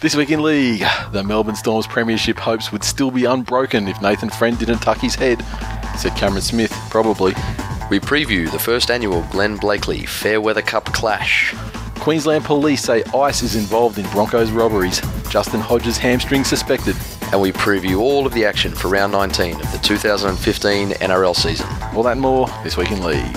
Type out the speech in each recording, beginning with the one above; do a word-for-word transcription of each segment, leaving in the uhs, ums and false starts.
This week in league, the Melbourne Storm's premiership hopes would still be unbroken if Nathan Friend didn't tuck his head, said Cameron Smith, probably. We preview the first annual Glenn Blakely Fairweather Cup clash. Queensland police say ice is involved in Broncos robberies. Justin Hodges' hamstring suspected. And we preview all of the action for round nineteen of the two thousand fifteen N R L season. All that and more this week in league.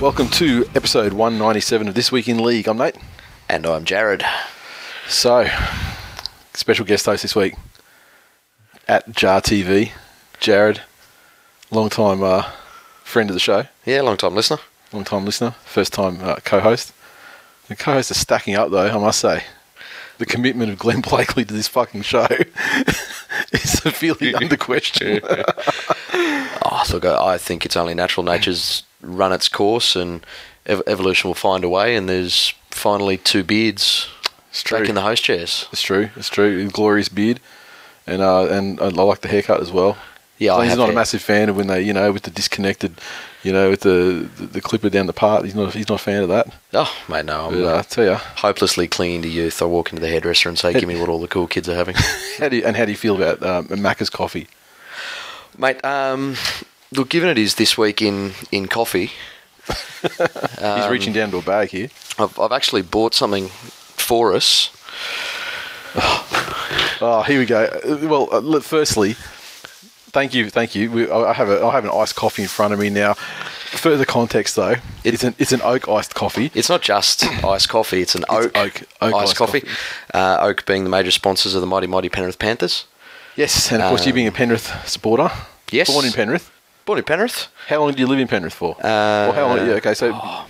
Welcome to episode one ninety-seven of This Week in League. I'm Nate. And I'm Jared. So, special guest host this week at Jar T V. Jared, long time uh, friend of the show. Yeah, long time listener. Long time listener. First time uh, co-host. The co-hosts are stacking up though, I must say. The commitment of Glenn Blakely to this fucking show is severely under question. oh, look, I think it's only natural nature's run its course and ev- evolution will find a way, and there's finally two beards back in the host chairs. It's true. It's true. Glorious beard. And uh, and I like the haircut as well. Yeah, Glenn's I have not hair. A massive fan of when they, you know, with the disconnected, you know, with the the, the clipper down the part. He's not he's not a fan of that. Oh, mate, no. I'm but, uh, tell you. Hopelessly clinging to youth. I walk into the hairdresser and say, give me what all the cool kids are having. how do you, and how do you feel about um, Macca's coffee? Mate, um... look, given it is this week in, in coffee... um, He's reaching down to a bag here. I've, I've actually bought something for us. Oh, oh here we go. Well, uh, look, firstly, thank you, thank you. We, I, have a, I have an iced coffee in front of me now. Further context, though, it, it's, an, it's an oak iced coffee. It's not just iced coffee, it's an oak, it's oak, oak iced, iced coffee. coffee. Uh, oak being the major sponsors of the mighty, mighty Penrith Panthers. Yes, and of course um, you being a Penrith supporter. Yes. Born in Penrith. Born in Penrith. How long did you live in Penrith for? Uh, or how long? Yeah, okay, so... Oh,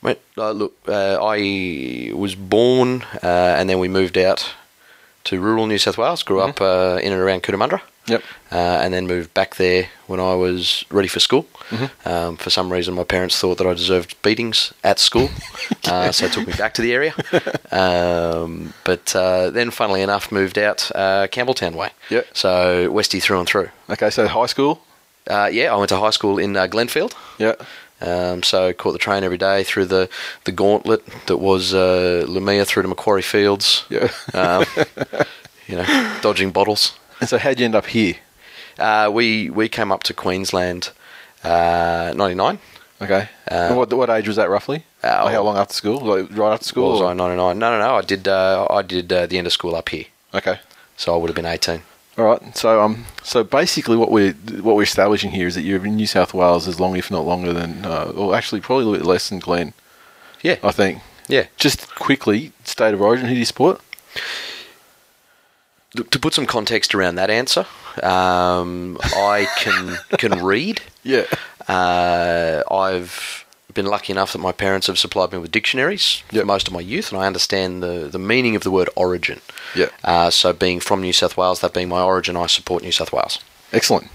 went, uh, look, uh, I was born uh, and then we moved out to rural New South Wales, grew mm-hmm. up uh, in and around Cootamundra. Yep. Uh, and then moved back there when I was ready for school. Mm-hmm. Um, for some reason, my parents thought that I deserved beatings at school, uh, so it took me back to the area. Um, but uh, then, funnily enough, moved out uh, Campbelltown way. Yep. So, Westie through and through. Okay, so high school... Uh, yeah, I went to high school in uh, Glenfield. Yeah. Um, so caught the train every day through the, the gauntlet that was uh, Lumia through to Macquarie Fields. Yeah. Um, you know, dodging bottles. And so how'd you end up here? Uh, we we came up to Queensland uh, ninety-nine. Okay. Uh, what what age was that roughly? Uh, like how long after school? Like right after school? Was or? I ninety-nine? No, no, no. I did uh, I did uh, the end of school up here. Okay. So I would have been eighteen. All right, so um, so basically, what we're what we're establishing here is that you're in New South Wales as long, if not longer than, uh, or actually probably a little bit less than Glenn. Yeah, I think. Yeah. Just quickly, state of origin. Who do you support? To put some context around that answer, um, I can can read. Yeah. Uh, I've been lucky enough that my parents have supplied me with dictionaries yep. for most of my youth, and I understand the, the meaning of the word origin. Yeah. Uh, so being from New South Wales, that being my origin, I support New South Wales. Excellent.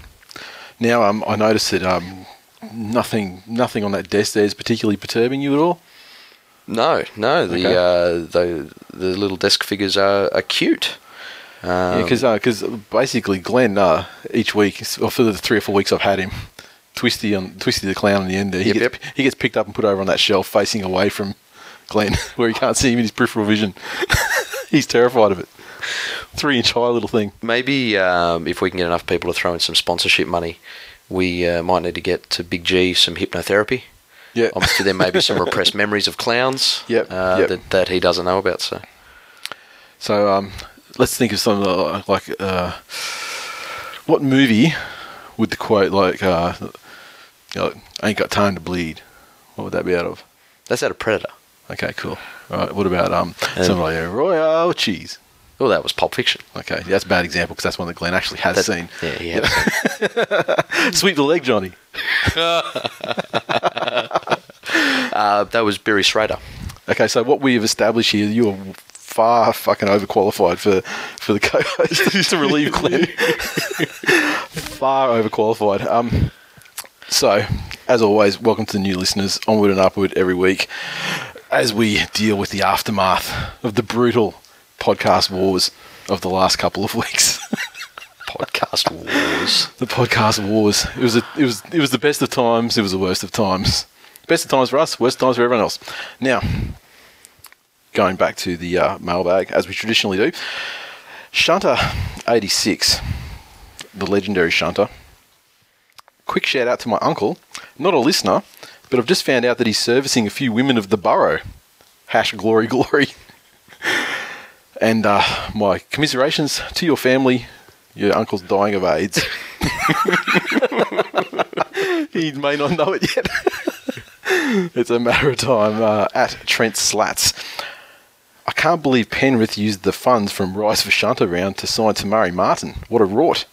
Now, um, I noticed that um, nothing nothing on that desk there is particularly perturbing you at all. No, no. The okay. uh, the the little desk figures are, are cute. Um, yeah, because uh, because basically Glenn, uh, each week, or for the three or four weeks I've had him, Twisty on Twisty the Clown in the end there. He, yep, gets, yep. he gets picked up and put over on that shelf facing away from Glenn where he can't see him in his peripheral vision. He's terrified of it. Three-inch high little thing. Maybe um, if we can get enough people to throw in some sponsorship money, we uh, might need to get to Big G some hypnotherapy. Yeah. Obviously, there may be some repressed memories of clowns yep, uh, yep. That, that he doesn't know about. So, so um, let's think of something like... like uh, what movie would the quote like... Uh, I ain't got time to bleed. What would that be out of? That's out of Predator. Okay, cool. All right, what about um, um, something like Royal Cheese? Well, that was Pulp Fiction. Okay, yeah, that's a bad example because that's one that Glenn actually has that, seen. Yeah, he has seen. Sweep the leg, Johnny. uh, that was Barry Schrader. Okay, so what we have established here, you are far fucking overqualified for, for the co-host. Just to relieve Glenn. Far overqualified. Um, so, as always, welcome to the new listeners. Onward and upward every week as we deal with the aftermath of the brutal podcast wars of the last couple of weeks. Podcast wars. The podcast wars. It was a, it was it was the best of times. It was the worst of times. Best of times for us. Worst of times for everyone else. Now, going back to the uh, mailbag as we traditionally do, Shunter eighty-six, the legendary Shunter. Quick shout out to my uncle, not a listener, but I've just found out that he's servicing a few women of the borough. Hash glory glory. And uh, my commiserations to your family. Your uncle's dying of AIDS. He may not know it yet. It's a matter of time. Uh, at Trent Slats. I can't believe Penrith used the funds from Rice for Shunter round to sign Tamari Martin. What a rort.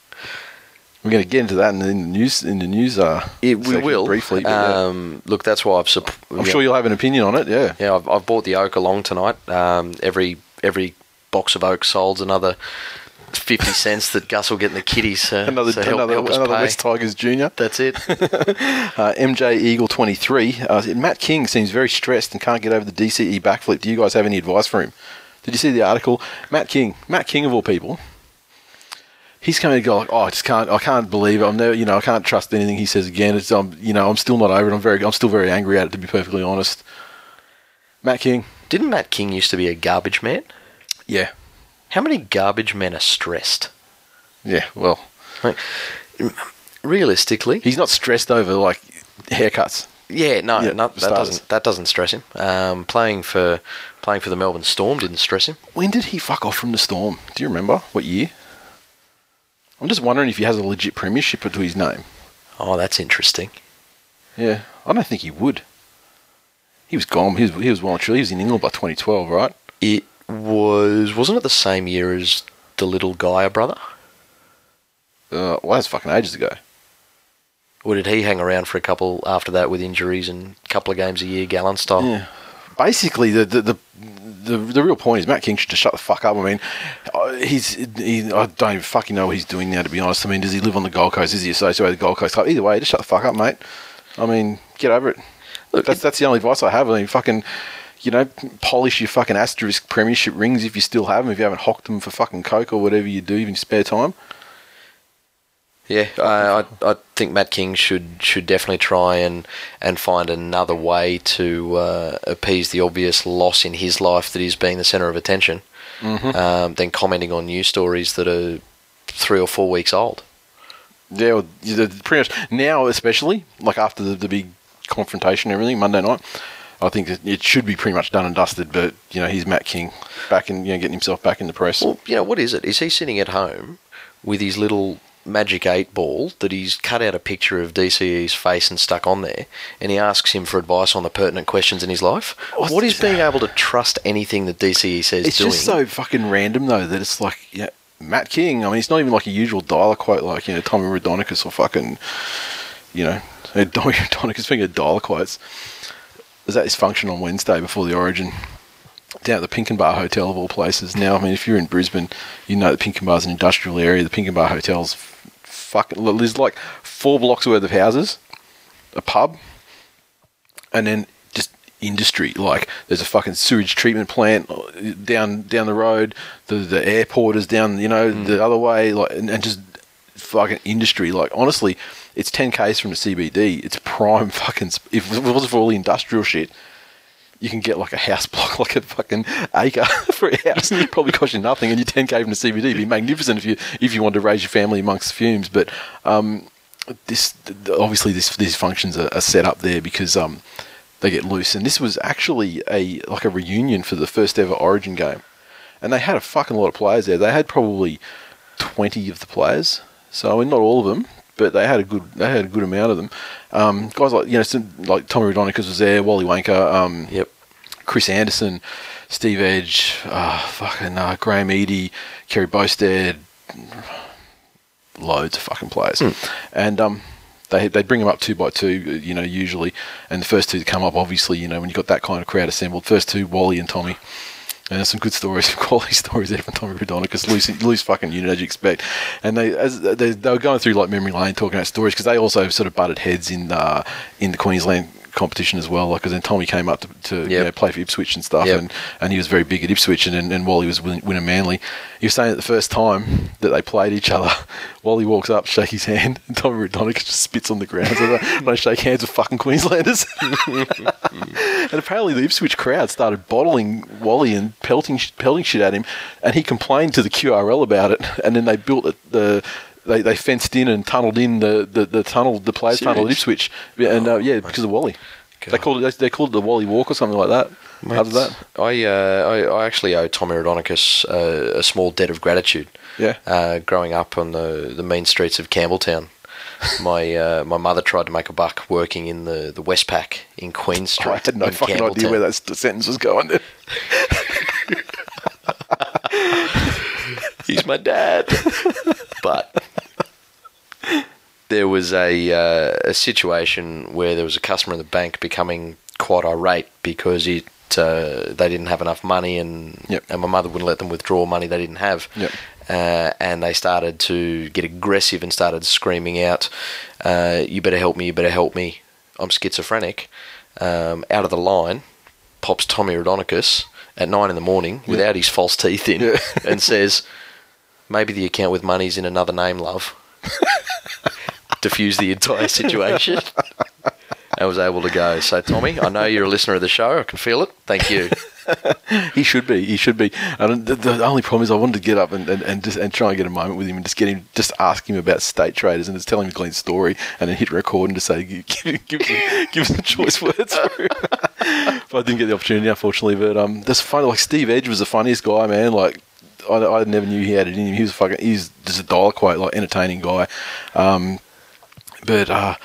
We're going to get into that in the news. In the news, uh, it, we will briefly. Um, yeah. Look, that's why I've. Supp- I'm yeah. sure you'll have an opinion on it. Yeah, yeah. I've, I've bought the oak along tonight. Um, every every. box of oak sold's another fifty cents that Gus will get in the kiddies. So, another so help, another, help us another pay. West Tigers Junior. That's it. uh, M J Eagle twenty three. Uh, Matt King seems very stressed and can't get over the D C E backflip. Do you guys have any advice for him? Did you see the article? Matt King. Matt King of all people. He's coming to go like, oh, I just can't. I can't believe it. I'm never. You know, I can't trust anything he says again. It's um. You know, I'm still not over it. I'm very. I'm still very angry at it. To be perfectly honest. Matt King. Didn't Matt King used to be a garbage man? Yeah. How many garbage men are stressed? Yeah, well. Like, realistically. He's not stressed over, like, haircuts. Yeah, no, yeah, no that doesn't that doesn't stress him. Um, playing for playing for the Melbourne Storm didn't stress him. When did he fuck off from the Storm? Do you remember? What year? I'm just wondering if he has a legit premiership to his name. Oh, that's interesting. Yeah, I don't think he would. He was gone. He was, he was well and truly. He was in England by twenty twelve, right? It... Was wasn't it the same year as the little Gaia brother? Uh, well, that's fucking ages ago. Or did he hang around for a couple after that with injuries and a couple of games a year, Gallon style? Yeah. Basically, the the, the the the real point is Matt King should just shut the fuck up. I mean, he's he, I don't even fucking know what he's doing now. To be honest, I mean, does he live on the Gold Coast? Is he associated with the Gold Coast Club? Either way, just shut the fuck up, mate. I mean, get over it. Look, that's that's the only advice I have. I mean, fucking. You know, polish your fucking asterisk premiership rings if you still have them, if you haven't hocked them for fucking coke or whatever you do in your spare time. Yeah, I, I, I think Matt King should should definitely try and, and find another way to uh, appease the obvious loss in his life that he's being the centre of attention mm-hmm. um, than commenting on news stories that are three or four weeks old. Yeah, well, pretty much. Now especially, like after the, the big confrontation and everything, Monday night, I think it should be pretty much done and dusted, but, you know, he's Matt King back in, you know, getting himself back in the press. Well, you know, what is it? Is he sitting at home with his little magic eight ball that he's cut out a picture of D C E's face and stuck on there, and he asks him for advice on the pertinent questions in his life? What's what is being able to trust anything that D C E says it's doing? It's just so fucking random, though, that it's like, yeah, Matt King. I mean, it's not even like a usual dialer quote like, you know, Tommy Rodonicus or fucking, you know, Tommy Rodonicus, speaking of dialer quotes. Was at his function on Wednesday before the Origin down at the Pinkenbar Hotel of all places. Now, I mean, if you're in Brisbane, you know the Pinkenbar is an industrial area. The Pinkenbar Hotel's fucking... There's like four blocks worth of houses, a pub, and then just industry. Like, there's a fucking sewage treatment plant down down the road. The, the airport is down, you know, mm. the other way. Like, and, and just fucking industry. Like, honestly... It's ten k's from the C B D. It's prime fucking... Sp- if it wasn't for all the industrial shit, you can get like a house block, like a fucking acre for a house. It probably cost you nothing, and your ten k from the C B D would be magnificent if you if you wanted to raise your family amongst fumes. But um, this obviously this, these functions are, are set up there because um, they get loose. And this was actually a like a reunion for the first ever Origin game. And they had a fucking lot of players there. They had probably twenty of the players. So, I mean, not all of them. But they had a good, they had a good amount of them. Um, guys like you know, some, like Tommy Rodonicus was there, Wally Wanker, um, yep, Chris Anderson, Steve Edge, uh, fucking uh, Graham Eadie, Kerry Bostad, loads of fucking players. Mm. And um, they they bring them up two by two, you know, usually. And the first two to come up, obviously, you know, when you've got that kind of crowd assembled, first two, Wally and Tommy. And there's some good stories, some quality stories there from Tommy Rodonic, because loose, loose fucking unit as you expect. And they, as they they were going through like memory lane talking about stories, because they also sort of butted heads in uh, in the Queensland competition as well. Because like, then Tommy came up to, to yep. you know, play for Ipswich and stuff, yep. and, and he was very big at Ipswich, and, and, and Wally was win, winning Manly. He was saying that the first time that they played each other, Wally walks up, shakes his hand, and Tommy Rodonic just spits on the ground. So they shake hands with fucking Queenslanders. And apparently the Ipswich crowd started bottling Wally and pelting pelting shit at him, and he complained to the Q R L about it, and then they built it, the they they fenced in and tunnelled in the, the, the tunnel the players tunnelled at Ipswich, and oh, uh, yeah, mate. Because of Wally. God. They called it they called it the Wally Walk or something like that. Mate, How did that? I, uh, I I actually owe Tommy Rodonicus uh, a small debt of gratitude. Yeah, uh, growing up on the the mean streets of Campbelltown. My uh, my mother tried to make a buck working in the, the Westpac in Queen Street. Oh, I had no fucking idea where that sentence was going then. He's my dad. But there was a uh, a situation where there was a customer in the bank becoming quite irate because it uh, they didn't have enough money, and yep. and my mother wouldn't let them withdraw money they didn't have. Yep. Uh, and they started to get aggressive and started screaming out, uh, you better help me, you better help me, I'm schizophrenic. Um, out of the line pops Tommy Rodonicus at nine in the morning without yeah. his false teeth in yeah. and says, maybe the account with money's in another name, love. Diffuse the entire situation. I was able to go. So, Tommy, I know you're a listener of the show. I can feel it. Thank you. He should be. He should be. And the, the only problem is I wanted to get up and, and, and just and try and get a moment with him and just get him, just ask him about state traders and just tell him Glenn's story and then hit record and just say, give, give, give, him, give him the choice words. But I didn't get the opportunity, unfortunately. But um, that's funny. Like, Steve Edge was the funniest guy, man. Like, I, I never knew he had it in him. He was fucking, he's just a dial quote, like, entertaining guy. Um, but, uh,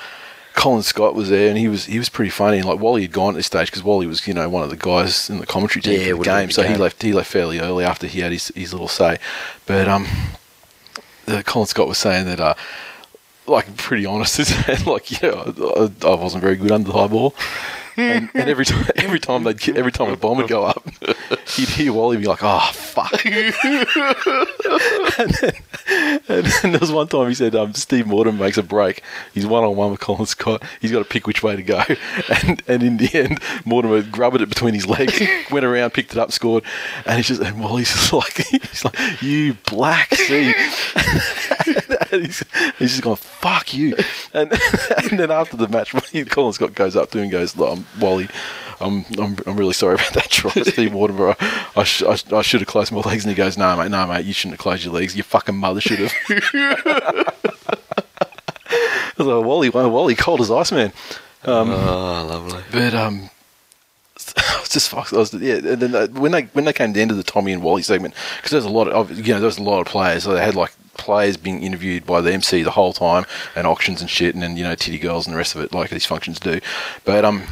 Colin Scott was there, and he was he was pretty funny. And like Wally had gone at this stage because Wally was, you know, one of the guys in the commentary team yeah, for the game, so game. he left he left fairly early after he had his, his little say. But um, the, Colin Scott was saying that uh, like pretty honest, like yeah, I, I wasn't very good under the high ball. And, and every time, every time they every time a bomb would go up, he'd hear Wally be like, "Oh fuck!" and, then, and then there was one time he said, um, "Steve Mortimer makes a break. He's one on one with Colin Scott. He's got to pick which way to go." And and in the end, Mortimer grubbed it between his legs, went around, picked it up, scored. And he's just and Wally's just like, he's like, "You black sea." And he's, he's just going, "Fuck you!" And and then after the match, Colin Scott goes up to him and goes, "Um, Wally, I'm I'm I'm really sorry about that try, Steve Mortimer. I I, sh- I, sh- I should have closed my legs." And he goes, "No, mate, no, mate, you shouldn't have closed your legs. Your fucking mother should have." I was like, Wally, Wally, cold as ice, man. Um, oh, lovely. But um. I was just fucked. I was, yeah. And then they, when they when they came down to the Tommy and Wally segment, because there's a lot of you know there's a lot of players. So they had like players being interviewed by the M C the whole time, and auctions and shit, and then you know titty girls and the rest of it, like these functions do. But um,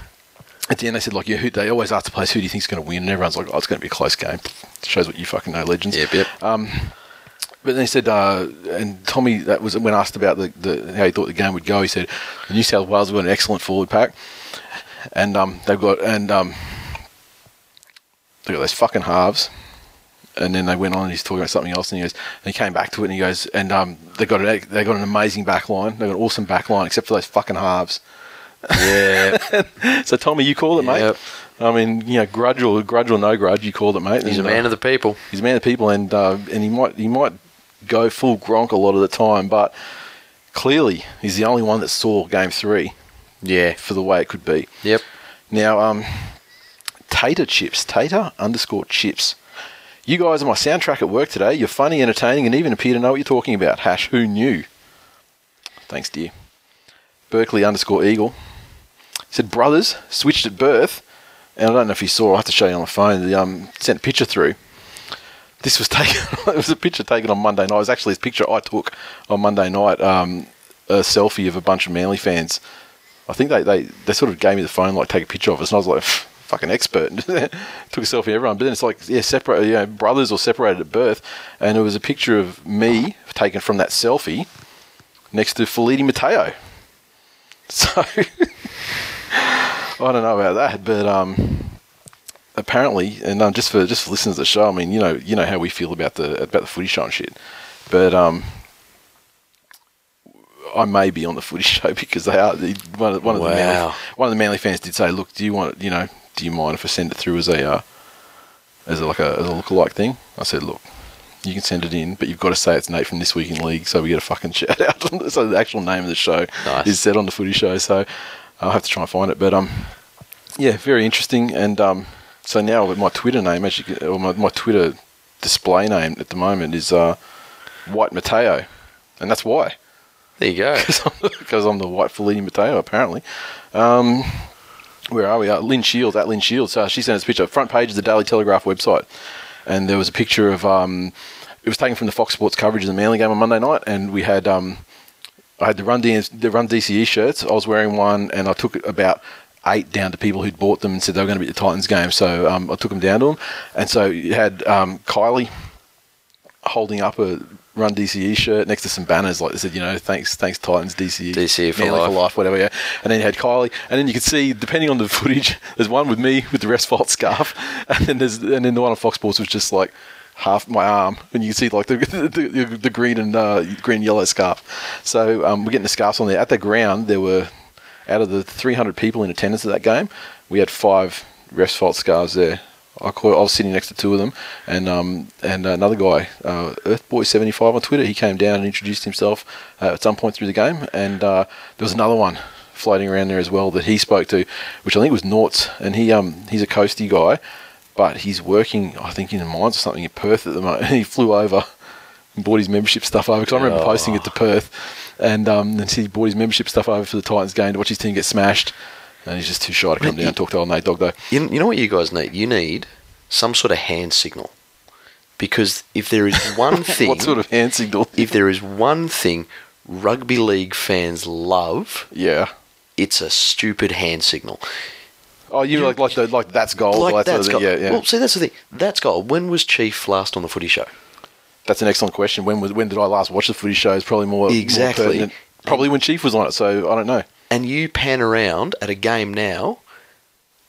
at the end they said like, yeah, who, they always ask the players who do you think's going to win, and everyone's like, oh, it's going to be a close game. It shows what you fucking know, legends. Yep, yep. Um, but then he said, uh, and Tommy that was when asked about the, the how he thought the game would go, he said, the New South Wales were an excellent forward pack. And um, they've got and um, they got those fucking halves, and then they went on and he's talking about something else, and he goes, and he came back to it, and he goes, and um, they got an, they got an amazing back line, they got an awesome back line, except for those fucking halves. Yeah. So Tommy, you called it, yep. mate. I mean, you know, grudge or grudge or no grudge, you called it, mate. He's and, a man uh, of the people. He's a man of the people, and uh, and he might he might go full Gronk a lot of the time, but clearly he's the only one that saw game three. Yeah, for the way it could be. Yep. Now, um, Tater Chips, Tater underscore Chips. You guys are my soundtrack at work today. You're funny, entertaining, and even appear to know what you're talking about. Hash, who knew? Thanks, dear. Berkeley underscore Eagle. He said, brothers, switched at birth. And I don't know if you saw, I'll have to show you on the phone. They um, sent a picture through. This was taken, it was a picture taken on Monday night. It was actually this picture I took on Monday night, um, a selfie of a bunch of Manly fans. I think they, they, they sort of gave me the phone, like, take a picture of us, and I was like, fucking expert. Took a selfie of everyone. But then it's like, yeah, separate, you know, brothers or separated at birth. And it was a picture of me taken from that selfie next to Felitti Mateo. So, I don't know about that, but um, apparently, and um, just for just for listeners to the show, I mean, you know, you know how we feel about the about the footy show and shit, but um, I may be on the footy show because they are one of, one of wow. the Manly, one of the Manly fans did say, look, do you want, you know, do you mind if I send it through as a uh, as a, like a, as a lookalike thing? I said, look, you can send it in, but you've got to say it's Nate from This Week in League, so we get a fucking shout out. So the actual name of the show nice. is said on the footy show, so I'll have to try and find it. But um, yeah, very interesting. And um, so now my Twitter name, as you can, or my, my Twitter display name at the moment is uh, White Mateo, and that's why. There you go. Because I'm, I'm the White Felitti Mateo, apparently. Um, where are we? Uh, Lynn Shields, at Lynn Shields. So she sent us a picture. Front page of the Daily Telegraph website. And there was a picture of, um, it was taken from the Fox Sports coverage of the Manly game on Monday night, and we had, um, I had the Run, D- the Run D C E shirts. I was wearing one, and I took about eight down to people who'd bought them and said they were going to be at the Titans game, so um, I took them down to them. And so you had um, Kylie holding up a Run D C E shirt next to some banners, like they said, you know, thanks, thanks Titans, D C E, D C E for, life. for life, whatever, yeah. And then you had Kylie, and then you could see, depending on the footage, there's one with me with the Restvault scarf, and then there's, and then the one on Fox Sports was just like half my arm, and you can see like the the, the green and uh, green and yellow scarf. So um, we're getting the scarves on there. At the ground, there were, out of the three hundred people in attendance at that game, we had five Restvault scarves there. I, call, I was sitting next to two of them, and um, and another guy, uh, Earthboy seventy-five on Twitter, he came down and introduced himself uh, at some point through the game, and uh, there was another one floating around there as well that he spoke to, which I think was Nortz, and he um he's a coasty guy, but he's working, I think, in the mines or something in Perth at the moment, and he flew over and bought his membership stuff over, because I remember oh. posting it to Perth, and um and he bought his membership stuff over for the Titans game to watch his team get smashed. And he's just too shy to come down you, and talk to old Nate Dog, though. You, you know what you guys need? You need some sort of hand signal. Because if there is one thing... What sort of hand signal? If there is one thing rugby league fans love... Yeah. It's a stupid hand signal. Oh, you, you know, like like, the, like that's gold. Like that that's sort of gold. Yeah, yeah. Well, see, that's the thing. That's gold. When was Chief last on the footy show? That's an excellent question. When was when did I last watch the footy show? It's probably more... Exactly. More pertinent. Probably when Chief was on it, so I don't know. And you pan around at a game now,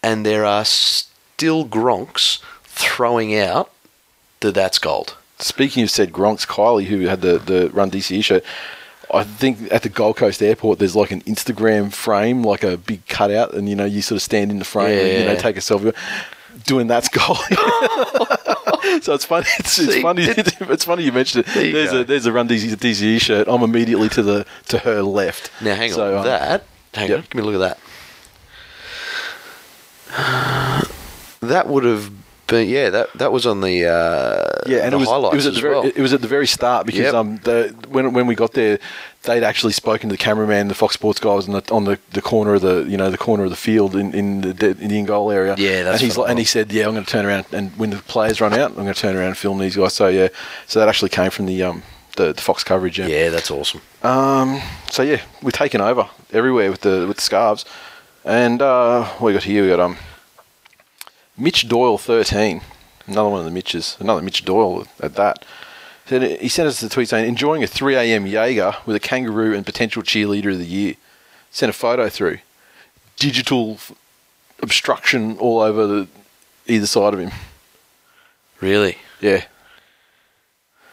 and there are still Gronks throwing out the that's gold. Speaking of said Gronks, Kylie, who had the, the Run D C E shirt, I think at the Gold Coast airport there's like an Instagram frame, like a big cutout, and you know, you sort of stand in the frame yeah. and you know, take a selfie. Doing that's gold. So it's funny. It's, See, it's funny. It, it's funny you mentioned it. There you there's go. a there's a Run D C E shirt. I'm immediately to the to her left. Now hang so, on um, that. Hang yep. on. Give me a look at that. That would have been yeah. That that was on the uh, yeah. And the it was highlights it was at the very, well. it was at the very start because yep. um the, when when we got there, they'd actually spoken to the cameraman, the Fox Sports guy was on the, on the, the corner of the you know the corner of the field in in the de- in the in-goal area. Yeah, that's. And he's like, and he said, "Yeah, I'm going to turn around and when the players run out, I'm going to turn around and film these guys." So yeah, so that actually came from the um the, the Fox coverage. Yeah. yeah, that's awesome. Um, so yeah, we're taking over everywhere with the with the scarves, and uh, what we got here, we got um Mitch Doyle thirteen, another one of the Mitches, another Mitch Doyle at that. He sent us a tweet saying, enjoying a three a.m. Jaeger with a kangaroo and potential cheerleader of the year. Sent a photo through. Digital f- obstruction all over the, either side of him. Really? Yeah.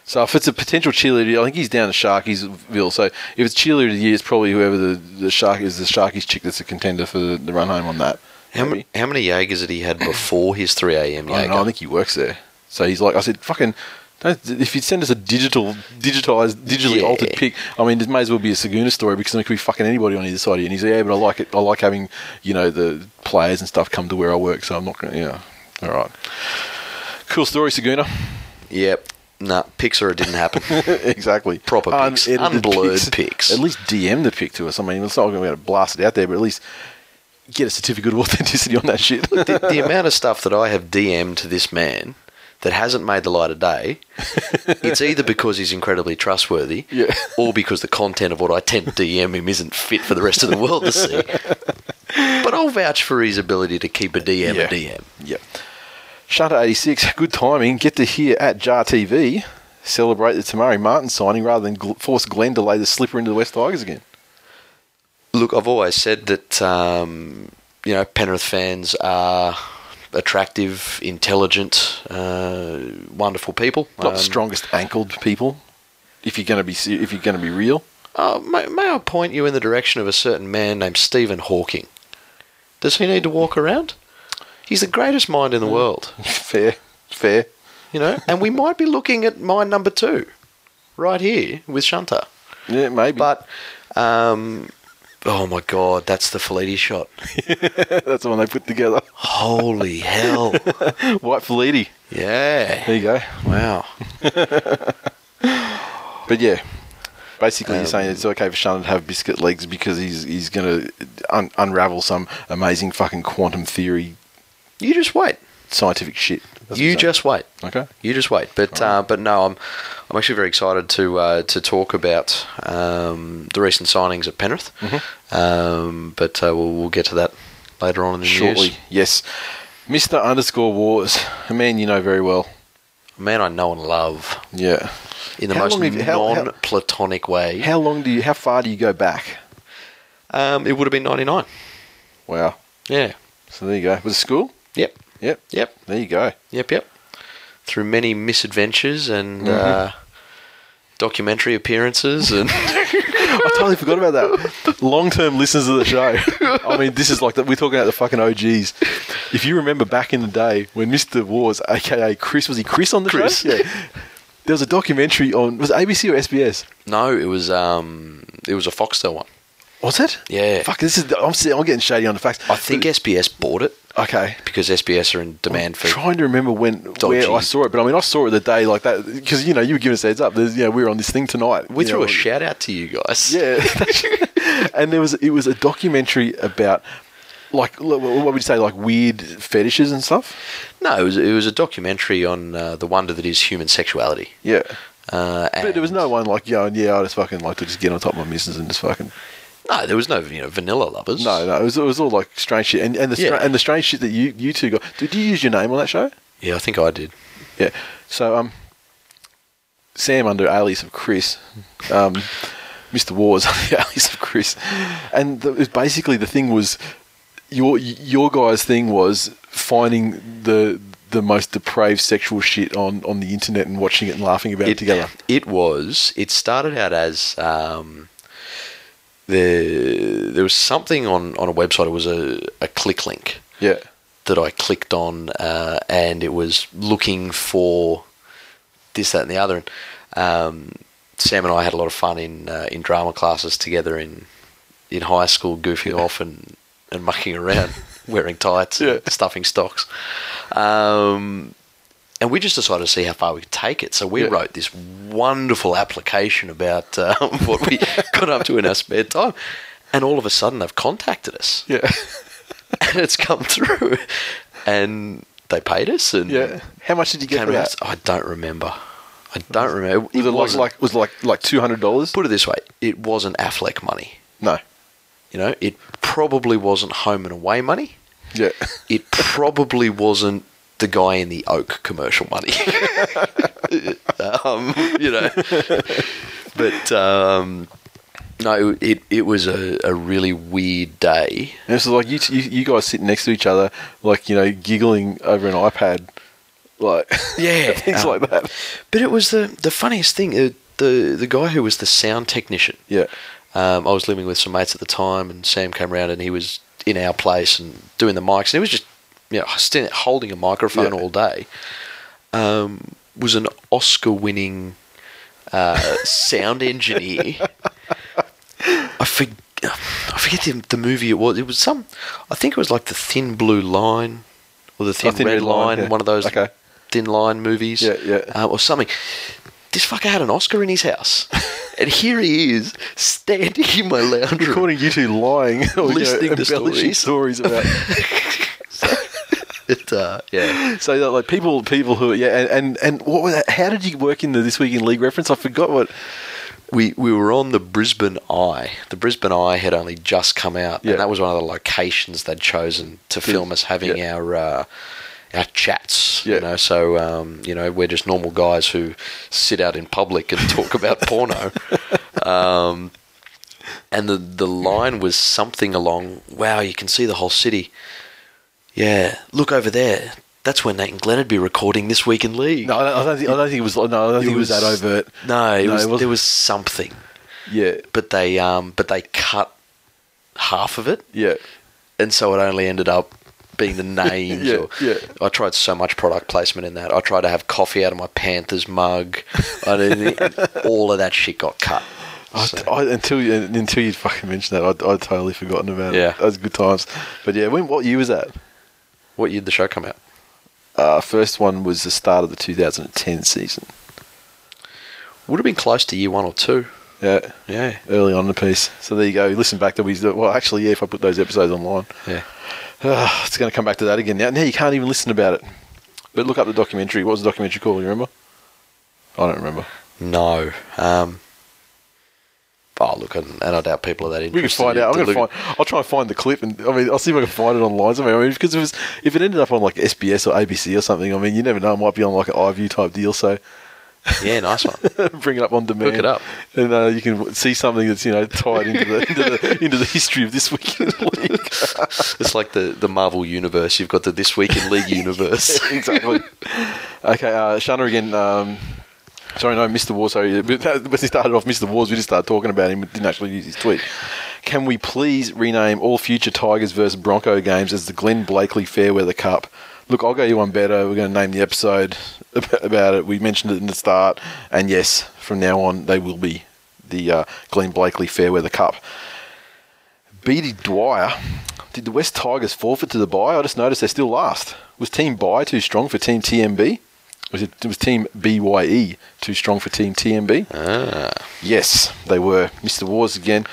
So if it's a potential cheerleader, I think he's down to Sharkiesville. So if it's cheerleader of the year, it's probably whoever the, the Shark is, the Sharkies chick that's a contender for the, the run home on that. How, ma- how many Jaegers had he had before his three a.m. Jaeger? I don't know, I think he works there. So he's like, I said, fucking... If you'd send us a digital, digitized, digitally yeah. altered pic, I mean, it may as well be a Saguna story because it could be fucking anybody on either side of you. And he's like, yeah, but I like it. I like having, you know, the players and stuff come to where I work, so I'm not going to, you know. All right. Cool story, Saguna. Yep. Nah, pics or it didn't happen. Exactly. Proper pics. Um, Unblurred pics. pics. At least D M the pic to us. I mean, it's not going to be able to blast it out there, but at least get a certificate of authenticity on that shit. Look, the, the amount of stuff that I have D M'd to this man... that hasn't made the light of day, it's either because he's incredibly trustworthy yeah. or because the content of what I tend to D M him isn't fit for the rest of the world to see. But I'll vouch for his ability to keep a D M yeah. a D M. Yep. Shunter eighty-six, good timing. Get to hear at Jar T V celebrate the Tamari Martin signing rather than gl- force Glenn to lay the slipper into the West Tigers again. Look, I've always said that, um, you know, Penrith fans are attractive, intelligent, uh, wonderful people. Not um, the strongest ankled people. If you're going to be, if you're going to be real, uh, may, may I point you in the direction of a certain man named Stephen Hawking? Does he need to walk around? He's the greatest mind in the world. Fair, fair. You know, and we might be looking at mind number two, right here with Shunter. Yeah, maybe. But, um, oh my God, that's the Felitti shot. That's the one they put together. Holy hell! White Felitti. Yeah. There you go. Wow. But yeah, basically um, you're saying it's okay for Shunter to have biscuit legs because he's he's going to un- unravel some amazing fucking quantum theory. You just wait. Scientific shit. That's you just wait. Okay. You just wait. But right. uh, but no, I'm I'm actually very excited to uh, to talk about um, the recent signings at Penrith. Mm-hmm. Um, but uh, we'll, we'll get to that later on in the Shortly. News. Yes. Mister Underscore Wars, a man you know very well. A man I know and love. Yeah. In the how most you, how, non-platonic how, way. How long do you? How far do you go back? Um, it would have been ninety-nine. Wow. Yeah. So there you go. Was it school? Yep. Yep. Yep. There you go. Yep. Yep. Through many misadventures and mm-hmm. uh, documentary appearances and I totally forgot about that. Long-term listeners of the show. I mean, this is like the, we're talking about the fucking O Gs. If you remember back in the day when Mister Wars, aka Chris, was he Chris on the Chris? Show? Yeah. There was a documentary on, was it A B C or S B S? No, it was um, it was a Foxtel one. Was it? Yeah. Fuck, this is. The, I'm, I'm getting shady on the facts. I think but, S B S bought it. Okay. Because S B S are in demand I'm for. I'm trying to remember when dodgy. where I saw it, but I mean, I saw it the day like that because you know you were giving us a heads up. There's, you know, we were on this thing tonight. We threw know, a shout out to you guys. Yeah. And there was it was a documentary about like what would you say like weird fetishes and stuff. No, it was it was a documentary on uh, the wonder that is human sexuality. Yeah. Uh, but there was no one like going, yeah, I just fucking like to just get on top of my missus and just fucking. No, there was no you know vanilla lovers. No, no, it was, it was all like strange shit, and and the stra- yeah. and the strange shit that you, you two got. Did you use your name on that show? Yeah, I think I did. Yeah, so um, Sam under alias of Chris, um, Mister Wars under alias of Chris, and the, it was basically the thing was your your guys' thing was finding the the most depraved sexual shit on, on the internet and watching it and laughing about it, it together. It was. It started out as. Um, There, there was something on, on a website. It was a, a click link yeah. that I clicked on, uh, and it was looking for this, that, and the other. And um, Sam and I had a lot of fun in uh, in drama classes together in in high school, goofing off and, and mucking around, wearing tights, yeah. and stuffing stocks. Um, and we just decided to see how far we could take it. So we yeah. wrote this wonderful application about uh, what we got up to in our spare time. And all of a sudden, they've contacted us. Yeah. And it's come through. And they paid us. And yeah. How much did you get for that? I don't remember. I don't remember. It was it like, like, was it like, like two hundred dollars? Put it this way. It wasn't Affleck money. No. You know, it probably wasn't home and away money. Yeah. It probably wasn't the guy in the Oak commercial money. um, you know. But, um, no, it it was a, a really weird day. And it's like you, t- you you guys sitting next to each other, like, you know, giggling over an iPad. Like, yeah. Things um, like that. But it was the, the funniest thing. Uh, the, the guy who was the sound technician. Yeah. Um, I was living with some mates at the time, and Sam came around, and he was in our place and doing the mics, and it was just, you know, standing holding a microphone yeah. all day, um, was an Oscar-winning uh, sound engineer. I, for, I forget the, the movie it was. It was some. I think it was like the Thin Blue Line or the Thin, oh, thin Red, Red Line, yeah. one of those okay. Thin Line movies, yeah, yeah. Uh, or something. This fucker had an Oscar in his house, and here he is standing in my lounge room, recording you two lying, listening you know, to stories. stories about. It, uh, yeah. So like people, people who yeah, and, and, and what was that? How did you work into This Week in League reference? I forgot what we we were on the Brisbane Eye. The Brisbane Eye had only just come out, yeah. and that was one of the locations they'd chosen to film yeah. us having yeah. our uh, our chats. Yeah. You know, so um, you know, we're just normal guys who sit out in public and talk about porno. Um, and the the line was something along, "Wow, you can see the whole city." Yeah, look over there. That's when Nate and Glenn would be recording This Week in League. No, I don't think, I don't think it was. No, I don't think it was, it was that overt. No, it no was, it there was something. Yeah, but they um, but they cut half of it. Yeah, and so it only ended up being the names. yeah, or, yeah. I tried so much product placement in that. I tried to have coffee out of my Panthers mug. I didn't. All of that shit got cut. I, so. I, until you until you fucking mentioned that, I'd, I'd totally forgotten about yeah. it. That was good times. But yeah, when what year was that? What year did the show come out? Uh, first one was the start of the two thousand ten season. Would have been close to year one or two. Yeah, yeah, early on in the piece. So there you go. Listen back to we. Well, actually, yeah, if I put those episodes online, yeah, uh, it's going to come back to that again. Now, now you can't even listen about it. But look up the documentary. What was the documentary called? You remember? I don't remember. No. Um, oh, look, and, and I doubt people are that interested. We can find out. I'm gonna find, I'll try and find the clip, and I mean, I'll see if I can find it online somewhere. I mean, because it was, if it ended up on like S B S or A B C or something, I mean, you never know. It might be on like an iView type deal. So, yeah, nice one. Bring it up on demand. Look it up, and uh, you can see something that's, you know, tied into the into the, into the history of This Week in League. It's like the the Marvel universe. You've got the This Week in League universe. Yeah, exactly. Okay, uh, Shana again. Um, Sorry, no, Mister Wars. Sorry, when we started off Mister Wars, we just started talking about him. We didn't actually use his tweet. Can we please rename all future Tigers versus Bronco games as the Glenn Blakely Fairweather Cup? Look, I'll go you one better. We're going to name the episode about it. We mentioned it in the start. And yes, from now on, they will be the uh, Glenn Blakely Fairweather Cup. Beatty Dwyer. Did the West Tigers forfeit to the bye? I just noticed they're still last. Was Team Bye too strong for Team T M B? Was it was Team B Y E too strong for Team T M B? Ah. Yes, they were. Mister Wars again.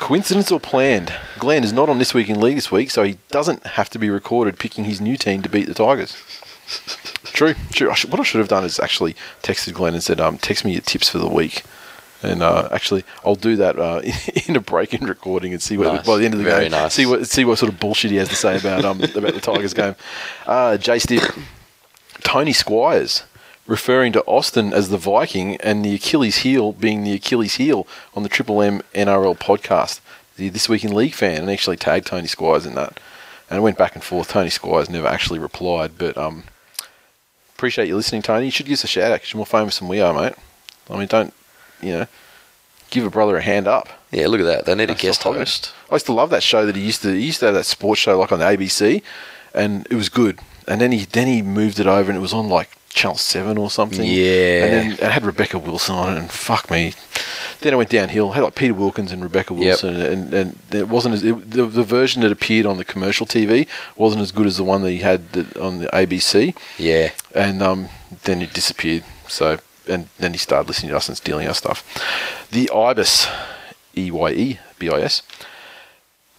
Coincidence or planned? Glenn is not on This Week in League this week, so he doesn't have to be recorded picking his new team to beat the Tigers. True, true. I should, what I should have done is actually texted Glenn and said, um, text me your tips for the week. And uh, actually, I'll do that uh, in a break in recording and see what nice. by the end of the Very game, nice. see what see what sort of bullshit he has to say about um about the Tigers game. Uh, Jay Stipp. Tony Squires, referring to Austin as the Viking and the Achilles heel being the Achilles heel on the Triple M N R L podcast. The This Week in League fan, and actually tagged Tony Squires in that. And it went back and forth. Tony Squires never actually replied, but um, appreciate you listening, Tony. You should give us a shout out because you're more famous than we are, mate. I mean, don't, you know, give a brother a hand up. Yeah, look at that. They need a guest host. I used to love that show that he used to, he used to have that sports show like on the A B C, and it was good. And then he then he moved it over, and it was on like Channel seven or something. Yeah. And then it had Rebecca Wilson on it, and fuck me. Then it went downhill. It had like Peter Wilkins and Rebecca Wilson, yep. and and it wasn't as it, the the version that appeared on the commercial T V wasn't as good as the one that he had that, on the A B C. Yeah. And um, then it disappeared. So and then he started listening to us and stealing our stuff. The Ibis, E Y E B I S.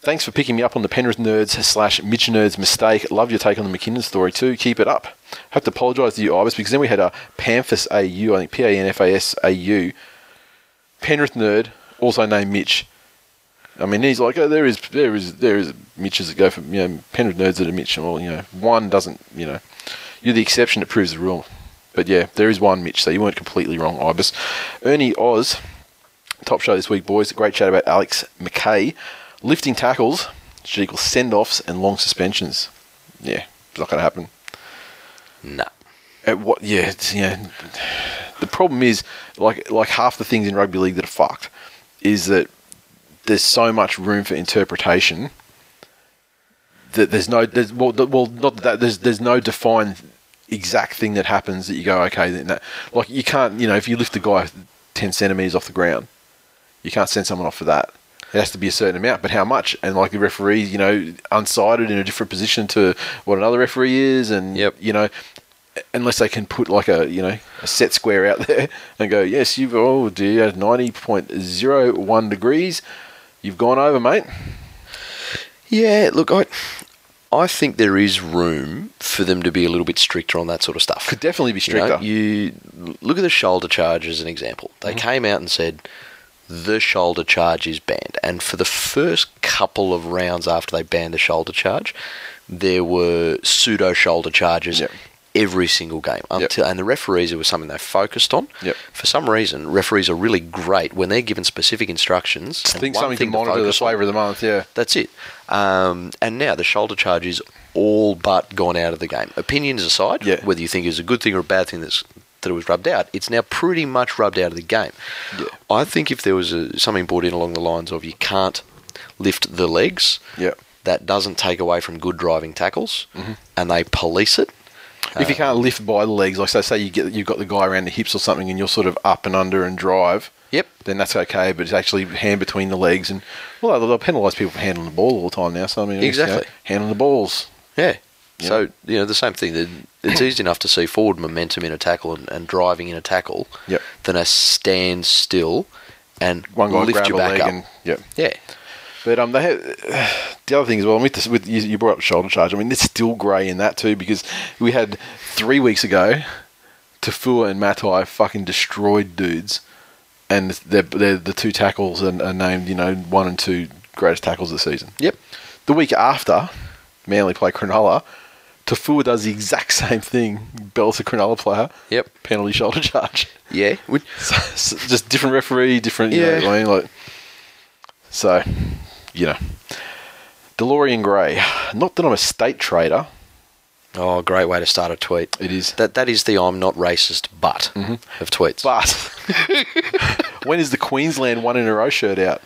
Thanks for picking me up on the Penrith Nerds slash Midge Nerds mistake. Love your take on the McKinnon story too. Keep it up. Have to apologise to you, Ibis, because then we had a Panfas A U, I think P A N F A S A U. Penrith Nerd, also named Mitch. I mean, he's like, oh, there is there is, there is Mitches that go for, you know, Penrith Nerds that are Mitch. Well, you know, one doesn't, you know. You're the exception that proves the rule. But yeah, there is one Mitch, so you weren't completely wrong, Ibis. Ernie Oz, top show this week, boys. Great chat about Alex McKay. Lifting tackles should equal send-offs and long suspensions. Yeah, it's not going to happen. No. Nah. At what? Yeah, it's, yeah. The problem is, like, like half the things in rugby league that are fucked is that there's so much room for interpretation that there's no there's, well, well not that there's there's no defined exact thing that happens that you go okay then that like you can't you know if you lift a guy ten centimeters off the ground, you can't send someone off for that. It has to be a certain amount, but how much? And like the referee, you know, unsighted in a different position to what another referee is, and yep. you know, unless they can put like a you know a set square out there and go, yes, you've oh dear, ninety point zero one degrees, you've gone over, mate. Yeah, look, I I think there is room for them to be a little bit stricter on that sort of stuff. Could definitely be stricter. You know, you look at the shoulder charge as an example. They mm-hmm. came out and said the shoulder charge is banned. And for the first couple of rounds after they banned the shoulder charge, there were pseudo shoulder charges yep. every single game. Until, yep. And the referees, it was something they focused on. Yep. For some reason, referees are really great when they're given specific instructions. I think something thing to monitor the flavour of the month, yeah. That's it. Um, and now the shoulder charge is all but gone out of the game. Opinions aside, yeah. whether you think it's a good thing or a bad thing that's, that it was rubbed out, it's now pretty much rubbed out of the game. Yeah. I think if there was a, something brought in along the lines of you can't lift the legs, yeah. that doesn't take away from good driving tackles, mm-hmm. and they police it. If um, you can't lift by the legs, like say, say you get, you've got the guy around the hips or something and you're sort of up and under and drive, yep. then that's okay, but it's actually hand between the legs. And well, they'll penalise people for handling the ball all the time now. So I mean, exactly. You know, handling the balls. Yeah. yeah. So, you know, the same thing. It's easy enough to see forward momentum in a tackle and, and driving in a tackle yep. than a stand still and one guy lift your back up. And, yep. Yeah. But um, they have, uh, the other thing as well, and with, this, with you, you brought up shoulder charge. I mean, it's still grey in that too, because we had three weeks ago, Tafua and Matai fucking destroyed dudes, and they're, they're, the two tackles are, are named, you know, one and two greatest tackles of the season. Yep. The week after, Manly play Cronulla, Tafua does the exact same thing, belts a Cronulla player, yep. penalty shoulder charge. Yeah. So, so just different referee, different, you yeah. know what I mean? Like, so... You know, DeLorean Grey. Not that I'm a state trader. Oh, great way to start a tweet. It is. That That is the I'm not racist but mm-hmm. of tweets. But when is the Queensland one in a row shirt out?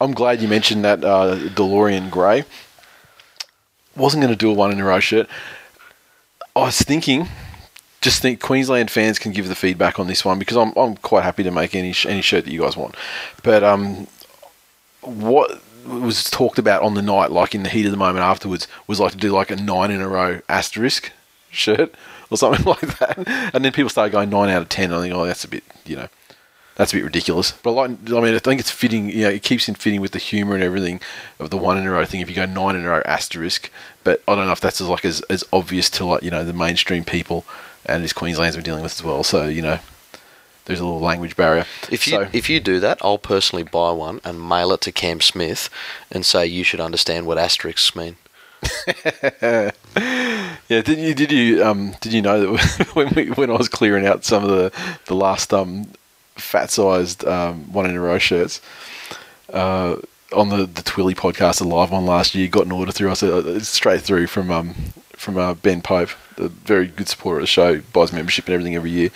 I'm glad you mentioned that uh, DeLorean Grey. Wasn't going to do a one in a row shirt. I was thinking, just think Queensland fans can give the feedback on this one because I'm I'm quite happy to make any sh- any shirt that you guys want. But um, what... was talked about on the night, like in the heat of the moment afterwards, was like to do like a nine in a row asterisk shirt or something like that. And then people started going nine out of ten. I think, oh, that's a bit, you know, that's a bit ridiculous. But like, I mean, I think it's fitting, you know, it keeps in fitting with the humour and everything of the one in a row thing if you go nine in a row asterisk. But I don't know if that's as like as, as obvious to like, you know, the mainstream people and as Queenslanders we're dealing with as well. So, you know, there's a little language barrier. If you so, if you do that, I'll personally buy one and mail it to Cam Smith and say you should understand what asterisks mean. yeah, did you did you um did you know that when we, when I was clearing out some of the the last um fat sized um one in a row shirts uh on the the Twilly podcast, the live one last year, got an order through us uh, straight through from um from uh, Ben Pope, a very good supporter of the show, buys membership and everything every year.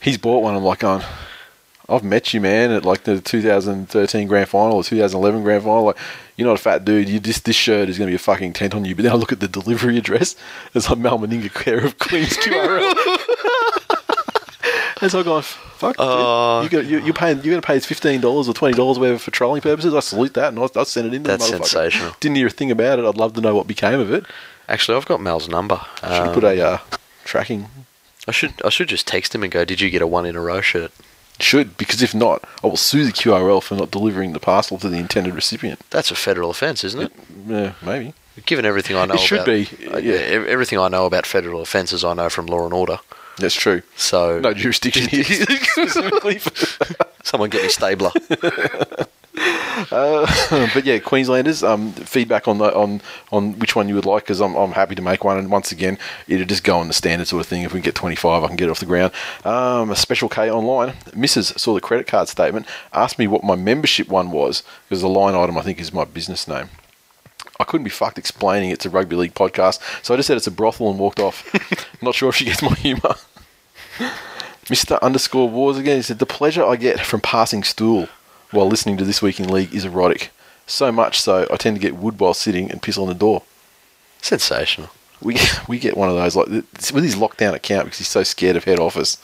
He's bought one. I'm like, going, I've met you, man, at like the two thousand thirteen grand final or two thousand eleven grand final. Like, you're not a fat dude. You just, this shirt is going to be a fucking tent on you. But then I look at the delivery address. It's like Mal Meninga, care of Queen's Q R L. And so I'm going, fuck, uh, dude, you, you're paying, you're going to pay fifteen dollars or twenty dollars whatever for trolling purposes. I salute that and I, I send it in to that's the motherfucker. Sensational. Didn't hear a thing about it. I'd love to know what became of it. Actually, I've got Mal's number. I should um, put a uh, tracking... I should I should just text him and go, did you get a one in a row shirt? Should, because if not, I will sue the Q R L for not delivering the parcel to the intended recipient. That's a federal offence, isn't it? Yeah, maybe. Given everything I know it should about, be. Uh, yeah. Everything I know about federal offences I know from Law and Order. That's true. So no jurisdiction here specifically. Someone get me Stabler. Uh, but yeah, Queenslanders, um, feedback on the, on on which one you would like, because I'm I'm happy to make one. And once again, it'll just go on the standard sort of thing. If we can get twenty-five, I can get it off the ground. Um, a special K online. Missus saw the credit card statement, asked me what my membership one was, because the line item I think is my business name. I couldn't be fucked explaining it's a rugby league podcast, so I just said it's a brothel and walked off. Not sure if she gets my humour. Mister Underscore Wars again. He said the pleasure I get from passing stool while listening to This Week in League is erotic. So much so, I tend to get wood while sitting and piss on the door. Sensational. We get, we get one of those, like, with his lockdown account, because he's so scared of head office.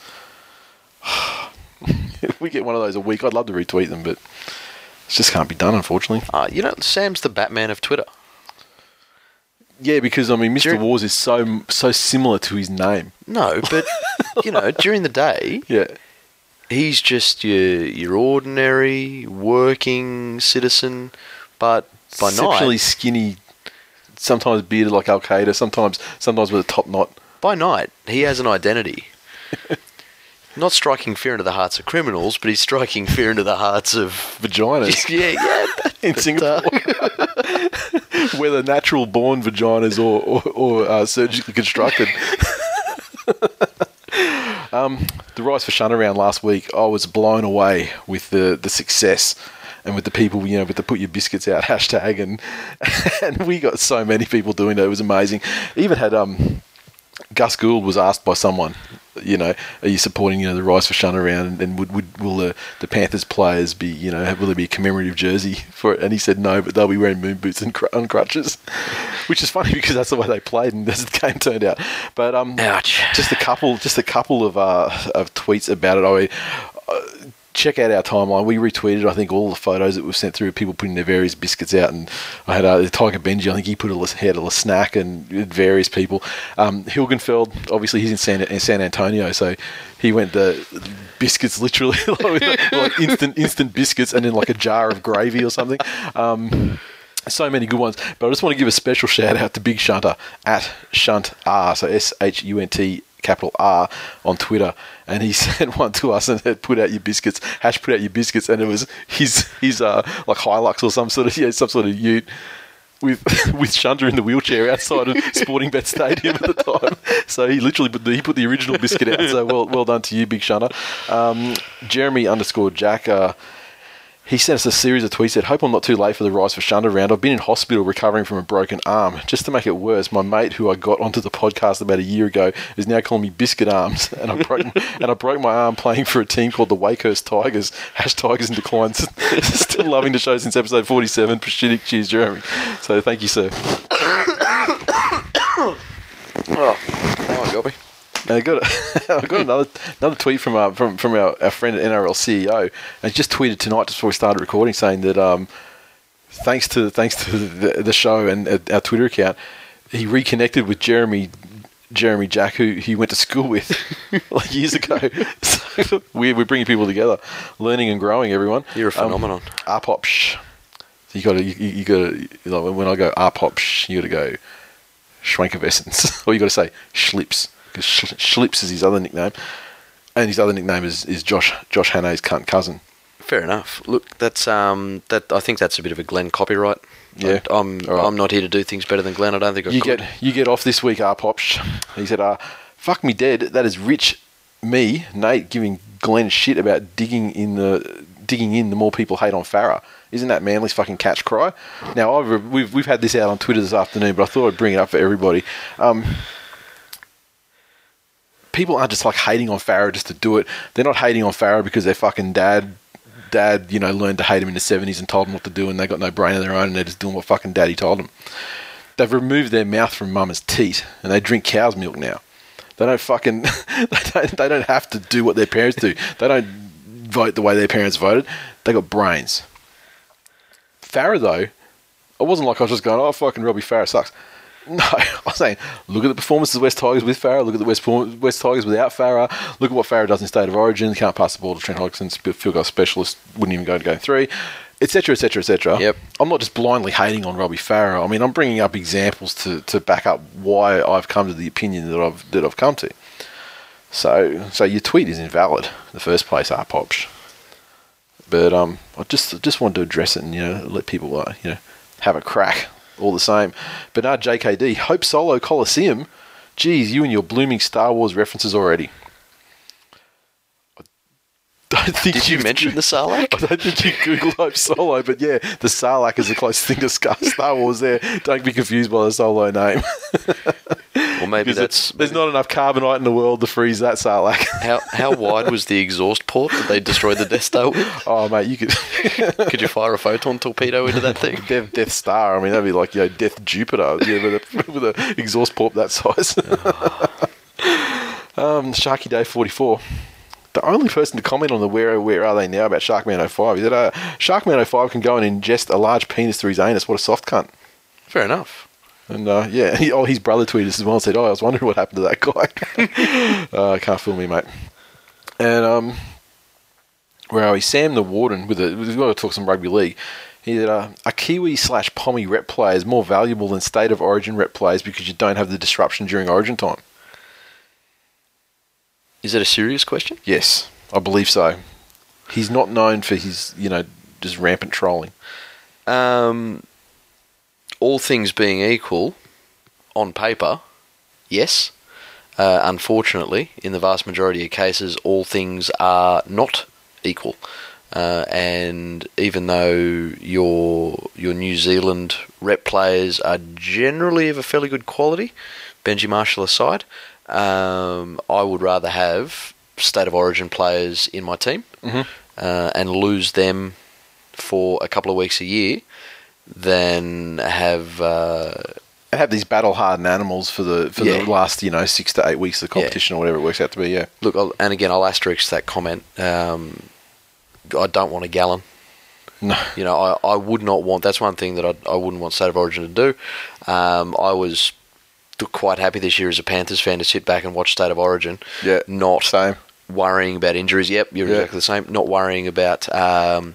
We get one of those a week. I'd love to retweet them, but it just can't be done, unfortunately. Uh, you know, Sam's the Batman of Twitter. Yeah, because, I mean, Mister During- Wars is so so similar to his name. No, but, you know, during the day... Yeah. He's just your your ordinary working citizen, but by night, exceptionally skinny sometimes bearded like Al Qaeda, sometimes sometimes with a top knot. By night, he has an identity. Not striking fear into the hearts of criminals, but he's striking fear into the hearts of vaginas. Yeah, yeah. In Singapore, whether natural born vaginas or or, or uh, surgically constructed. um, the Rise for Shunaround last week, I was blown away with the the success. And with the people, you know, with the put your biscuits out hashtag, and and we got so many people doing that. It was amazing. Even had um, Gus Gould was asked by someone, you know, are you supporting, you know, the Rise for Shunaround, and, and would would will the, the Panthers players be, you know, will there be a commemorative jersey for it? And he said no, but they'll be wearing moon boots and, cr- and crutches, which is funny because that's the way they played, and that's the game turned out. But um, ouch. Just a couple, just a couple of uh of tweets about it. I. I Check out our timeline. We retweeted, I think, all the photos that we've sent through of people putting their various biscuits out. And I had uh, Tiger Benji, I think he put a head of a snack, and various people. Um, Hilgenfeld, obviously, he's in San, in San Antonio, so he went the biscuits literally, like, like instant instant biscuits, and then like a jar of gravy or something. Um, so many good ones. But I just want to give a special shout out to Big Shunter at Shunt R, so S H U N T. Capital R on Twitter, and he sent one to us and said, "Put out your biscuits, hash put out your biscuits," and it was his his uh like Hilux or some sort of yeah some sort of ute with with Shunter in the wheelchair outside of Sporting Bet Stadium at the time. So he literally put the, he put the original biscuit out. So well well done to you, Big Shunter. Um, Jeremy underscore Jack. Uh, He sent us a series of tweets. Said, "Hope I'm not too late for the Rise for Shunaround. I've been in hospital recovering from a broken arm. Just to make it worse, my mate who I got onto the podcast about a year ago is now calling me Biscuit Arms, and I broke and I broke my arm playing for a team called the Wakehurst Tigers. Hash Tigers in decline. Still loving the show since episode forty-seven. Prosciutic, cheers, Jeremy. So thank you, sir. oh, oh, got me. I got I got another another tweet from our, from from our, our friend at N R L C E O, and he just tweeted tonight just before we started recording saying that um, thanks to thanks to the, the show and uh, our Twitter account, he reconnected with Jeremy Jeremy Jack who he went to school with like years ago. So we we're bringing people together, learning and growing. Everyone, you're a phenomenon. Um, Arpopsh, you got to you, you got to like, when I go Arpopsh, you got to go Schwankovessens, or you got to say Schlips. Because Schlips is his other nickname, and his other nickname is, is Josh Josh Hannay's cunt cousin. Fair enough. Look, that's um that I think that's a bit of a Glenn copyright. Yeah, I, I'm right. I'm not here to do things better than Glenn. I don't think I you could. get you get off this week, R Popsh. He said, "Ah, uh, fuck me dead. That is rich me Nate giving Glenn shit about digging in the digging in. The more people hate on Farah." Isn't that Manly's fucking catch cry? Now I've, we've we've had this out on Twitter this afternoon, but I thought I'd bring it up for everybody. Um. People aren't just like hating on Farah just to do it. They're not hating on Farah because their fucking dad, dad, you know, learned to hate him in the seventies and told him what to do, and they got no brain of their own, and they're just doing what fucking daddy told them. They've removed their mouth from mama's teat, and they drink cow's milk now. They don't fucking, they don't, they don't have to do what their parents do. They don't vote the way their parents voted. They got brains. Farah though, it wasn't like I was just going, oh fucking Robbie Farah sucks. No, I was saying, look at the performances of West Tigers with Farah, look at the West West Tigers without Farah, look at what Farah does in State of Origin, can't pass the ball to Trent Hodgson, field goal specialist, wouldn't even go to game three, et cetera, et cetera, et cetera. Yep. I'm not just blindly hating on Robbie Farah. I mean, I'm bringing up examples to, to back up why I've come to the opinion that I've that I've come to. So, so your tweet is invalid in the first place, Arpopsh. But um, I just just wanted to address it and you know let people uh, you know have a crack. All the same. Bernard J K D, Hope Solo Coliseum. Geez, you and your blooming Star Wars references already. I don't think Did you, you mention the Sarlacc? I don't think you Googled Hope Solo, but yeah, the Sarlacc is the closest thing to Star Wars there. Don't be confused by the Solo name. Well, maybe that's... It, there's maybe. Not enough carbonite in the world to freeze that Sarlacc. how how wide was the exhaust port that they destroyed the Death Star with? Oh, mate, you could... could you fire a photon torpedo into that thing? Death, Death Star, I mean, that'd be like, you know, Death Jupiter, yeah, with an with a exhaust port that size. um, Sharky Day forty-four. The only person to comment on the where where are they now about Sharkman oh five is that uh, Sharkman oh five can go and ingest a large penis through his anus. What a soft cunt. Fair enough. And, uh, yeah, he, oh, his brother tweeted us as well and said, oh, I was wondering what happened to that guy. uh, can't fool me, mate. And um, where are we? Sam the Warden, with a, we've got to talk some rugby league. He said, uh, are Kiwi slash Pommy rep players more valuable than State of Origin rep players because you don't have the disruption during Origin time? Is it a serious question? Yes, I believe so. He's not known for his, you know, just rampant trolling. Um, all things being equal, on paper, yes. Uh, unfortunately, in the vast majority of cases, all things are not equal. Uh, and even though your your New Zealand rep players are generally of a fairly good quality, Benji Marshall aside, um, I would rather have State of Origin players in my team mm-hmm. uh, and lose them for a couple of weeks a year than have... Uh, have these battle-hardened animals for the for yeah. the last, you know, six to eight weeks of the competition yeah. or whatever it works out to be, yeah. Look, I'll, and again, I'll asterisk that comment. Um, I don't want a Gallon. No. You know, I, I would not want... That's one thing that I, I wouldn't want State of Origin to do. Um, I was quite happy this year as a Panthers fan to sit back and watch State of Origin. Yeah, not same. Worrying about injuries. Yep, you're yeah. exactly the same. Not worrying about, um,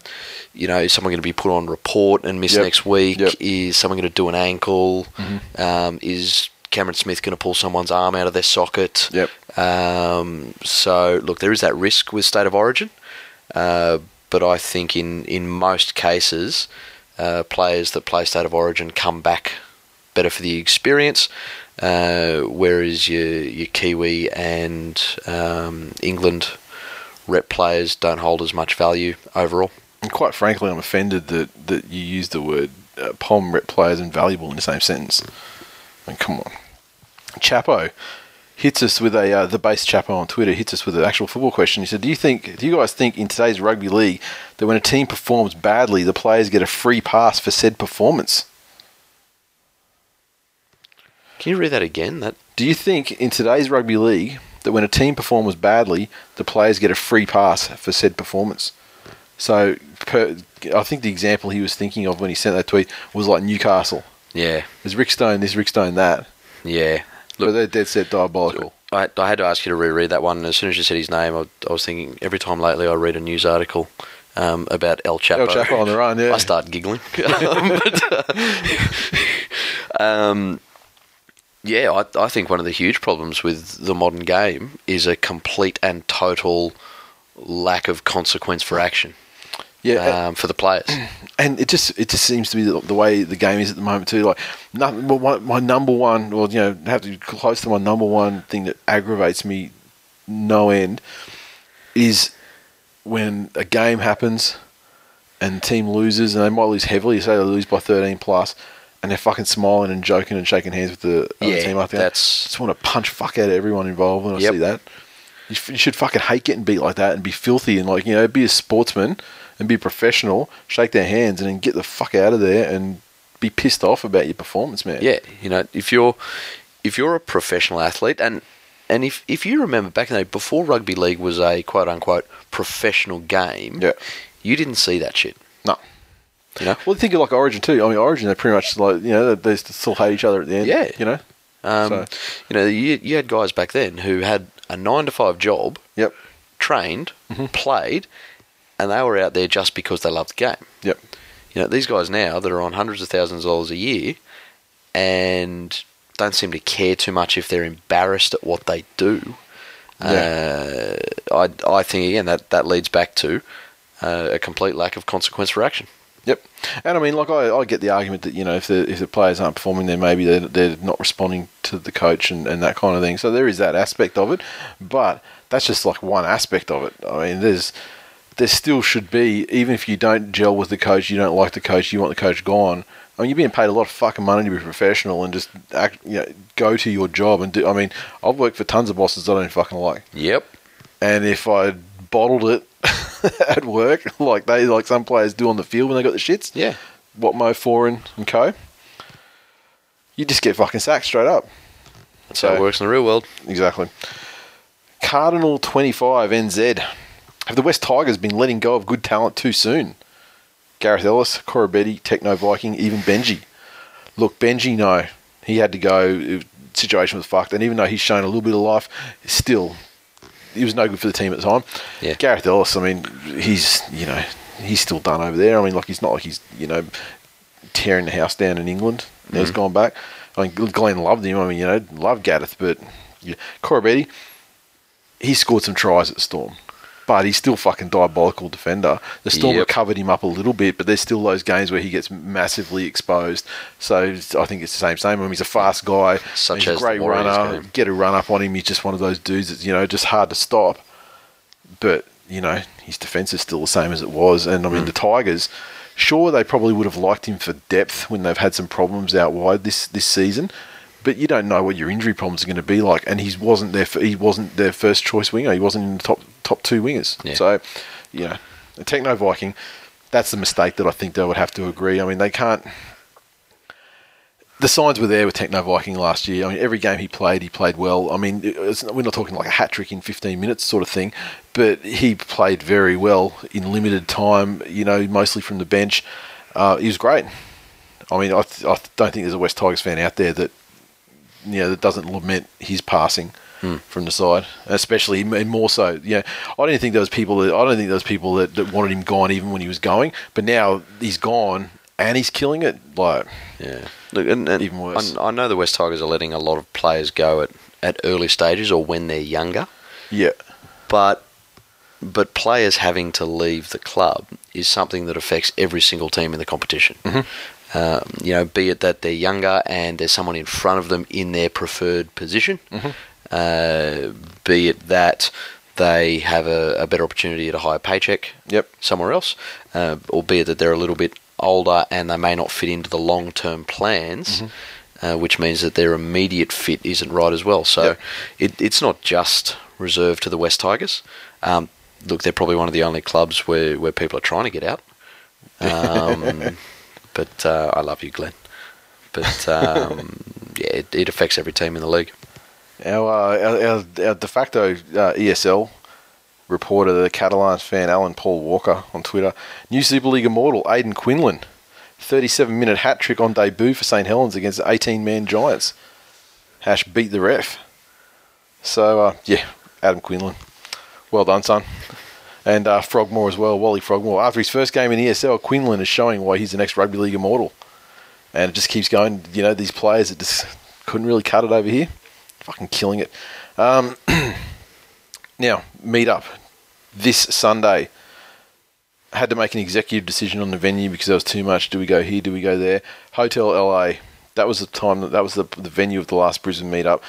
you know, is someone going to be put on report and miss yep. next week? Yep. Is someone going to do an ankle? Mm-hmm. Um, is Cameron Smith going to pull someone's arm out of their socket? Yep. Um, so, look, there is that risk with State of Origin. Uh, but I think in, in most cases, uh, players that play State of Origin come back better for the experience, uh, whereas your, your Kiwi and um, England rep players don't hold as much value overall. And quite frankly, I'm offended that, that you use the word uh, P O M rep players and valuable in the same sentence. I mean, come on. Chapo hits us with a, uh, the base Chapo on Twitter hits us with an actual football question. He said, do you think, do you guys think in today's rugby league that when a team performs badly, the players get a free pass for said performance? Can you read that again? That Do you think in today's rugby league that when a team performs badly, the players get a free pass for said performance? So per, I think the example he was thinking of when he sent that tweet was like Newcastle. Yeah. There's Rick Stone this, Rick Stone that. Yeah. Look, but they're dead set diabolical. I, I had to ask you to reread that one. As soon as you said his name, I, I was thinking every time lately I read a news article um, about El Chapo. El Chapo on the run, yeah. I start giggling. but, uh, um, yeah, I, I think one of the huge problems with the modern game is a complete and total lack of consequence for action. Yeah, um, for the players, and it just it just seems to me that the way the game is at the moment too. Like, nothing, my number one, well, you know, have to be close to my number one thing that aggravates me no end is when a game happens and the team loses, and they might lose heavily. Say they lose by thirteen plus, and they're fucking smiling and joking and shaking hands with the other yeah, team. I think that's I just want to punch fuck out of everyone involved when I yep. see that. You, f- you should fucking hate getting beat like that and be filthy and, like, you know, be a sportsman. And be professional, shake their hands, and then get the fuck out of there and be pissed off about your performance, man. Yeah, you know, if you're if you're a professional athlete, and and if, if you remember back in the day, before rugby league was a quote-unquote professional game, yeah. you didn't see that shit. No. You know? Well, think of, like, Origin too. I mean, Origin, they pretty much, like, you know, they still hate each other at the end. Yeah. You know? Um, so. You know, you, you had guys back then who had a nine to five job, yep. trained, mm-hmm. played, and they were out there just because they loved the game. Yep. You know, these guys now that are on hundreds of thousands of dollars a year and don't seem to care too much if they're embarrassed at what they do. Yeah. Uh, I I think, again, that, that leads back to uh, a complete lack of consequence for action. Yep. And, I mean, like, I, I get the argument that, you know, if the if the players aren't performing, then maybe they're, they're not responding to the coach and, and that kind of thing. So there is that aspect of it. But that's just, like, one aspect of it. I mean, there's... there still should be, even if you don't gel with the coach, you don't like the coach, you want the coach gone. I mean, you're being paid a lot of fucking money to be professional and just act, you know, go to your job and do. I mean, I've worked for tons of bosses I don't fucking like. Yep. And if I bottled it at work, like they, like some players do on the field when they got the shits. Yeah. What Mo Foran and co. You just get fucking sacked straight up. That's so, how it works in the real world. Exactly. Cardinal twenty-five N Z. Have the West Tigers been letting go of good talent too soon? Gareth Ellis, Corabetti, Techno Viking, even Benji. Look, Benji, no. He had to go. Situation was fucked. And even though he's shown a little bit of life, still, he was no good for the team at the time. Yeah. Gareth Ellis, I mean, he's, you know, he's still done over there. I mean, like, he's not like he's, you know, tearing the house down in England. Mm-hmm. He's gone back. I mean, Glenn loved him. I mean, you know, loved Gareth, but yeah. Corabetti, he scored some tries at Storm, but he's still fucking diabolical defender. The Storm yep. recovered him up a little bit, but there's still those games where he gets massively exposed. So I think it's the same same. I mean, he's a fast guy, Such he's a great runner. Game. Get a run up on him, he's just one of those dudes that's, you know, just hard to stop. But, you know, his defence is still the same as it was. And, I mean, mm. the Tigers, sure, they probably would have liked him for depth when they've had some problems out wide this, this season, but you don't know what your injury problems are going to be like. And he wasn't their he wasn't their first choice winger. He wasn't in the top top two wingers. Yeah. So, you know, a Techno Viking, that's the mistake that I think they would have to agree. I mean, they can't. The signs were there with Techno Viking last year. I mean, every game he played, he played well. I mean, it's, we're not talking like a hat-trick in fifteen minutes sort of thing, but he played very well in limited time, you know, mostly from the bench. Uh, he was great. I mean, I, th- I don't think there's a West Tigers fan out there that, you know, that doesn't lament his passing hmm. from the side, especially, and more so, you know, I don't think there was people that, I don't think there was people that, that wanted him gone even when he was going, but now he's gone. And he's killing it, like, yeah. Look, and, and even worse. I, I know the West Tigers are letting a lot of players go at, at early stages or when they're younger. Yeah. But but players having to leave the club is something that affects every single team in the competition. Mm-hmm. Um, you know, be it that they're younger and there's someone in front of them in their preferred position, mm-hmm. uh, be it that they have a, a better opportunity at a higher paycheck yep. somewhere else, uh, or be it that they're a little bit older and they may not fit into the long-term plans, mm-hmm. uh, which means that their immediate fit isn't right as well. So yep. it, it's not just reserved to the West Tigers. Um, look, they're probably one of the only clubs where, where people are trying to get out. Um, but uh, I love you, Glenn. But um, yeah, it, it affects every team in the league. Our, uh, our, our de facto uh, E S L reporter, the Catalans fan Alan Paul Walker on Twitter, new Super League immortal Aidan Quinlan, thirty-seven minute hat trick on debut for St Helens against the eighteen man Giants. Hash beat the ref. So uh, yeah, Adam Quinlan, well done, son. And uh, Frogmore as well, Wally Frogmore. After his first game in E S L, Quinlan is showing why he's the next rugby league immortal. And it just keeps going. You know, these players that just couldn't really cut it over here, fucking killing it. Um, now meet up. This Sunday, I had to make an executive decision on the venue because there was too much. Do we go here? Do we go there? Hotel L A. That was the time. That, that was the, the venue of the last Brisbane meetup.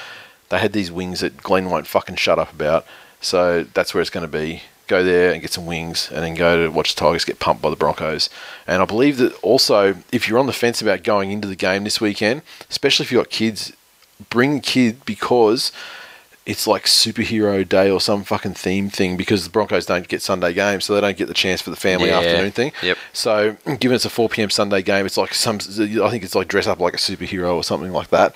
They had these wings that Glenn won't fucking shut up about. So that's where it's going to be. Go there and get some wings, and then go to watch the Tigers get pumped by the Broncos. And I believe that also, if you're on the fence about going into the game this weekend, especially if you've got kids, bring a kid because it's like superhero day or some fucking theme thing because the Broncos don't get Sunday games, so they don't get the chance for the family yeah. afternoon thing. Yep. So given it's a four p.m. Sunday game, it's like some, I think it's like dress up like a superhero or something like that.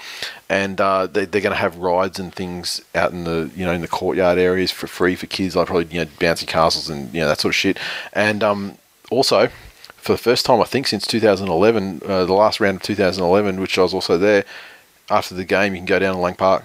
And uh, they, they're going to have rides and things out in the, you know, in the courtyard areas for free for kids, like probably, you know, bouncy castles and, you know, that sort of shit. And um, also, for the first time I think since two thousand eleven, uh, the last round of two thousand eleven, which I was also there, after the game you can go down to Lang Park.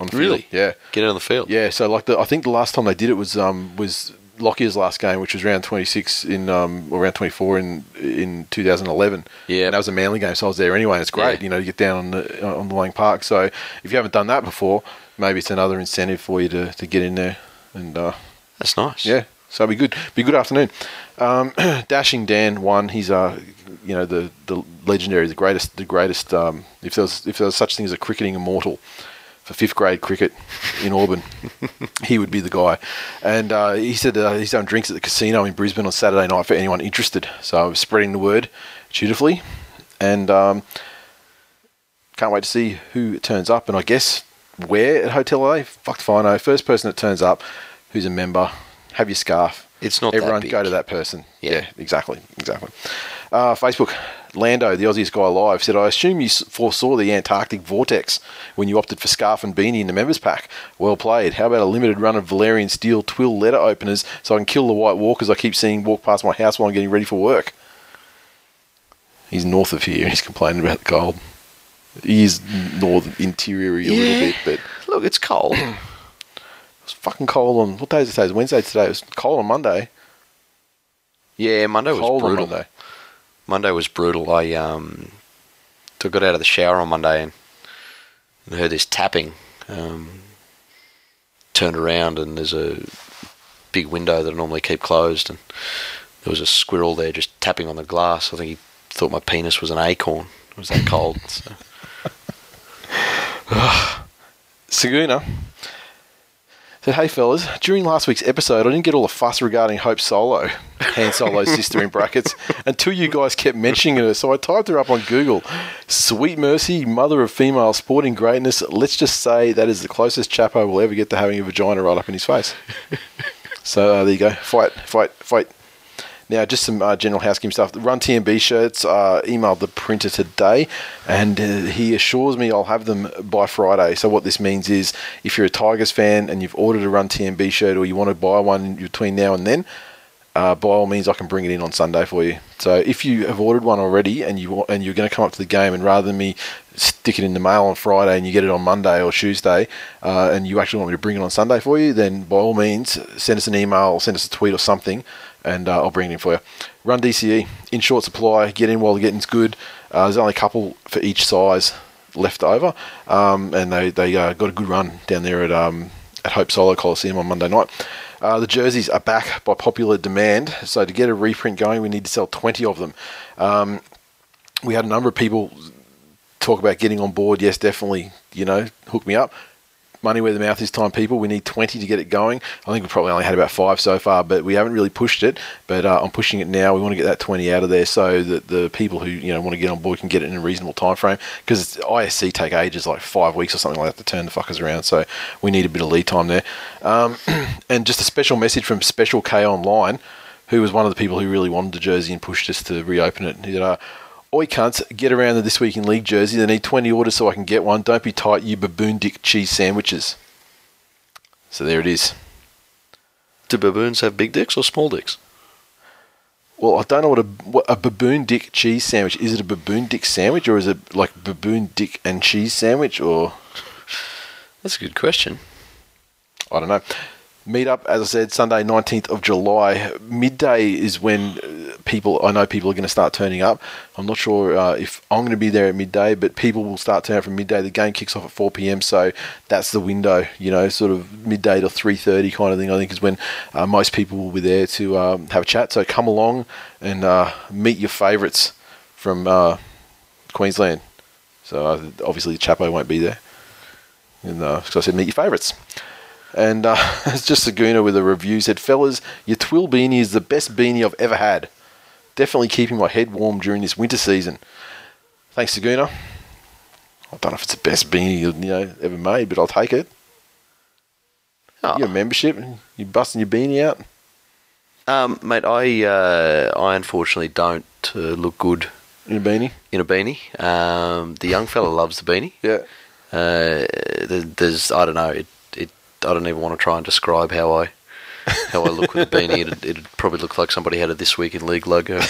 On the really? Field. Yeah. Get out on the field. Yeah. So like the, I think the last time they did it was um was Lockyer's last game, which was round twenty six in um or round twenty four in in two thousand eleven. Yeah. And that was a Manly game, so I was there anyway. And it's great, yeah. you know, you get down on the on the Lang Park. So if you haven't done that before, maybe it's another incentive for you to, to get in there. And uh, that's nice. Yeah. So it'll be good. Be a good afternoon. Um, Dashing Dan won. He's uh you know the, the legendary, the greatest the greatest um if there was if there was such thing as a cricketing immortal for fifth grade cricket in Auburn, he would be the guy. And uh, he said uh, he's done drinks at the casino in Brisbane on Saturday night for anyone interested. So I was spreading the word dutifully. And um, can't wait to see who turns up. And I guess where at Hotel L A? Fuck if I know. First person that turns up who's a member, have your scarf. It's not Everyone, that big. Go to that person. Yeah, yeah exactly. Exactly. Uh, Facebook. Lando, the Aussies guy live, said, I assume you foresaw the Antarctic vortex when you opted for scarf and beanie in the members pack. Well played. How about a limited run of Valerian steel twill letter openers so I can kill the white walkers I keep seeing walk past my house while I'm getting ready for work? He's north of here. He's complaining about the cold. He is northern interior yeah. a little bit. But look, it's cold. was fucking cold on, what day is it today? It was Wednesday today. It was cold on Monday. Yeah, Monday was brutal. Cold on Monday. Monday was brutal. I um, got out of the shower on Monday and I heard this tapping. Um, turned around and there's a big window that I normally keep closed, and there was a squirrel there just tapping on the glass. I think he thought my penis was an acorn. It was that cold. So. Saguna said, "Hey fellas, during last week's episode I didn't get all the fuss regarding Hope Solo, Han Solo's sister in brackets, until you guys kept mentioning her, so I typed her up on Google. Sweet mercy, mother of female sporting greatness, let's just say that is the closest Chapo will ever get to having a vagina right up in his face." So uh, there you go. Fight, fight, fight. Now, just some uh, general housekeeping stuff. The Run T M B shirts, uh, emailed the printer today, and uh, he assures me I'll have them by Friday. So what this means is, if you're a Tigers fan and you've ordered a Run T M B shirt, or you want to buy one between now and then, uh, by all means, I can bring it in on Sunday for you. So if you have ordered one already and, you want, and you're going to come up to the game, and rather than me stick it in the mail on Friday and you get it on Monday or Tuesday, uh, and you actually want me to bring it on Sunday for you, then by all means, send us an email or send us a tweet or something, and uh, I'll bring it in for you. Run D C E, in short supply. Get in while the getting's good. Uh, there's only a couple for each size left over, um, and they, they uh, got a good run down there at um, at Hope Solo Coliseum on Monday night. Uh, the jerseys are back by popular demand, so to get a reprint going, we need to sell twenty of them. Um, we had a number of people talk about getting on board. Yes, definitely, you know, hook me up. Money where the mouth is time, people. We need twenty to get it going. I think we've probably only had about five so far, but we haven't really pushed it. But uh, I'm pushing it now. We want to get that twenty out of there so that the people who, you know, want to get on board can get it in a reasonable time frame, because I S C take ages, like five weeks or something like that, to turn the fuckers around. So we need a bit of lead time there. Um, and just a special message from Special K Online, who was one of the people who really wanted the jersey and pushed us to reopen it. He said, uh, "Oi cunts, get around to This Week in League jersey. They need twenty orders so I can get one. Don't be tight, you baboon dick cheese sandwiches." So there it is. Do baboons have big dicks or small dicks? Well, I don't know what a, what a baboon dick cheese sandwich is. Is it a baboon dick sandwich, or is it like baboon dick and cheese sandwich, or? That's a good question. I don't know. Meet up, as I said, Sunday nineteenth of July. Midday is when people, I know people are going to start turning up. I'm not sure uh, if I'm going to be there at midday, but people will start turning up from midday. The game kicks off at four p.m, so that's the window, you know, sort of midday to three thirty kind of thing, I think, is when uh, most people will be there to um, have a chat. So come along and uh, meet your favourites from uh, Queensland. So uh, obviously Chapo won't be there. And, uh, so I said meet your favourites. And uh, it's just Saguna with a review. Said, "Fellas, your twill beanie is the best beanie I've ever had. Definitely keeping my head warm during this winter season." Thanks, Saguna. I don't know if it's the best beanie you know ever made, but I'll take it. Oh. Your membership, you busting your beanie out, um, mate. I uh, I unfortunately don't uh, look good in a beanie. In a beanie, um, the young fella loves the beanie. Yeah. Uh, there's I don't know. It, I don't even want to try and describe how I how I look with a beanie. It'd, it'd probably look like somebody had a This Week in League logo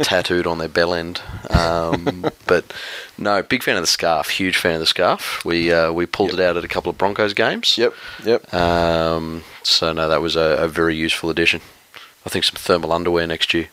tattooed on their bell end. Um, but no, big fan of the scarf. Huge fan of the scarf. We uh, we pulled yep. it out at a couple of Broncos games. Yep, yep. Um, so no, that was a, a very useful addition. I think some thermal underwear next year.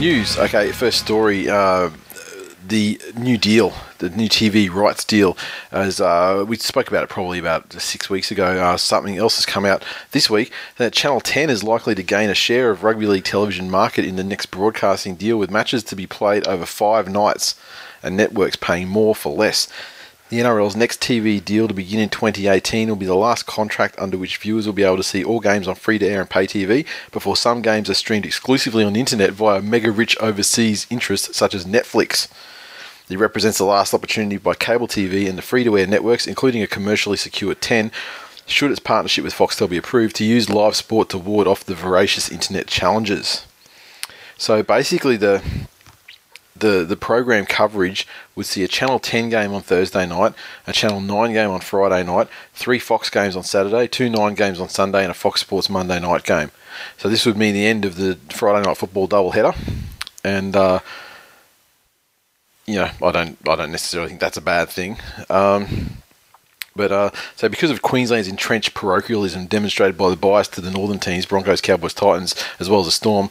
News. Okay, first story, uh, the new deal, the new T V rights deal, as uh, we spoke about it probably about six weeks ago, uh, something else has come out this week, that Channel ten is likely to gain a share of rugby league television market in the next broadcasting deal, with matches to be played over five nights and networks paying more for less. The N R L's next T V deal to begin in twenty eighteen will be the last contract under which viewers will be able to see all games on free-to-air and pay T V before some games are streamed exclusively on the internet via mega-rich overseas interests such as Netflix. It represents the last opportunity by cable T V and the free-to-air networks, including a commercially secure ten, should its partnership with Foxtel be approved, to use live sport to ward off the voracious internet challenges. So basically the... the, the program coverage would see a Channel ten game on Thursday night, a Channel nine game on Friday night, three Fox games on Saturday, two nine games on Sunday, and a Fox Sports Monday night game. So this would mean the end of the Friday night football doubleheader. And, uh, you know, I don't, I don't necessarily think that's a bad thing. Um, But uh, so because of Queensland's entrenched parochialism demonstrated by the bias to the northern teams, Broncos, Cowboys, Titans, as well as the Storm,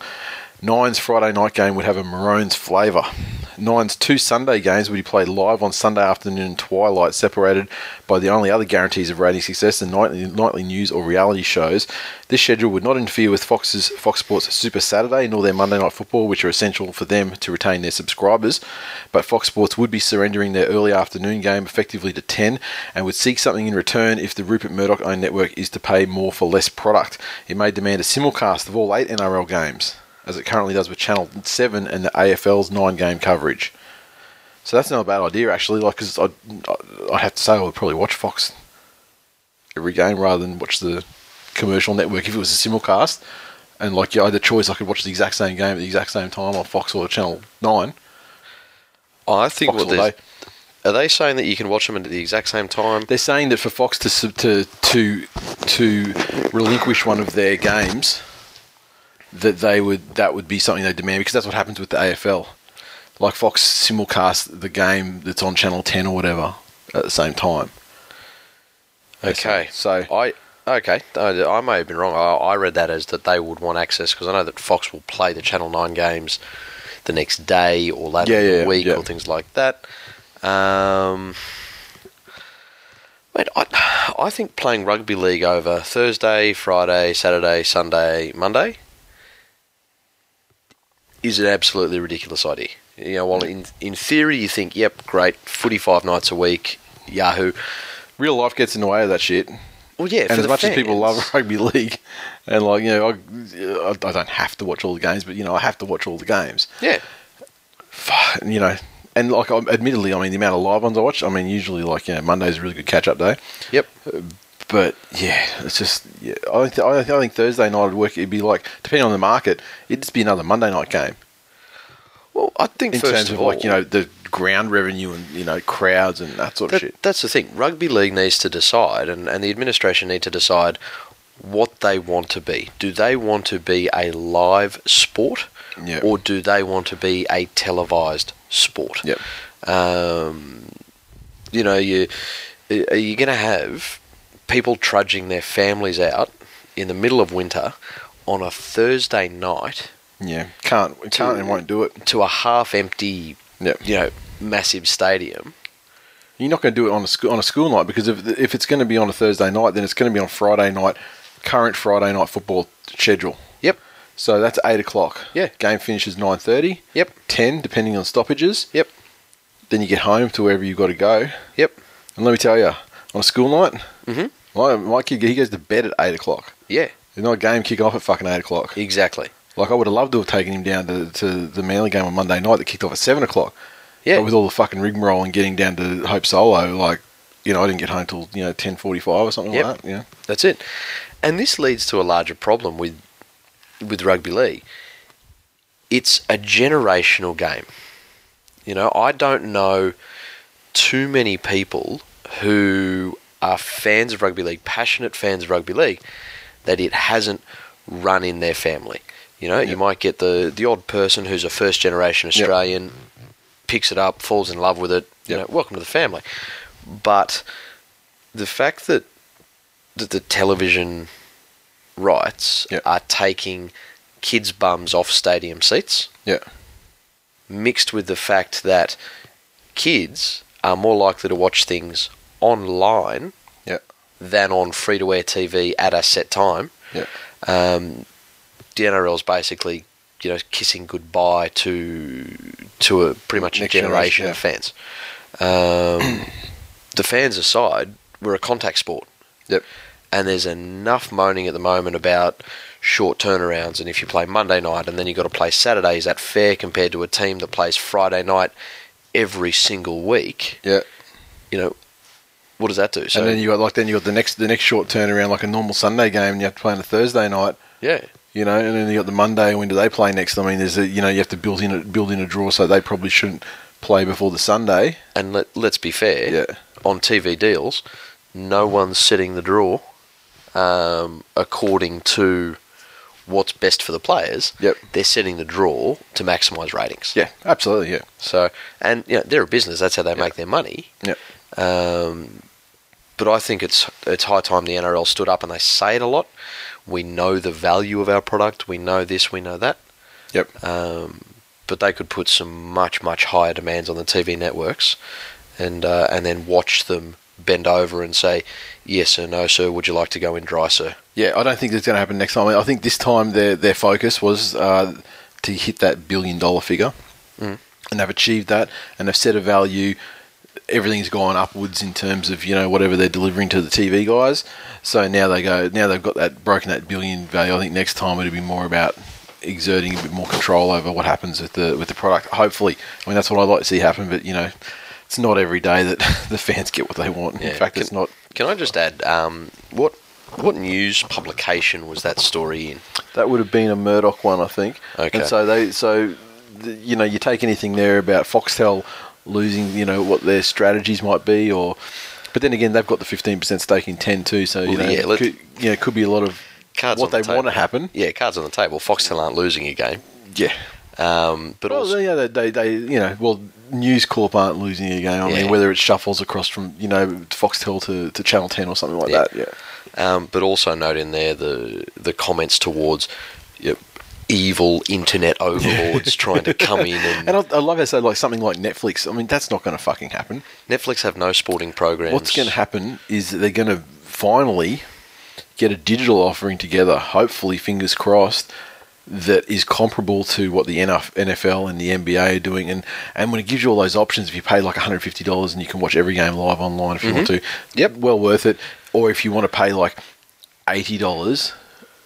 Nine's Friday night game would have a Maroons flavour. Nine's two Sunday games would be played live on Sunday afternoon and twilight, separated by the only other guarantees of rating success, the nightly, nightly news or reality shows. This schedule would not interfere with Fox's Fox Sports Super Saturday nor their Monday Night Football, which are essential for them to retain their subscribers. But Fox Sports would be surrendering their early afternoon game effectively to ten and would seek something in return if the Rupert Murdoch-owned network is to pay more for less product. It may demand a simulcast of all eight N R L games, as it currently does with Channel seven and the A F L's nine-game coverage. So that's not a bad idea, actually, like, because I'd, I'd have to say I would probably watch Fox every game rather than watch the commercial network if it was a simulcast. And, like, yeah, I had the choice. I could watch the exact same game at the exact same time on Fox or Channel nine. I think Fox what they... Are they saying that you can watch them at the exact same time? They're saying that for Fox to to to, to relinquish one of their games, that they would that would be something they demand, because that's what happens with the A F L. Like, Fox simulcast the game that's on Channel ten or whatever at the same time. Okay, so I okay I may have been wrong. I, I read that as that they would want access, because I know that Fox will play the Channel nine games the next day or later yeah, in the yeah, week yeah. or things like that. Um, mate, I I think playing rugby league over Thursday, Friday, Saturday, Sunday, Monday is an absolutely ridiculous idea. You know, while in in theory you think, yep, great, footy five nights a week, Yahoo. Real life gets in the way of that shit. Well, yeah, and for as much fans. as people love rugby league, and like, you know, I, I don't have to watch all the games, but you know, I have to watch all the games. Yeah. You know, and like, admittedly, I mean, the amount of live ones I watch, I mean, usually like, you know, Monday's a really good catch up day. Yep. But yeah, it's just yeah, I, th- I think Thursday night would work. It'd be like, depending on the market, it'd just be another Monday night game. Well, I think in first terms of, of all, like, you know, the ground revenue and, you know, crowds and that sort that, of shit. That's the thing. Rugby league needs to decide, and, and the administration need to decide what they want to be. Do they want to be a live sport, yep, or do they want to be a televised sport? Yep. Um, you know, you are you going to have people trudging their families out in the middle of winter on a Thursday night. Yeah, can't to, can't and won't do it. To a half-empty, yep, you know, massive stadium. You're not going to do it on a school on a school night, because if if it's going to be on a Thursday night, then it's going to be on Friday night, current Friday night football schedule. Yep. So that's eight o'clock. Yeah. Game finishes nine thirty. Yep. Ten, depending on stoppages. Yep. Then you get home to wherever you've got to go. Yep. And let me tell you, on a school night, mm-hmm, My, my kid, he goes to bed at eight o'clock. Yeah. There's not a game kicking off at fucking eight o'clock. Exactly. Like, I would have loved to have taken him down to, to the Manly game on Monday night that kicked off at seven o'clock. Yeah. But with all the fucking rigmarole and getting down to Hope Solo, like, you know, I didn't get home till, you know, ten forty-five or something, yep, like that. Yeah. That's it. And this leads to a larger problem with with rugby league. It's a generational game. You know, I don't know too many people who are fans of rugby league, passionate fans of rugby league, that it hasn't run in their family. You know, yep, you might get the, the odd person who's a first generation Australian, yep, picks it up, falls in love with it, you yep know, welcome to the family. But the fact that, that the television rights, yep, are taking kids' bums off stadium seats, yep, mixed with the fact that kids are more likely to watch things online, yep, than on free-to-air T V at a set time. Yep. Um, the N R L's basically, you know, kissing goodbye to to a pretty much Next a generation, generation yeah. of fans. Um, the fans aside, we're a contact sport. Yep. And there's enough moaning at the moment about short turnarounds, and if you play Monday night and then you've got to play Saturday, is that fair compared to a team that plays Friday night every single week? Yeah. You know, what does that do? So and then you got like then you got the next the next short turnaround, like a normal Sunday game, and you have to play on a Thursday night. Yeah. you know, and then you got the Monday. When do they play next? I mean, there's a, you know, you have to build in a, build in a draw, so they probably shouldn't play before the Sunday. And let, let's be fair, yeah. on T V deals, no one's setting the draw um, according to what's best for the players. Yep, they're setting the draw to maximise ratings. Yeah, absolutely. Yeah. So, and you know, they're a business. That's how they yep. make their money. Yeah. Um, but I think it's it's high time the N R L stood up, and they say it a lot. We know the value of our product. We know this. We know that. Yep. Um, but they could put some much, much higher demands on the T V networks, and uh, and then watch them bend over and say, yes sir, no sir, would you like to go in dry, sir? Yeah, I don't think that's going to happen next time. I think this time their their focus was uh, to hit that billion dollar figure, mm. and they've achieved that, and they've set a value. Everything's gone upwards in terms of, you know, whatever they're delivering to the T V guys. So now they go, now they've got that broken that billion value. I think next time it'll be more about exerting a bit more control over what happens with the with the product. Hopefully, I mean that's what I'd like to see happen. But you know, it's not every day that the fans get what they want. Yeah, in fact, can, it's not. Can I just add um, what what news publication was that story in? That would have been a Murdoch one, I think. Okay. And so they so the, you know, you take anything there about Foxtel losing, you know, what their strategies might be, or but then again, they've got the fifteen percent stake in ten too, so you well, know, yeah, could, you know, could be a lot of cards what they the want to happen. Yeah, cards on the table. Foxtel aren't losing a game. Yeah, um, but well, also yeah, they, they, they, you know, well, News Corp aren't losing a game. I yeah. mean, whether it shuffles across from, you know, Foxtel to, to Channel ten or something like yeah. that. Yeah, um, but also note in there the the comments towards. You know, evil internet overlords trying to come in and... And I, I love how they say, like, something like Netflix. I mean, that's not going to fucking happen. Netflix have no sporting programs. What's going to happen is that they're going to finally get a digital offering together, hopefully, fingers crossed, that is comparable to what the N F L and the N B A are doing. And, and when it gives you all those options, if you pay like one hundred fifty dollars and you can watch every game live online if you mm-hmm. want to, yep, well worth it. Or if you want to pay like eighty dollars...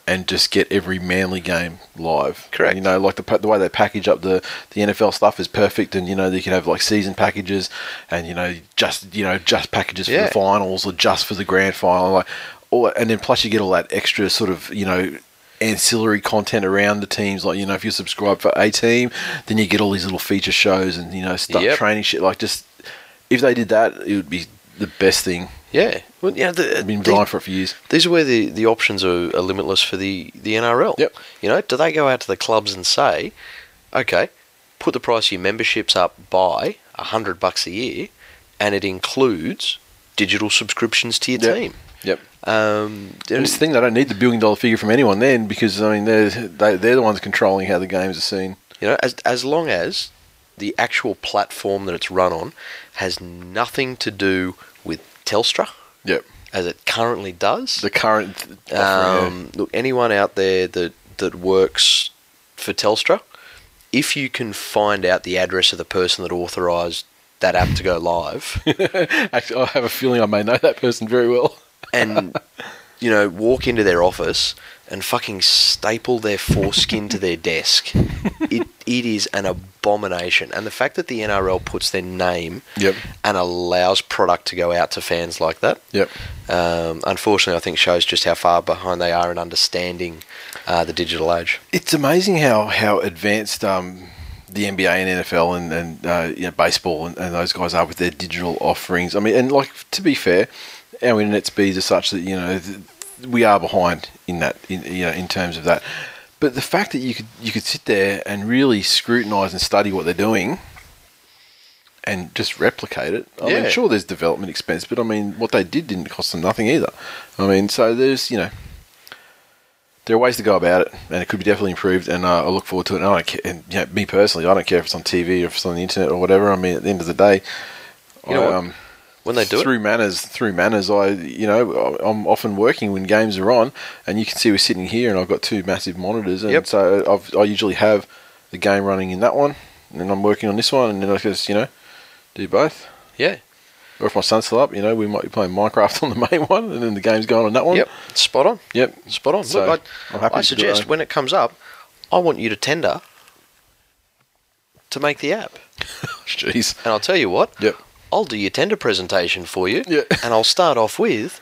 and just get every Manly game live. Correct. You know, like the the way they package up the, the N F L stuff is perfect, and you know, they can have like season packages, and you know, just you know, just packages yeah. for the finals or just for the grand final, like all. And then plus you get all that extra sort of, you know, ancillary content around the teams. Like, you know, if you subscribe for a team, then you get all these little feature shows and you know stuff, yep. training shit. Like, just if they did that, it would be the best thing. Yeah, well, yeah. The, I've been blind for it for years. These are where the, the options are, are limitless for the, the N R L. Yep. You know, do they go out to the clubs and say, okay, put the price of your memberships up by a hundred bucks a year, and it includes digital subscriptions to your yep. team. Yep. Um, and it's the thing, they don't need the billion dollar figure from anyone then, because I mean they're they, they're the ones controlling how the games are seen. You know, as as long as the actual platform that it's run on has nothing to do with Telstra, yep, as it currently does. The current th- offering, um, yeah. Look, anyone out there that that works for Telstra, if you can find out the address of the person that authorised that app to go live, actually, I have a feeling I may know that person very well, and you know, walk into their office and fucking staple their foreskin to their desk. It it is an abomination, and the fact that the N R L puts their name yep. and allows product to go out to fans like that, yep. um, unfortunately, I think shows just how far behind they are in understanding uh, the digital age. It's amazing how how advanced um, the N B A and N F L and, and uh, you know, baseball and, and those guys are with their digital offerings. I mean, and like, to be fair, our internet speeds are such that, you know, Th- we are behind in that, in, you know, in terms of that. But the fact that you could you could sit there and really scrutinise and study what they're doing and just replicate it. I yeah. mean, sure, there's development expense, but I mean, what they did didn't cost them nothing either. I mean, so there's, you know, there are ways to go about it, and it could be definitely improved, and uh, I look forward to it. And I don't care, and, you know, me personally, I don't care if it's on T V or if it's on the internet or whatever. I mean, at the end of the day, you I, know um, when they do through it? manners, through manners, I you know I'm often working when games are on, and you can see we're sitting here, and I've got two massive monitors, and yep. so I've, I usually have the game running in that one, and then I'm working on this one, and then I just you know do both. Yeah. Or if my son's still up, you know, we might be playing Minecraft on the main one, and then the game's going on that one. Yep. Spot on. Yep. Spot on. So Look, I, I'm happy I to suggest do it. When it comes up, I want you to tender to make the app. Jeez. And I'll tell you what. Yep. I'll do your tender presentation for you, yeah. and I'll start off with,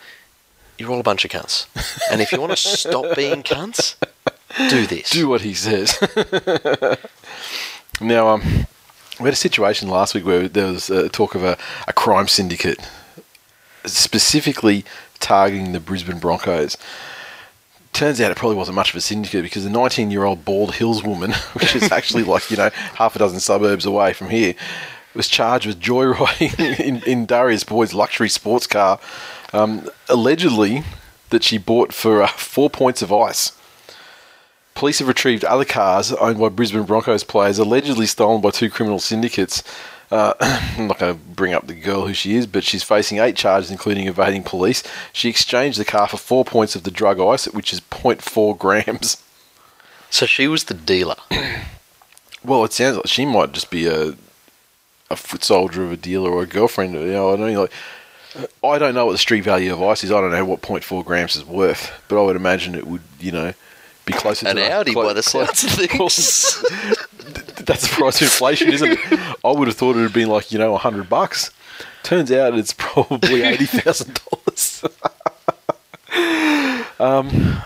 you're all a bunch of cunts. And if you want to stop being cunts, do this. Do what he says. Now, um, we had a situation last week where there was uh, talk of a, a crime syndicate specifically targeting the Brisbane Broncos. Turns out it probably wasn't much of a syndicate, because a nineteen-year-old Bald Hills woman, which is actually like, you know, half a dozen suburbs away from here, was charged with joyriding in, in Darius Boyd's luxury sports car, um, allegedly that she bought for uh, four points of ice. Police have retrieved other cars owned by Brisbane Broncos players, allegedly stolen by two criminal syndicates. Uh, I'm not going to bring up the girl who she is, but she's facing eight charges, including evading police. She exchanged the car for four points of the drug ice, which is zero point four grams. So she was the dealer. Well, it sounds like she might just be a a foot soldier of a dealer or a girlfriend. You know, I don't know, like, I don't know what the street value of ice is. I don't know what zero point four grams is worth, but I would imagine it would, you know, be closer an to an Audi clo- by the sounds of things. That's the price of inflation, isn't it? I would have thought it would have been like, you know, a hundred bucks. Turns out it's probably eighty thousand dollars. um,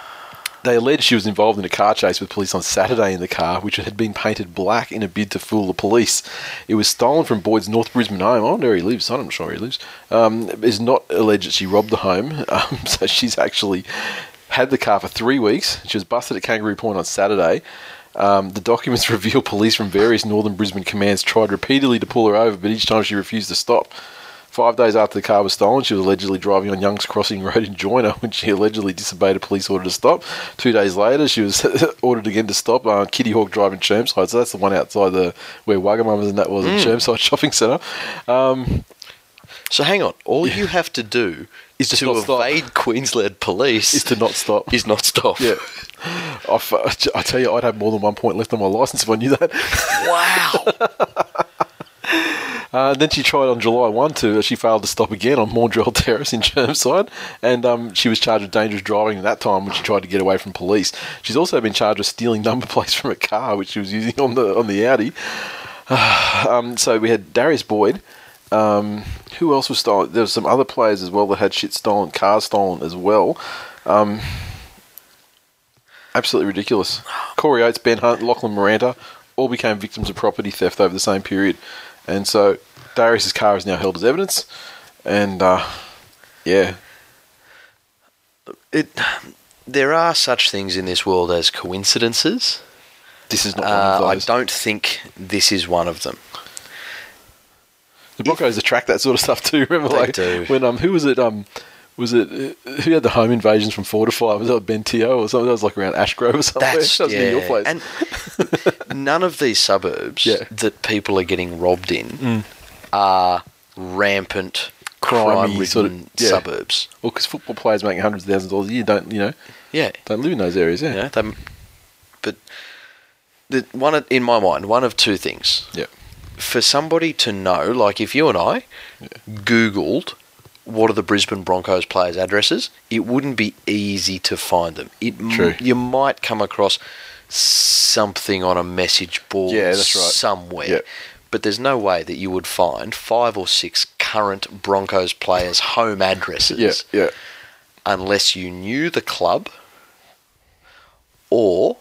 they alleged she was involved in a car chase with police on Saturday in the car, which had been painted black in a bid to fool the police. It was stolen from Boyd's North Brisbane home. I wonder where he lives. I'm not sure where he lives. Um, it's not alleged that she robbed the home, um, so she's actually had the car for three weeks. She was busted at Kangaroo Point on Saturday. Um, the documents reveal police from various northern Brisbane commands tried repeatedly to pull her over, but each time she refused to stop. Five days after the car was stolen, she was allegedly driving on Young's Crossing Road in Joyner when she allegedly disobeyed a police order to stop. Two days later, she was ordered again to stop on uh, Kitty Hawk Drive in Chermside. So that's the one outside the where Wagamama's and that was, mm. in Chermside Shopping Centre. Um, so hang on, all yeah. you have to do is to evade stop. Queensland police. Is to not stop. Is not stop. Yeah. I, I tell you, I'd have more than one point left on my licence if I knew that. Wow. uh, then she tried on July first too. She failed to stop again on Maundrell Terrace in Chermside. And um, she was charged with dangerous driving at that time when she tried to get away from police. She's also been charged with stealing number plates from a car, which she was using on the, on the Audi. um, so we had Darius Boyd. Um, who else was stolen? There were some other players as well that had shit stolen, cars stolen as well. Um, absolutely ridiculous. Corey Oates, Ben Hunt, Lachlan Miranda all became victims of property theft over the same period. And so Darius's car is now held as evidence. And, uh, yeah. it. There are such things in this world as coincidences. This is not uh, one of those. I don't think this is one of them. The Broncos if, attract that sort of stuff too. Remember, they like do. when um, who was it? Um, was it uh, who had the home invasions from four to five? Was that Ben Teo or something? That was like around Ashgrove or somewhere. That's, that was yeah. near your place. And none of these suburbs yeah. that people are getting robbed in mm. are rampant crime-ridden sort of, yeah. suburbs. Well, because football players making hundreds of thousands of dollars a year don't you know? Yeah, don't live in those areas. Yeah, yeah they, but the one in my mind, one of two things. Yeah. For somebody to know, like if you and I yeah. Googled what are the Brisbane Broncos players' addresses, it wouldn't be easy to find them. It True. M- you might come across something on a message board yeah, that's right. somewhere, yep. but there's no way that you would find five or six current Broncos players' home addresses yeah, yeah. unless you knew the club or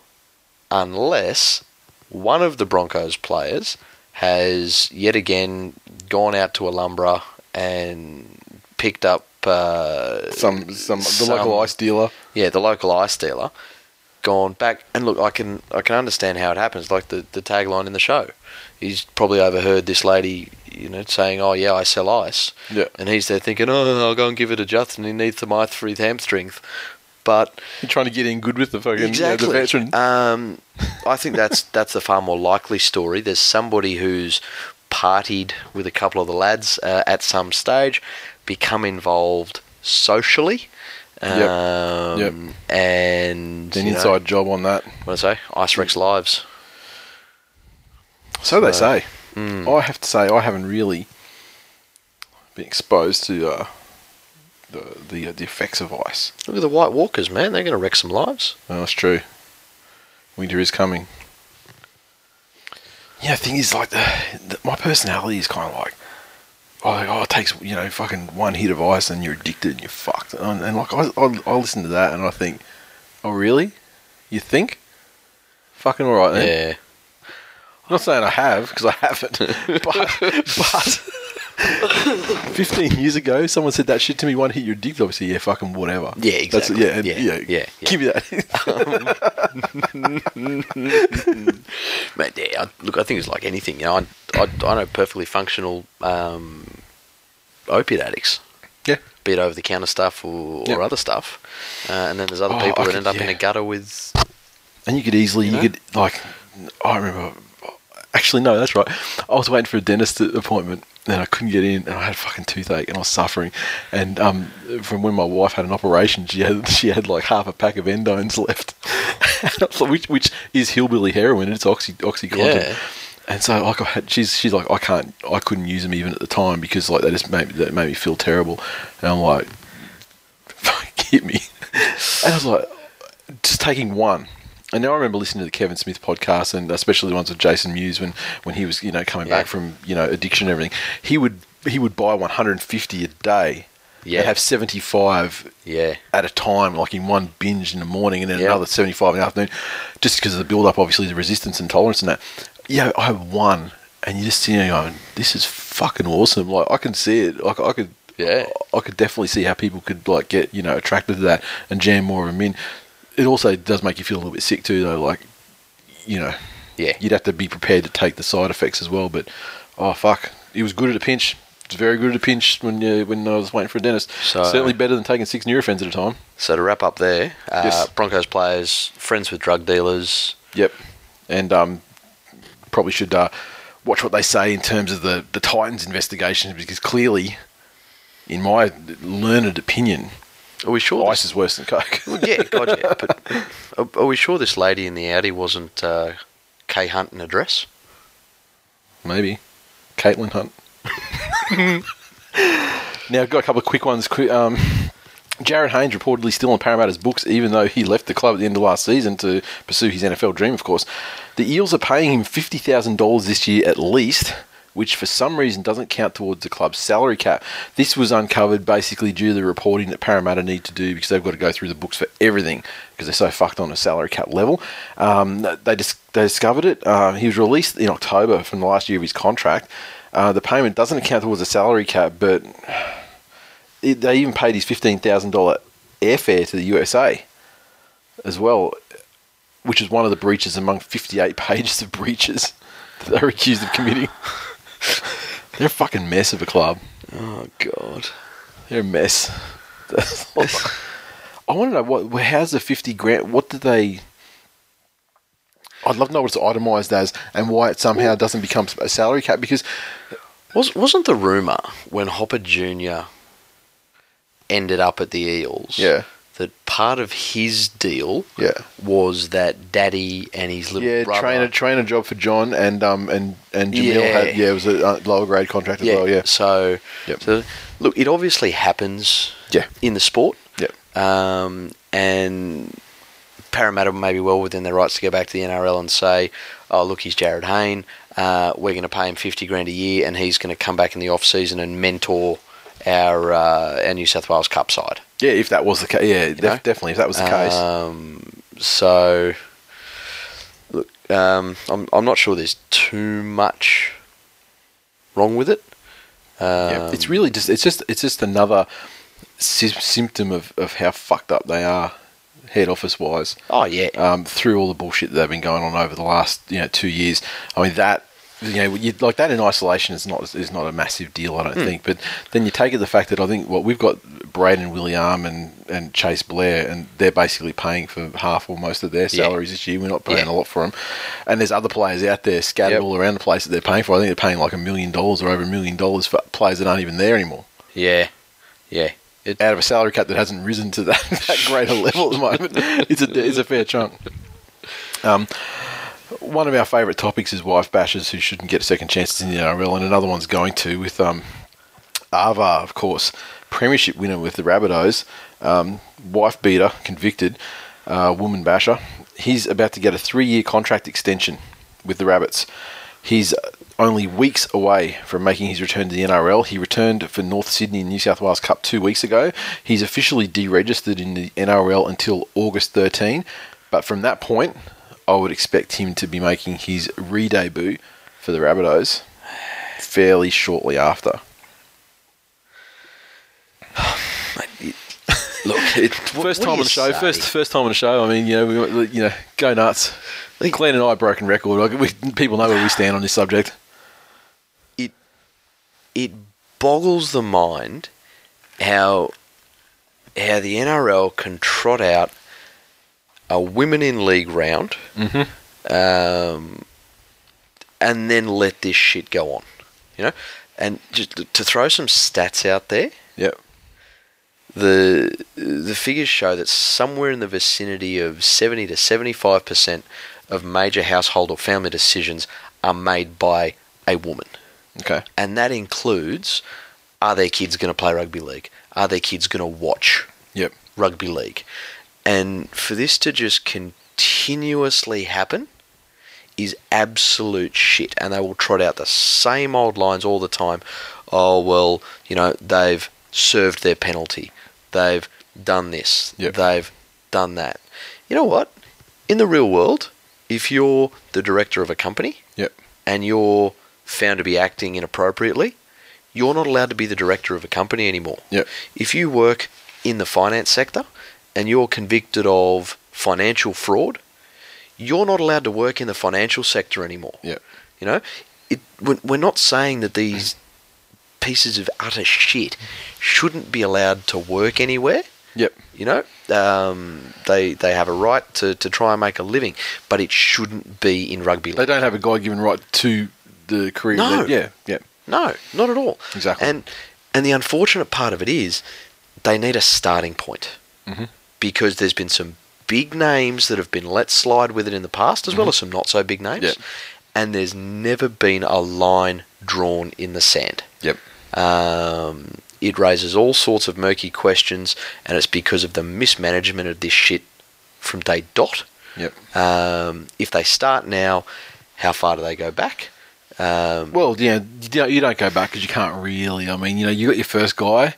unless one of the Broncos players has yet again gone out to Alumbra and picked up uh, some some the some, local ice dealer. Yeah, the local ice dealer. Gone back and look, I can I can understand how it happens. Like the, the tagline in the show, he's probably overheard this lady, you know, saying, "Oh yeah, I sell ice." Yeah, and he's there thinking, "Oh, I'll go and give it to Justin. He needs some ice for his hamstring." But you're trying to get in good with the fucking exactly. you know, the veteran. Um, I think that's that's the far more likely story. There's somebody who's partied with a couple of the lads uh, at some stage, become involved socially, um, yep. Yep. and an inside know, job on that. What did I say? Ice wrecks lives. So, so they say. Mm. I have to say, I haven't really been exposed to. Uh, The, the the effects of ice. Look at the White Walkers, man. They're going to wreck some lives. Oh, that's true. Winter is coming. Yeah, the thing is, like, the, the, my personality is kind of like, oh, oh, it takes, you know, fucking one hit of ice and you're addicted and you're fucked. And, and like, I, I, I listen to that and I think, oh, really? You think? Fucking all right then. Yeah. I'm not saying I have, because I haven't. But, but fifteen years ago, someone said that shit to me. One hit your dick, obviously. Yeah, fucking whatever. Yeah, exactly. That's, yeah, yeah, yeah, yeah, yeah. Give me that. Um, Mate, yeah, I, look, I think it's like anything. You know, I, I, I know perfectly functional um, opiate addicts. Yeah. Be it over the counter stuff or, or yep. other stuff, uh, and then there's other oh, people I that could, end up yeah. in a gutter with. And you could easily, you, know? you could like, I remember. Actually, no, that's right. I was waiting for a dentist appointment and I couldn't get in and I had a fucking toothache and I was suffering. And um, from when my wife had an operation, she had she had like half a pack of Endones left, which which is hillbilly heroin. It's oxy oxycontin. Yeah. And so, like, I had, she's she's like, I can't, I couldn't use them even at the time because like they just made me, that made me feel terrible. And I'm like, fuck, hit me. And I was like, just taking one. And now I remember listening to the Kevin Smith podcast, and especially the ones with Jason Mewes when, when he was, you know, coming yeah. back from, you know, addiction and everything. He would he would buy one hundred fifty a day yeah. and have seventy-five yeah. at a time, like in one binge in the morning and then yeah. another seventy-five in the afternoon, just because of the build-up, obviously, the resistance and tolerance and that. Yeah, I have one, and you're just sitting there going, this is fucking awesome. Like, I can see it. Like, I could, yeah. I, I could definitely see how people could, like, get, you know, attracted to that and jam more of them in. It also does make you feel a little bit sick too, though. Like, you know, yeah, you'd have to be prepared to take the side effects as well. But oh fuck, it was good at a pinch. It's very good at a pinch when you, when I was waiting for a dentist. So, certainly better than taking six Nurofen at a time. So to wrap up there, uh, yes. Broncos players, friends with drug dealers. Yep, and um, probably should uh, watch what they say in terms of the the Titans investigation, because clearly, in my learned opinion. Are we sure ice this? Is worse than coke? Well, yeah, God, yeah. But are, are we sure this lady in the Audi wasn't uh, Kay Hunt in a dress? Maybe. Caitlin Hunt. Now, I've got a couple of quick ones. Um, Jarryd Haynes reportedly still in Parramatta's books, even though he left the club at the end of last season to pursue his N F L dream, of course. The Eels are paying him fifty thousand dollars this year at least, which for some reason doesn't count towards the club's salary cap. This was uncovered basically due to the reporting that Parramatta need to do because they've got to go through the books for everything because they're so fucked on a salary cap level. Um, they, dis- they discovered it. Uh, he was released in October from the last year of his contract. Uh, the payment doesn't account towards the salary cap, but it, they even paid his fifteen thousand dollars airfare to the U S A as well, which is one of the breaches among fifty-eight pages of breaches that they were accused of committing. They're a fucking mess of a club. Oh, God. They're a mess. I want to know, what. how's the fifty grand, what do they... I'd love to know what it's itemised as and why it somehow doesn't become a salary cap, because... Was, wasn't the rumour when Hopper Junior ended up at the Eels yeah. that part of his deal yeah. was that Daddy and his little yeah, brother... Yeah, trainer, trainer job for John and... um and And Jamil yeah. had, yeah, it was a lower grade contract as yeah. well, yeah. So, yep. so, look, it obviously happens yeah. in the sport. Yep. Um, and Parramatta may be well within their rights to go back to the N R L and say, oh, look, he's Jarryd Haynes. Uh, we're going to pay him fifty grand a year and he's going to come back in the off-season and mentor our uh, our New South Wales Cup side. Yeah, if that was the case. Yeah, def- definitely, if that was the case. Um, so... Look, um, I'm I'm not sure there's too much wrong with it. Um, yeah, it's really just it's just it's just another sy- symptom of, of how fucked up they are, head office wise. Oh yeah. Um, through all the bullshit that they've been going on over the last you know two years. I mean that you know you, like that in isolation is not is not a massive deal I don't mm. think. But then you take it the fact that I think well we've got Braden William and, and Chase Blair, and they're basically paying for half or most of their salaries yeah. this year. We're not paying yeah. a lot for them. And there's other players out there scattered yep. all around the place that they're paying for. I think they're paying like a million dollars or over a million dollars for players that aren't even there anymore. Yeah, yeah. It, out of a salary cap that hasn't risen to that, that greater level at the moment, it's a, it's a fair chunk. Um, one of our favourite topics is wife bashers who shouldn't get second chances in the N R L, and another one's going to with um, Arvar, of course, premiership winner with the Rabbitohs, um, wife beater, convicted, uh, woman basher. He's about to get a three-year contract extension with the Rabbits. He's only weeks away from making his return to the N R L. He returned for North Sydney and New South Wales Cup two weeks ago. He's officially deregistered in the N R L until August thirteenth, but from that point I would expect him to be making his re-debut for the Rabbitohs fairly shortly after. Look, it, first time on the show. Say? First, first time on the show. I mean, you know, we, you know, go nuts. Like, Glenn and I broken record. Like, we, people know where we stand on this subject. It it boggles the mind how how the N R L can trot out a women in league round, mm-hmm. um, and then let this shit go on. You know, and just to throw some stats out there. Yep. The the figures show that somewhere in the vicinity of seventy to seventy-five percent of major household or family decisions are made by a woman. Okay. And that includes, are their kids going to play rugby league? Are their kids going to watch yep. rugby league? And for this to just continuously happen is absolute shit. And they will trot out the same old lines all the time. Oh, well, you know, they've served their penalty. They've done this. Yep. They've done that. You know what? In the real world, if you're the director of a company yep. and you're found to be acting inappropriately, you're not allowed to be the director of a company anymore. Yep. If you work in the finance sector and you're convicted of financial fraud, you're not allowed to work in the financial sector anymore. Yep. You know, it, we're not saying that these pieces of utter shit shouldn't be allowed to work anywhere. Yep. You know, um, they they have a right to, to try and make a living, but it shouldn't be in rugby league. They don't have a God-given right to the career. No. League. Yeah. Yeah. No, not at all. Exactly. And and the unfortunate part of it is they need a starting point mm-hmm. because there's been some big names that have been let slide with it in the past, as mm-hmm. well as some not so big names. Yep. And there's never been a line drawn in the sand. Yep. Um, it raises all sorts of murky questions, and it's because of the mismanagement of this shit from day dot. Yep. Um, if they start now, how far do they go back? Um, well, yeah, you don't go back because you can't really. I mean, you know, you got your first guy,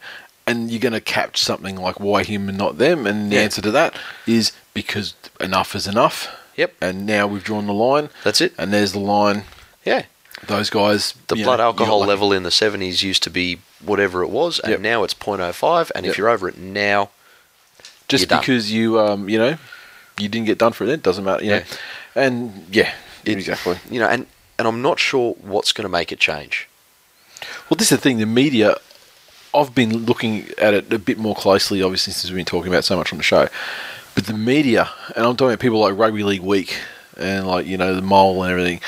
and you're going to catch something like why him and not them, and the yeah. answer to that is because enough is enough. Yep. And now we've drawn the line. That's it. And there's the line. Yeah. Those guys... The blood know, alcohol level in the seventies used to be whatever it was, and yep. now it's point oh five, and yep. if you're over it now, just because done. you, um, you know, you didn't get done for it, it doesn't matter, you yeah. know. And, yeah, it, exactly. You know, and, and I'm not sure what's going to make it change. Well, this is the thing, the media... I've been looking at it a bit more closely, obviously, since we've been talking about so much on the show. But the media, and I'm talking about people like Rugby League Week, and, like, you know, the Mole and everything...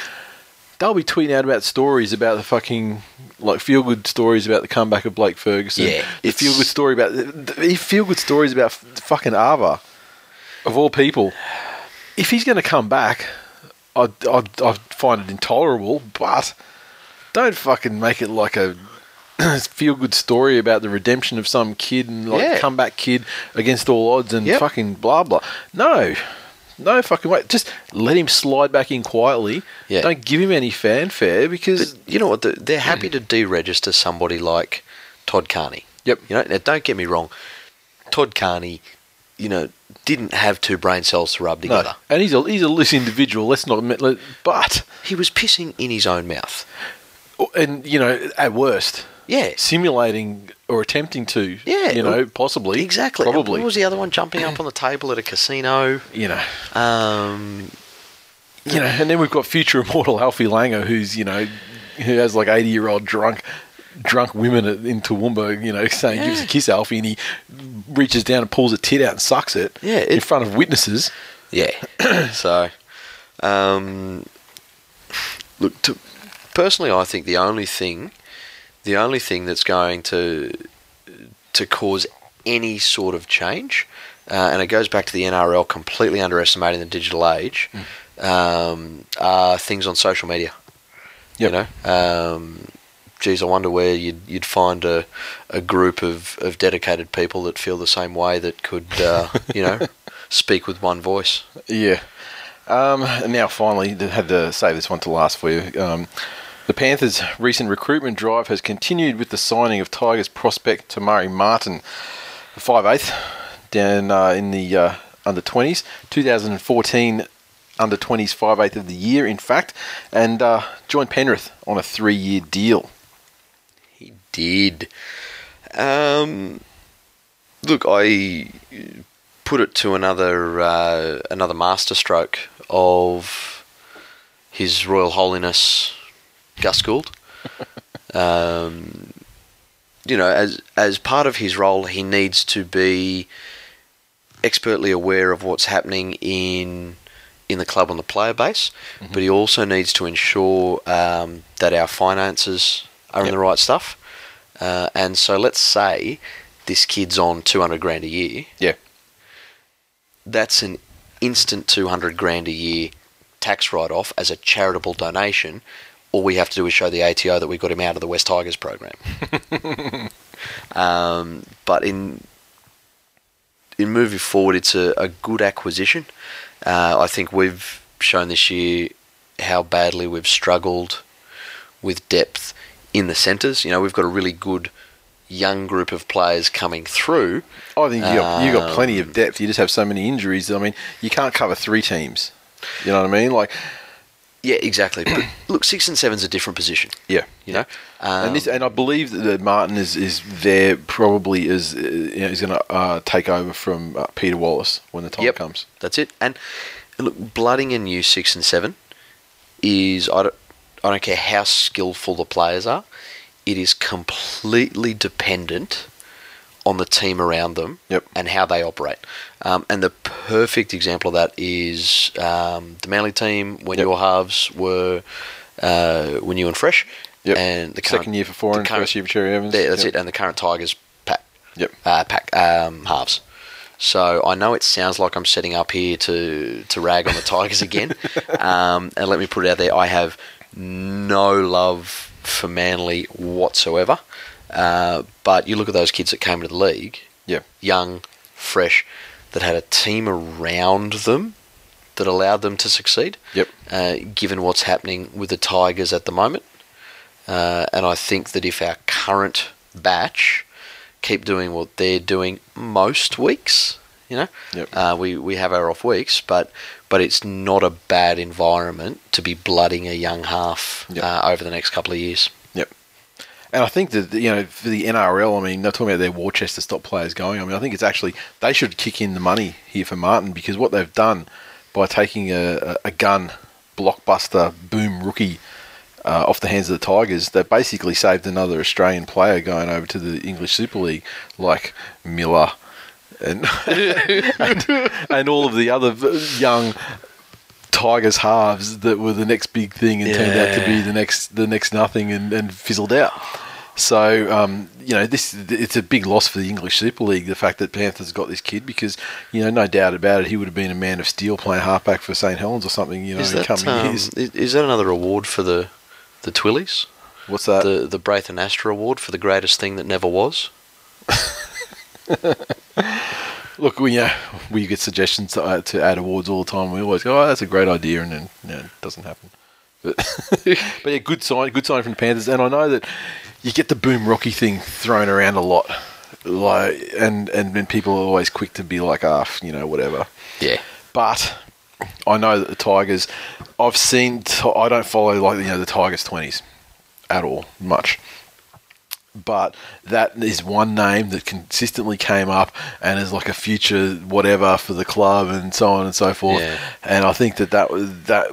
They'll be tweeting out about stories about the fucking, like, feel good stories about the comeback of Blake Ferguson. Yeah, the feel good story about the feel good stories about fucking Arva, of all people. If he's going to come back, I I find it intolerable. But don't fucking make it like a feel good story about the redemption of some kid and like yeah. comeback kid against all odds and yep. fucking blah blah. No. No fucking way. Just let him slide back in quietly. Yeah. Don't give him any fanfare because... But you know what? They're happy to deregister somebody like Todd Carney. Yep. You know, now don't get me wrong. Todd Carney, you know, didn't have two brain cells to rub together. No. And he's a he's a loose individual. Let's not... Let, but... He was pissing in his own mouth. And, you know, at worst... Yeah. Simulating or attempting to. Yeah. You know, possibly. Exactly. Probably. And what was the other one? Jumping up on the table at a casino. You know. Um, you know, and then we've got future immortal Alfie Langer who's, you know, who has like eighty-year-old drunk drunk women in Toowoomba, you know, saying, yeah. give us a kiss, Alfie, and he reaches down and pulls a tit out and sucks it yeah, it, in front of witnesses. Yeah. So, um, look, to, personally, I think the only thing... The only thing that's going to to cause any sort of change, uh, and it goes back to the N R L completely underestimating the digital age, mm. um, are things on social media. Yep. You know, um, geez, I wonder where you'd you'd find a, a group of, of dedicated people that feel the same way that could uh, you know speak with one voice. Yeah. Um, and now finally, I had to save this one to last for you. Um, The Panthers' recent recruitment drive has continued with the signing of Tigers prospect Tamari Martin, the five eighth, down uh, in the uh, under twenties. twenty fourteen under twenties five eighth of the year, in fact, and uh, joined Penrith on a three-year deal. He did. Um, look, I put it to another uh, another masterstroke of His Royal Holiness Gus Gould. um, you know, as as part of his role, he needs to be expertly aware of what's happening in in the club on the player base, mm-hmm. but he also needs to ensure um, that our finances are yep. in the right stuff. Uh, and so let's say this kid's on two hundred grand a year. Yeah. That's an instant two hundred grand a year tax write-off as a charitable donation. All we have to do is show the A T O that we got him out of the West Tigers program. um, but in in moving forward, it's a, a good acquisition. Uh, I think we've shown this year how badly we've struggled with depth in the centres. You know, we've got a really good young group of players coming through. I think you got, um, you got plenty of depth. You just have so many injuries. I mean, you can't cover three teams. You know what I mean? Like, yeah, exactly. But look, six and seven's a different position. Yeah, you know. Um, and, this, and I believe that Martin is, is there probably is uh, you know, is going to uh, take over from uh, Peter Wallace when the time yep, comes. That's it. And look, blooding a new six and seven is I don't, I don't care how skillful the players are. It is completely dependent on the team around them yep. and how they operate. Um, and the perfect example of that is um, the Manly team when yep. your halves were uh, when you and Fresh yep. and the current, second year for Foreign, first year for Cherry Evans. Yeah, that's yep. it. And the current Tigers pack yep. uh, pack um, halves. So I know it sounds like I'm setting up here to to rag on the Tigers again. Um, and let me put it out there: I have no love for Manly whatsoever. Uh, but you look at those kids that came into the league, yeah. young, fresh, that had a team around them that allowed them to succeed, yep. uh, given what's happening with the Tigers at the moment. Uh, and I think that if our current batch keep doing what they're doing most weeks, you know, yep. uh, we, we have our off weeks, but but it's not a bad environment to be blooding a young half yep. uh, over the next couple of years. And I think that, you know, for the N R L, I mean, they're talking about their war chest to stop players going. I mean, I think it's actually, they should kick in the money here for Martin, because what they've done by taking a, a gun, blockbuster, boom rookie uh, off the hands of the Tigers, they've basically saved another Australian player going over to the English Super League, like Miller and, and, and all of the other young Tigers halves that were the next big thing and yeah. turned out to be the next the next nothing and, and fizzled out. So um, you know, this it's a big loss for the English Super League, the fact that Panthers got this kid, because you know, no doubt about it, he would have been a man of steel playing halfback for Saint Helens or something. You know, is that, coming um, years. Is that another award for the the Twillies? What's that? The the Braithen Astra Award for the greatest thing that never was. Look, we uh, we get suggestions to, uh, to add awards all the time. We always go, "Oh, that's a great idea," and then you know, it doesn't happen. But but yeah, good sign, good sign from the Panthers. And I know that you get the boom rocky thing thrown around a lot, like, and and then people are always quick to be like, "Ah, you know, whatever." Yeah. But I know that the Tigers. I've seen. T- I don't follow like you know the Tigers twenties at all much. But that is one name that consistently came up and is like a future whatever for the club and so on and so forth. Yeah. And I think that that, that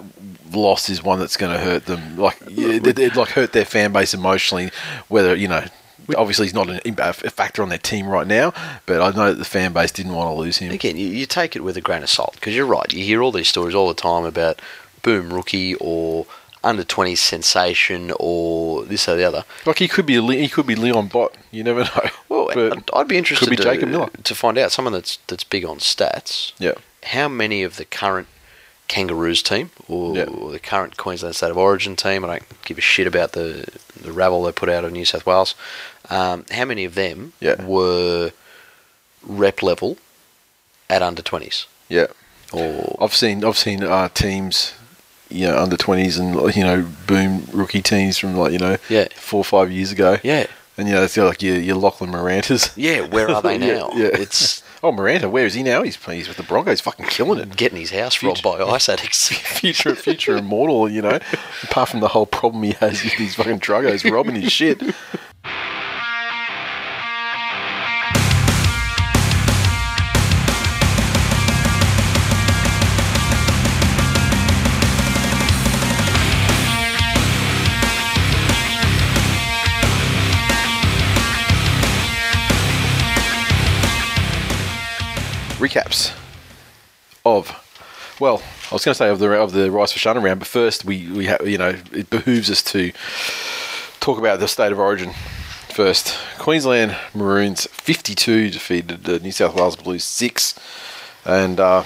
loss is one that's going to hurt them. Like, it, it like hurt their fan base emotionally, whether, you know, obviously he's not an, a factor on their team right now, but I know that the fan base didn't want to lose him. Again, you, you take it with a grain of salt, because you're right. You hear all these stories all the time about boom rookie or under twenty sensation or this or the other. Like, he could be he could be Leon Bott. You never know. Well, but I'd be interested could be to, Jacob Miller. to find out, someone that's that's big on stats, yeah. how many of the current Kangaroos team or, yeah. or the current Queensland State of Origin team, I don't give a shit about the, the rabble they put out of New South Wales, um, how many of them yeah. were rep level at under twenties? Yeah. Or I've seen, I've seen uh, teams... you know, under twenties and, you know, boom rookie teams from, like, you know, yeah. four or five years ago. Yeah. And, you know, it's like your, your Lachlan Marantas. Yeah, where are they now? yeah. It's Oh, Miranda, where is he now? He's playing. He's with the Broncos, fucking killing it. Getting his house future, robbed by ice addicts. future, future immortal, you know. Apart from the whole problem he has with these fucking druggos robbing his shit. Recaps of, well, I was going to say of the of the Rise for Shana round, but first we we ha- you know it behooves us to talk about the state of origin first. Queensland Maroons fifty-two defeated the New South Wales Blues six, and uh,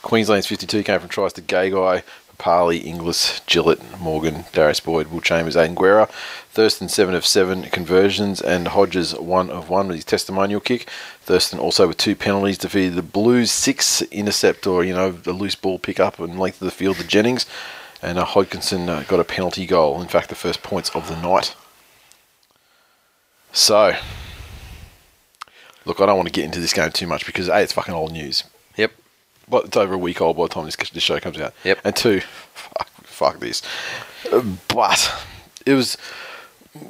Queensland's fifty-two came from tries to Gagai, Papali, Inglis, Gillett, Morgan, Darius Boyd, Will Chambers, Aiden Guerra. Thurston seven of seven conversions and Hodges one of one with his testimonial kick. Thurston also with two penalties defeated the Blues six intercept, or you know the loose ball pick up and length of the field to Jennings, and uh, Hodgkinson uh, got a penalty goal. In fact, the first points of the night. So, look, I don't want to get into this game too much because a it's fucking old news. Yep, but it's over a week old by the time this this show comes out. Yep, and two, fuck, fuck this, but it was.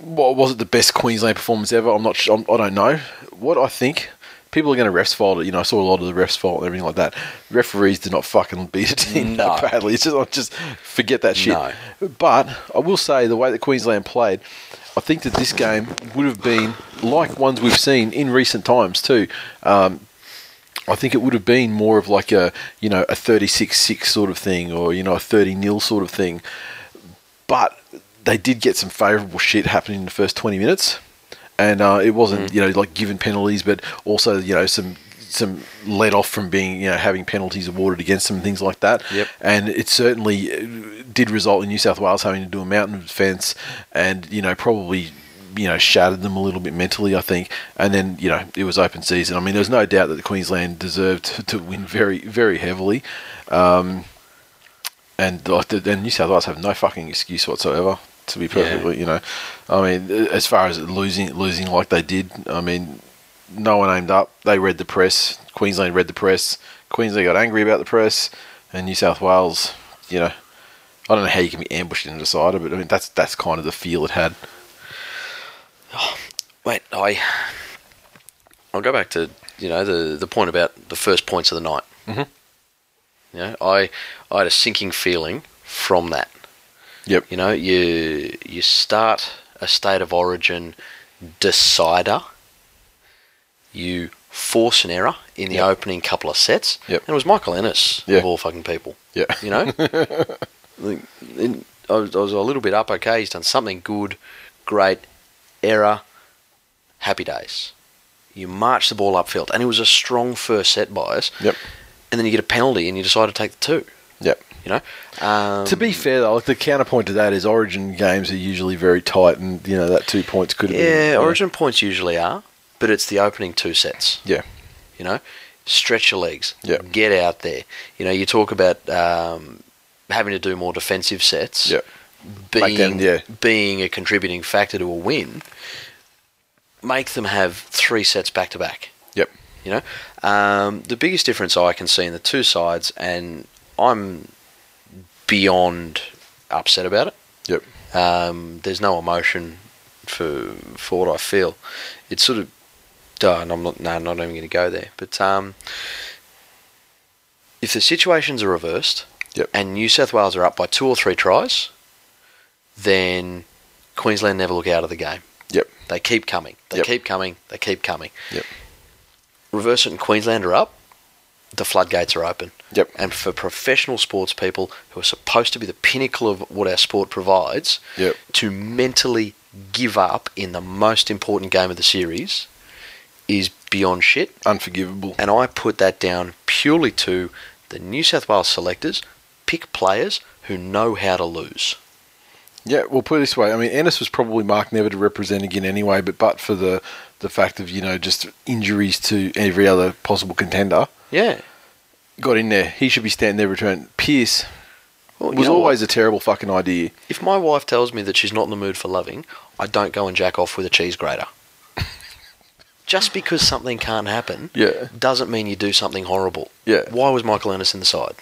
Well, was it the best Queensland performance ever? I'm not sure. I'm, I don't know. What I think, people are going to ref's fault it. You know, I saw a lot of the ref's fault and everything like that. Referees did not fucking beat a team no. that badly. It's just, just forget that shit. No. But I will say the way that Queensland played, I think that this game would have been like ones we've seen in recent times too. Um, I think it would have been more of like a, you know, a thirty-six six sort of thing, or, you know, a thirty nil sort of thing. But they did get some favourable shit happening in the first twenty minutes, and uh, it wasn't mm. you know like given penalties, but also you know some some let off from being you know having penalties awarded against them and things like that. Yep. And it certainly did result in New South Wales having to do a mountain of defence, and you know probably you know shattered them a little bit mentally, I think. And then you know it was open season. I mean, there's no doubt that the Queensland deserved to, to win very very heavily. Um, and like the, and New South Wales have no fucking excuse whatsoever. To be perfectly, yeah. you know, I mean, as far as losing, losing like they did, I mean, no one aimed up. They read the press. Queensland read the press. Queensland got angry about the press, and New South Wales, you know, I don't know how you can be ambushed in a decider, but I mean, that's that's kind of the feel it had. Oh, mate, I, I'll go back to you know the the point about the first points of the night. Mm-hmm. You know, I I had a sinking feeling from that. Yep. You know, you you start a state of origin decider. You force an error in the yep. opening couple of sets. Yep. And it was Michael Ennis yeah. of all fucking people. Yeah. You know, I was, I was a little bit up. Okay, he's done something good, great error, happy days. You march the ball upfield, and it was a strong first set by us. Yep. And then you get a penalty, and you decide to take the two. Yep. You know, um, to be fair though, like the counterpoint to that is Origin games are usually very tight, and you know that two points could have yeah, been. Yeah, Origin points usually are, but it's the opening two sets. Yeah, you know, stretch your legs. Yeah, get out there. You know, you talk about um, having to do more defensive sets. Yeah, being them, yeah. being a contributing factor to a win. Make them have three sets back to back. Yep. You know, um, the biggest difference I can see in the two sides, and I'm beyond upset about it. Yep. Um, there's no emotion for for what I feel. It's sort of, duh, and I'm not, no, I'm not even going to go there. But um, if the situations are reversed, yep. and New South Wales are up by two or three tries, then Queensland never look out of the game. Yep. They keep coming. They yep. keep coming. They keep coming. Yep. Reverse it, and Queensland are up. The floodgates are open. Yep. And for professional sports people who are supposed to be the pinnacle of what our sport provides, yep. to mentally give up in the most important game of the series is beyond shit. Unforgivable. And I put that down purely to the New South Wales selectors pick players who know how to lose. Yeah, well, put it this way. I mean, Ennis was probably marked never to represent again anyway, but but for the, the fact of, you know, just injuries to every other possible contender. Yeah. Got in there. He should be standing there returning. Pearce well, was always what? a terrible fucking idea. If my wife tells me that she's not in the mood for loving, I don't go and jack off with a cheese grater. just because something can't happen yeah. doesn't mean you do something horrible. Yeah. Why was Michael Ennis in the side?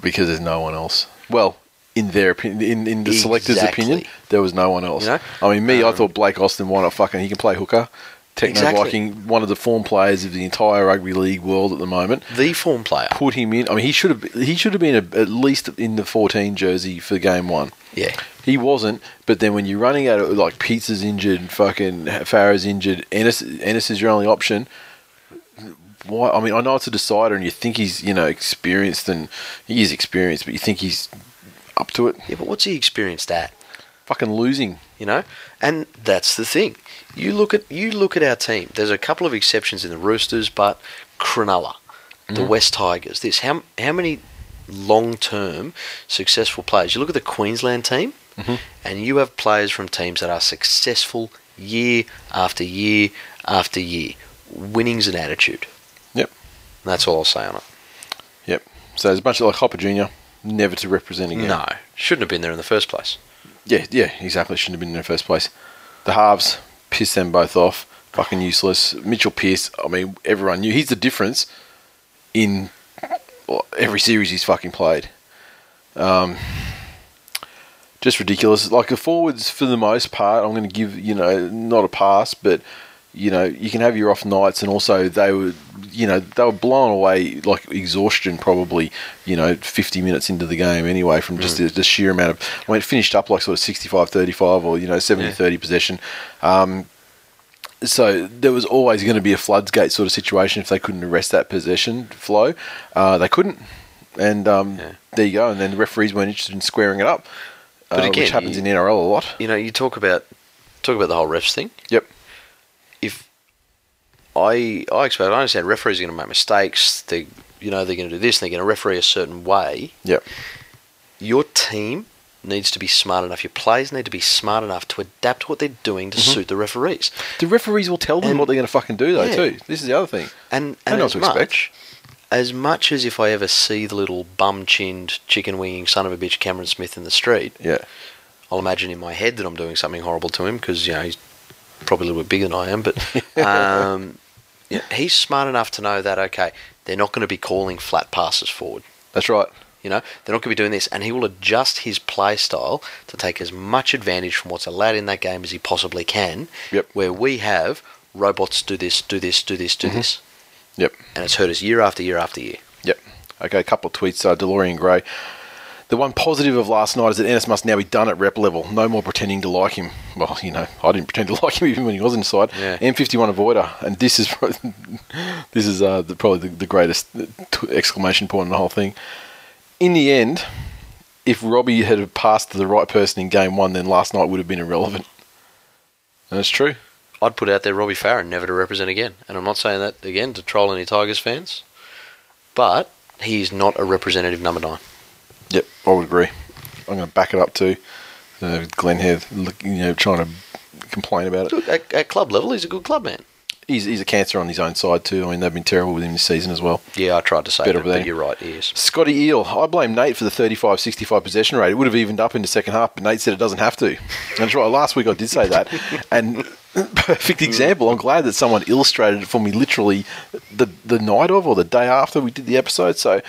Because there's no one else. Well, in their opinion, in, in the exactly. selector's opinion, there was no one else. You know? I mean, me, um, I thought Blake Austin, why not fucking, he can play hooker. Techno exactly. Viking, one of the form players of the entire rugby league world at the moment. The form player. Put him in. I mean, he should have he should have been a, at least in the fourteen jersey for game one. Yeah. He wasn't, but then when you're running out of, like, Pizza's injured, fucking Farah's injured, Ennis, Ennis is your only option. Why? I mean, I know it's a decider and you think he's, you know, experienced, and he is experienced, but you think he's up to it. Yeah, but what's he experienced at? Fucking losing. You know? And that's the thing. You look at you look at our team. There's a couple of exceptions in the Roosters, but Cronulla, the mm. West Tigers. This how how many long-term successful players? You look at the Queensland team, mm-hmm. and you have players from teams that are successful year after year after year. Winning's an attitude. Yep, and that's all I'll say on it. Yep. So there's a bunch of, like, Hopper Junior, never to represent again. No, shouldn't have been there in the first place. Yeah, yeah, exactly. Shouldn't have been in the first place. The halves. Piss them both off. Fucking useless. Mitchell Pearce, I mean, everyone knew. He's the difference in every series he's fucking played. Um, just ridiculous. Like, the forwards, for the most part, I'm going to give, you know, not a pass, but, you know, you can have your off nights, and also they were, you know, they were blown away, like, exhaustion probably, you know, fifty minutes into the game anyway, from just mm. the, the sheer amount of, I mean, it finished up like sort of sixty-five thirty-five or, you know, seventy thirty yeah. possession. Um, so there was always going to be a floodgate sort of situation if they couldn't arrest that possession flow. Uh, they couldn't. And um, yeah. there you go. And then the referees weren't interested in squaring it up, but uh, again, which happens you, in N R L a lot. You know, you talk about talk about the whole refs thing. Yep. If I I expect, I understand referees are going to make mistakes. They, you know, they're going to do this. They're going to referee a certain way. Yep. Your team needs to be smart enough. Your players need to be smart enough to adapt what they're doing to mm-hmm. suit the referees. The referees will tell them and, what they're going to fucking do, though. Yeah. Too. This is the other thing. And and I know as what to much expect. As much as if I ever see the little bum-chinned, chicken-winging son of a bitch Cameron Smith in the street, yeah, I'll imagine in my head that I'm doing something horrible to him because, you know, he's probably a little bit bigger than I am, but um, yeah, he's smart enough to know that, okay, they're not going to be calling flat passes forward. That's right. You know, they're not going to be doing this, and he will adjust his play style to take as much advantage from what's allowed in that game as he possibly can, yep. where we have robots do this, do this, do this, do mm-hmm. this. Yep. And it's hurt us year after year after year. Yep. Okay, a couple of tweets. Uh, DeLorean Gray. The one positive of last night is that Ennis must now be done at rep level. No more pretending to like him. Well, you know, I didn't pretend to like him even when he was inside. Yeah. M fifty-one avoider, and this is this is uh, the, probably the, the greatest exclamation point in the whole thing. In the end, if Robbie had passed to the right person in game one, then last night would have been irrelevant. And it's true. I'd put out there Robbie Farah, never to represent again. And I'm not saying that again to troll any Tigers fans, but he is not a representative number nine. Yep, I would agree. I'm going to back it up too. Uh, Glenn Heath, you know, trying to complain about it. Look, at, at club level, he's a good club man. He's he's a cancer on his own side too. I mean, they've been terrible with him this season as well. Yeah, I tried to say that, but you're right, yes. Scotty Eel, I blame Nate for the thirty-five sixty-five possession rate. It would have evened up in the second half, but Nate said it doesn't have to. That's right. Last week I did say that. And perfect example. I'm glad that someone illustrated it for me literally the, the night of or the day after we did the episode. So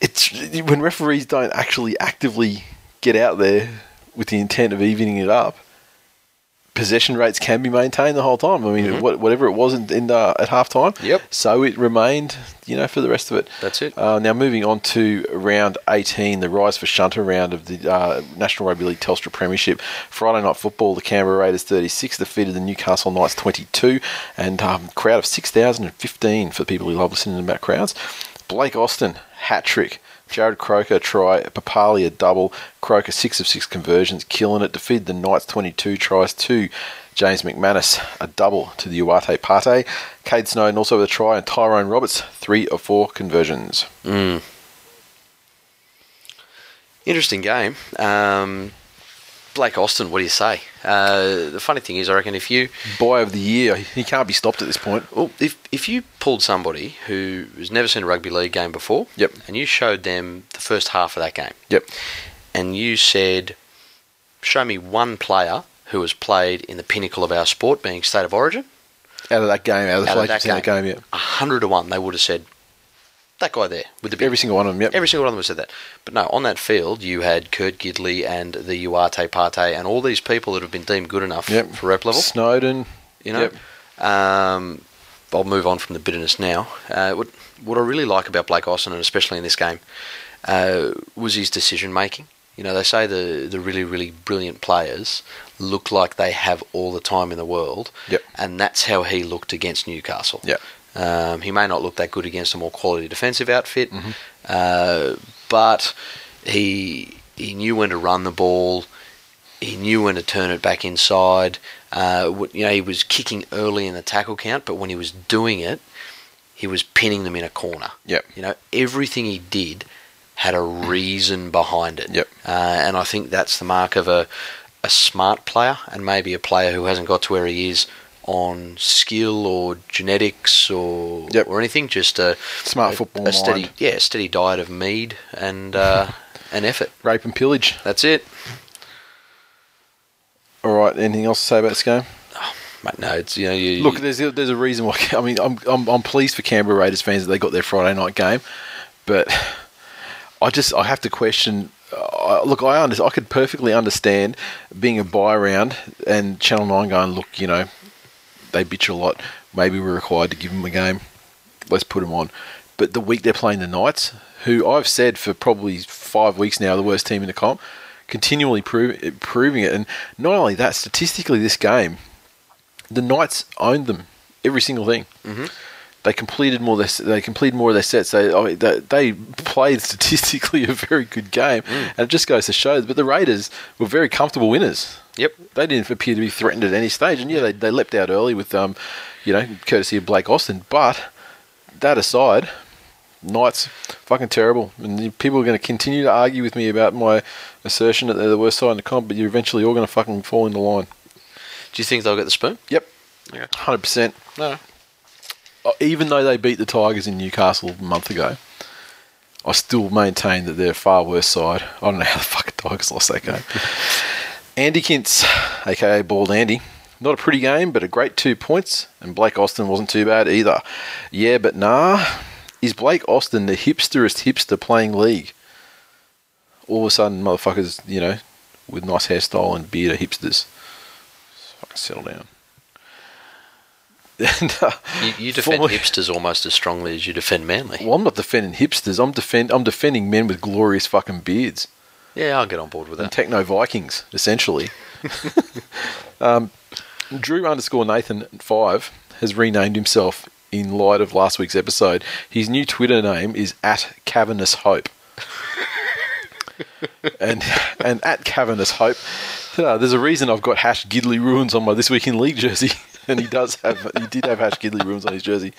it's when referees don't actually actively get out there with the intent of evening it up, possession rates can be maintained the whole time. I mean, mm-hmm. whatever it was in, in uh, at halftime, yep. so it remained, you know, for the rest of it. That's it. Uh, now, moving on to round eighteen, the Rise for Shunter round of the uh, National Rugby League Telstra Premiership. Friday Night Football, the Canberra Raiders thirty-six, defeated the Newcastle Knights twenty-two, and um, crowd of six thousand fifteen for people who love listening about crowds. Blake Austin, hat-trick. Jared Croker, try. Papali, a double. Croker, six of six conversions, killing it. Defeated the Knights, twenty-two tries to James McManus, a double to the Uate Pate. Cade Snowden also with a try, and Tyrone Roberts, three of four conversions. Mm. Interesting game. Um, Blake Austin, what do you say? Uh, the funny thing is, I reckon if you... Buy of the year, he can't be stopped at this point. Well, if if you pulled somebody who has never seen a rugby league game before, yep. and you showed them the first half of that game, yep. and you said, show me one player who has played in the pinnacle of our sport, being State of Origin, Out of that game, out of the out flaky that game, yeah. A hundred to one, they would have said, that guy there. With the Every single one of them, yep. Every single one of them said that. But no, on that field, you had Kurt Gidley and the Uarte Partey and all these people that have been deemed good enough yep. for rep level. Snowden. You know? Yep. Um, I'll move on from the bitterness now. Uh, what, what I really like about Blake Austin, and especially in this game, uh, was his decision-making. You know, they say the, the really, really brilliant players look like they have all the time in the world. Yep. And that's how he looked against Newcastle. Yep. Um, he may not look that good against a more quality defensive outfit, mm-hmm. uh, but he he knew when to run the ball. He knew when to turn it back inside. Uh, you know, he was kicking early in the tackle count, but when he was doing it, he was pinning them in a corner. Yep. You know, everything he did had a reason behind it. Yep. Uh, and I think that's the mark of a, a smart player, and maybe a player who hasn't got to where he is on skill or genetics or yep. or anything, just a smart a, football a steady mind. Yeah, a steady diet of mead and uh, and effort. Rape and pillage. That's it. All right, anything else to say about this game? Oh, mate, no, it's you know you, look, there's there's a reason why. I mean, I'm I'm I'm pleased for Canberra Raiders fans that they got their Friday night game, but I just, I have to question, uh, look, I under, I could perfectly understand being a buy round and Channel nine going, look, you know, they bitch a lot. Maybe we're required to give them a game. Let's put them on. But the week they're playing the Knights, who I've said for probably five weeks now, the worst team in the comp, continually prove, proving it. And not only that, statistically this game, the Knights owned them, every single thing. Mm-hmm. They completed more. Of their, they completed more of their sets. They I mean, they, they played statistically a very good game, mm. and it just goes to show. But the Raiders were very comfortable winners. Yep, they didn't appear to be threatened at any stage. And yeah, they they leapt out early with um, you know, courtesy of Blake Austin. But that aside, Knights fucking terrible, and people are going to continue to argue with me about my assertion that they're the worst side in the comp. But you're eventually all going to fucking fall into line. Do you think they'll get the spoon? Yep, yeah, hundred percent. No. Even though they beat the Tigers in Newcastle a month ago, I still maintain that they're a far worse side. I don't know how the fucking Tigers lost that game. Andy Kintz, aka Bald Andy. Not a pretty game, but a great two points. And Blake Austin wasn't too bad either. Yeah, but nah. Is Blake Austin the hipsterest hipster playing league? All of a sudden, motherfuckers, you know, with nice hairstyle and beard are hipsters. Fucking settle down. and, uh, you, you defend formerly, hipsters almost as strongly as you defend Manly. Well, I'm not defending hipsters. I'm defend I'm defending men with glorious fucking beards. Yeah, I'll get on board with that. And techno Vikings, essentially. um, Drew underscore Nathan five has renamed himself in light of last week's episode. His new Twitter name is at Cavernous Hope. and and at Cavernous Hope, uh, there's a reason I've got hash Gidley Ruins on my This Week in League jersey. And he does have, he did have Hash Gidley Ruins on his jersey.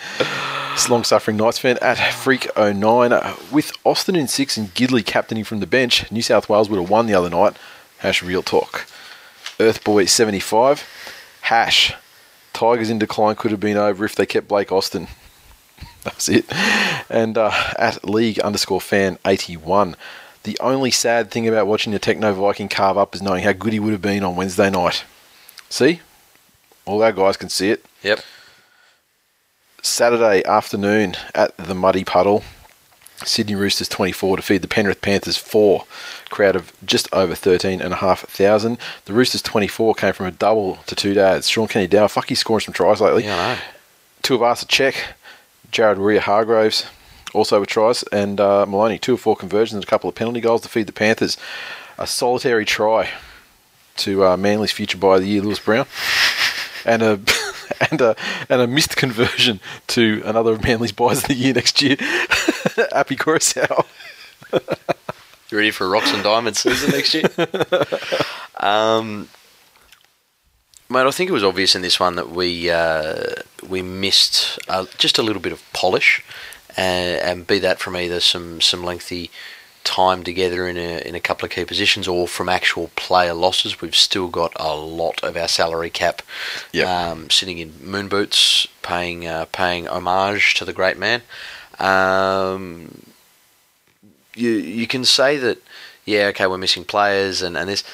This long-suffering Knights fan at Freak oh nine. With Austin in six and Gidley captaining from the bench, New South Wales would have won the other night. Hash Real Talk. Earthboy seventy-five. Hash. Tigers in decline could have been over if they kept Blake Austin. That's it. And uh, at League underscore fan eighty-one. The only sad thing about watching the Techno Viking carve up is knowing how good he would have been on Wednesday night. See? All our guys can see it. Yep. Saturday afternoon at the Muddy Puddle, Sydney Roosters twenty-four to feed the Penrith Panthers four. Crowd of just over thirteen and a half thousand. The Roosters twenty-four came from a double to two dads. Sean Kenny Dow, fuck, he's scoring some tries lately. Yeah, I know. Two of us a check. Jared Warrior Hargraves also with tries. And uh, Maloney, two of four conversions and a couple of penalty goals to feed the Panthers. A solitary try to uh, Manly's future buy of the year, Lewis Brown. And a and a and a missed conversion to another of Manly's buys of the year next year, Appy Coruscant. You ready for rocks and diamonds season next year? um, mate, I think it was obvious in this one that we uh, we missed uh, just a little bit of polish, and, and be that from either some some lengthy time together in a in a couple of key positions, or from actual player losses. We've still got a lot of our salary cap yep. um, sitting in moon boots, paying uh, paying homage to the great man. Um, you you can say that, yeah, okay, we're missing players and and this.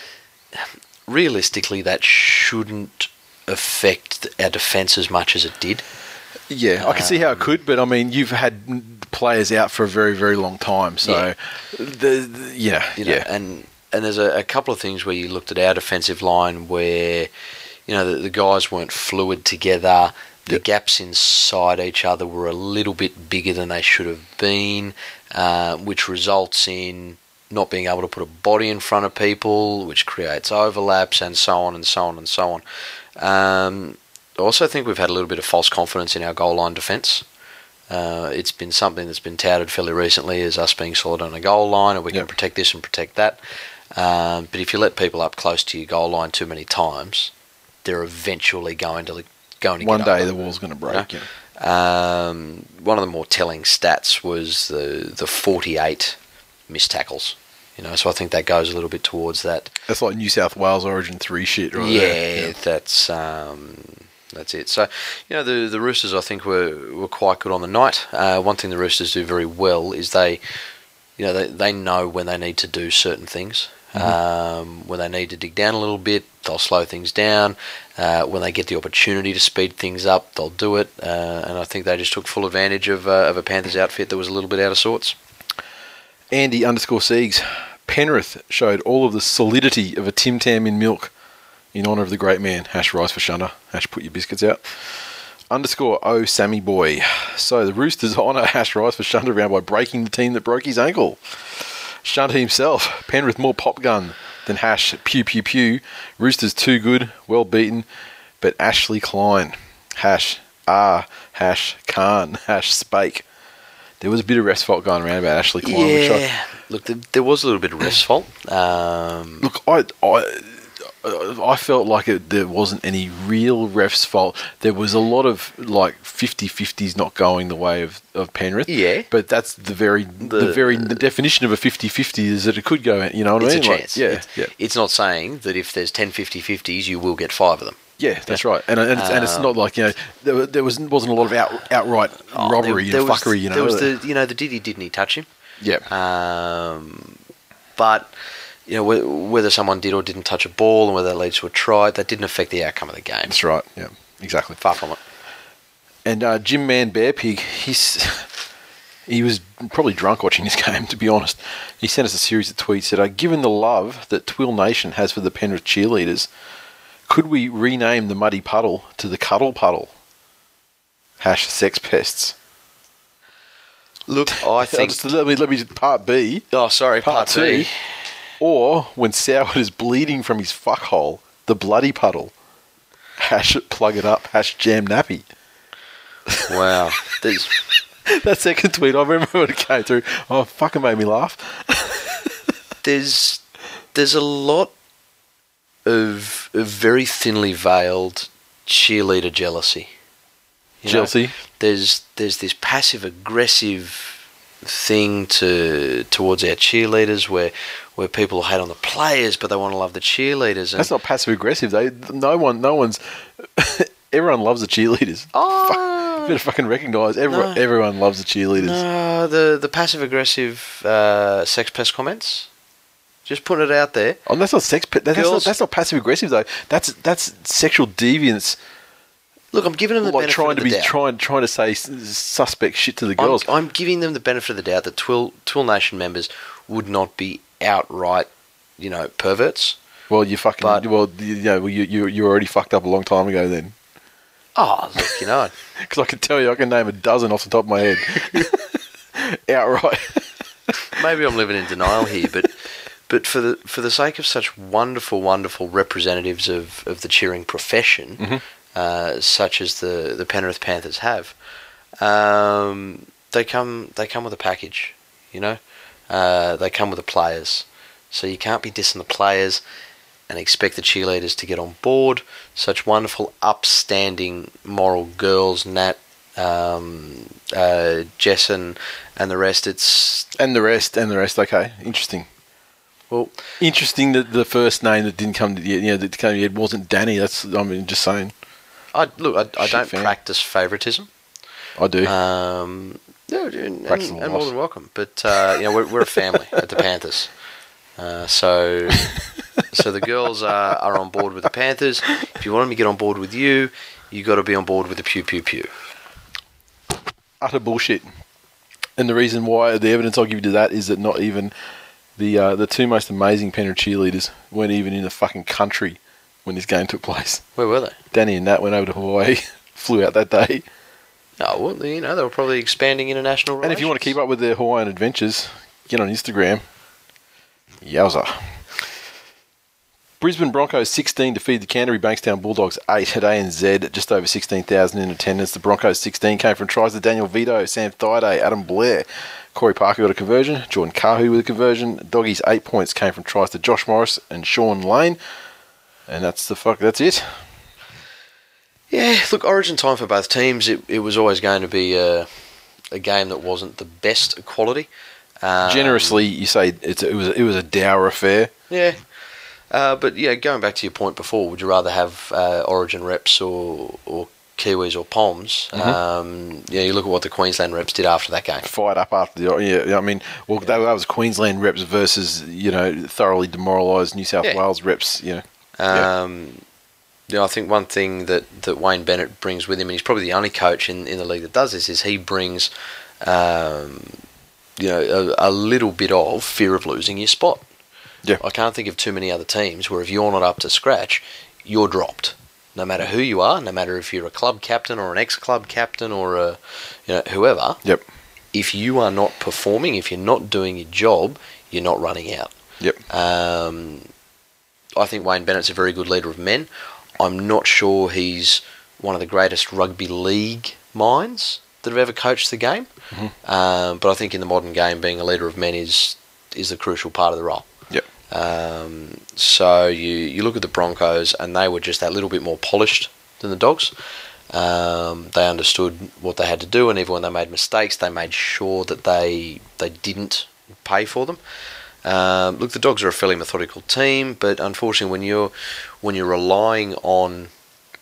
Realistically, that shouldn't affect our defence as much as it did. Yeah, I can see how it could, but I mean, you've had players out for a very, very long time, so yeah, the, the, yeah, you know, yeah. And and there's a, a couple of things where you looked at our defensive line where, you know, the, the guys weren't fluid together. The yep. gaps inside each other were a little bit bigger than they should have been, uh, which results in not being able to put a body in front of people, which creates overlaps and so on and so on and so on. Um, I also think we've had a little bit of false confidence in our goal line defence. Uh, it's been something that's been touted fairly recently as us being solid on a goal line, and we yep. can protect this and protect that. Um, but if you let people up close to your goal line too many times, they're eventually going to going to one get day over, the wall's going to break. You know? yeah. Um, one of the more telling stats was the the forty-eight missed tackles. You know, so I think that goes a little bit towards that. That's like New South Wales Origin three shit, right? Yeah, there. Yeah. that's. Um, That's it. So, you know, the the Roosters, I think, were were quite good on the night. Uh, one thing the Roosters do very well is they, you know, they, they know when they need to do certain things. Mm-hmm. Um, when they need to dig down a little bit, they'll slow things down. Uh, when they get the opportunity to speed things up, they'll do it. Uh, and I think they just took full advantage of uh, of a Panthers outfit that was a little bit out of sorts. Andy underscore Siegs, Penrith showed all of the solidity of a Tim Tam in milk. In honour of the great man, hash rise for Shunner, hash put your biscuits out. Underscore O Sammy Boy. So the Roosters honour hash rise for Shunter round by breaking the team that broke his ankle. Shunter himself, Penrith more pop gun than hash pew pew pew. Roosters too good, well beaten, but Ashley Klein. Hash R, hash Khan, hash Spake. There was a bit of rest fault going around about Ashley Klein. Yeah, which I, look, there, there was a little bit of rest fault. Um, look, I... I I felt like it, there wasn't any real ref's fault. There was a lot of like fifty-fifties not going the way of, of Penrith. Yeah. But that's the very the, the very the definition of a fifty-fifty is that it could go, you know what I mean? It's a chance. Like, yeah, it's, yeah. It's not saying that if there's ten fifty-fifties, you will get five of them. Yeah, that's yeah. right. And and it's, um, and it's not like, you know, there, there was, wasn't a lot of out, outright oh, robbery there, there and was, fuckery, you know. There was the, you know, the did he, didn't he touch him? Yeah. Um, but... You know, whether someone did or didn't touch a ball and whether that leads to a try, that didn't affect the outcome of the game. That's right. Yeah, exactly. Far from it. And uh, Jim Man Bear Pig, he's, he was probably drunk watching this game, to be honest. He sent us a series of tweets that are, given the love that Twill Nation has for the Penrith cheerleaders, could we rename the muddy puddle to the cuddle puddle? Hash sex pests. Look, I think... Just, let me, let me just part B. Oh, sorry, part, part two. Or, when Soward is bleeding from his fuckhole, the bloody puddle. Hash it, plug it up, hash jam nappy. Wow. That second tweet, I remember when it came through. Oh, fucking made me laugh. there's there's a lot of, of very thinly veiled cheerleader jealousy. You jealousy? Know, there's there's this passive-aggressive thing to towards our cheerleaders where where people hate on the players but they want to love the cheerleaders. And that's not passive aggressive. They no one no one's everyone loves the cheerleaders. Oh, Fuck, you better fucking recognise everyone. No, everyone loves the cheerleaders. No, the the passive aggressive uh, sex pest comments. Just putting it out there. Oh, that's not sex. Pe- that's, Girls, not, that's not passive aggressive though. That's that's sexual deviance. Look, I'm giving them the like benefit of the be, doubt. Trying, trying to say suspect shit to the girls. I'm, I'm giving them the benefit of the doubt that Twill, Twill Nation members would not be outright, you know, perverts. Well, you fucking... But, well, you know, you, you you already fucked up a long time ago then. Oh, look, you know. Because I can tell you, I can name a dozen off the top of my head. Outright. Maybe I'm living in denial here, but... But for the for the sake of such wonderful, wonderful representatives of, of the cheering profession... Mm-hmm. Uh, such as the, the Penrith Panthers have, um, they come they come with a package, you know. Uh, they come with the players, so you can't be dissing the players and expect the cheerleaders to get on board. Such wonderful, upstanding, moral girls, Nat, um, uh, Jess, and, and the rest. It's and the rest and the rest. Okay, interesting. Well, interesting that the first name that didn't come to you know that came to it wasn't Danny. That's I mean, just saying. I look. I, I don't fan. practice favouritism. I do. Um, yeah, and, practice and, and more than welcome. But uh, you know, we're, we're a family at the Panthers, uh, so So the girls are, are on board with the Panthers. If you want them to get on board with you, you got to be on board with the pew pew pew. Utter bullshit. And the reason why, the evidence I'll give you to that is that not even the uh, the two most amazing Penrith cheerleaders weren't even in the fucking country when this game took place. Where were they? Danny and Nat went over to Hawaii, flew out that day. Oh, well, you know, they were probably expanding international relations. And if you want to keep up with their Hawaiian adventures, get on Instagram. Yowza. Brisbane Broncos sixteen defeated the Canterbury Bankstown Bulldogs eight at A N Z, just over sixteen thousand in attendance. The Broncos sixteen came from tries to Daniel Vito, Sam Thaiday, Adam Blair. Corey Parker got a conversion, Jordan Kahu with a conversion. Doggies eight points came from tries to Josh Morris and Sean Lane. And that's the fuck, that's it. Yeah, look, origin time for both teams. It, it was always going to be a, a game that wasn't the best quality. Um, Generously, you say it's, it was it was a dour affair. Yeah, uh, but yeah, going back to your point before, would you rather have uh, origin reps or, or Kiwis or Poms? Mm-hmm. Um, yeah, you look at what the Queensland reps did after that game. Fired up after the yeah, I mean, well, yeah. that, that was Queensland reps versus you know thoroughly demoralised New South yeah. Wales reps. You know. Um, yeah. You know, I think one thing that, that Wayne Bennett brings with him, and he's probably the only coach in, in the league that does this, is he brings, um, you know, a, a little bit of fear of losing your spot. Yeah, I can't think of too many other teams where if you're not up to scratch, you're dropped. No matter who you are, no matter if you're a club captain or an ex-club captain or a, you know, whoever. Yep. If you are not performing, if you're not doing your job, you're not running out. Yep. Um, I think Wayne Bennett's a very good leader of men. I'm not sure he's one of the greatest rugby league minds that have ever coached the game. Mm-hmm. Um, but I think in the modern game, being a leader of men is is the crucial part of the role. Yep. Um, so you, you look at the Broncos, and they were just that little bit more polished than the Dogs. Um, they understood what they had to do, and even when they made mistakes, they made sure that they they didn't pay for them. Um, look, the Dogs are a fairly methodical team, but unfortunately, when you're when you're relying on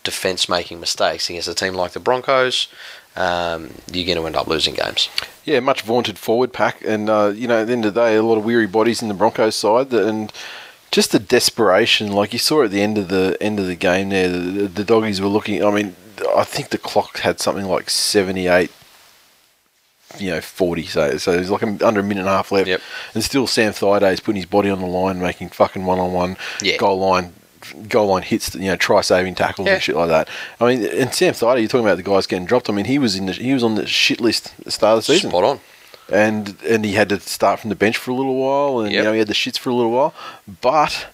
defence making mistakes against a team like the Broncos, um, you're going to end up losing games. Yeah, much vaunted forward pack, and uh, you know, at the end of the day, a lot of weary bodies in the Broncos side, that, and just the desperation, like you saw at the end of the end of the game there, the, the Doggies were looking. I mean, I think the clock had something like seventy-eight. You know, forty, so so there's like under a minute and a half left. Yep. And still Sam Thaiday is putting his body on the line, making fucking one-on-one yeah. goal line goal line hits, you know, try-saving tackles yeah. and shit like that. I mean, and Sam Thaiday, you're talking about the guys getting dropped. I mean, he was in the, he was on the shit list at the start of the season. Spot on. And and he had to start from the bench for a little while, and yep. you know, he had the shits for a little while. But,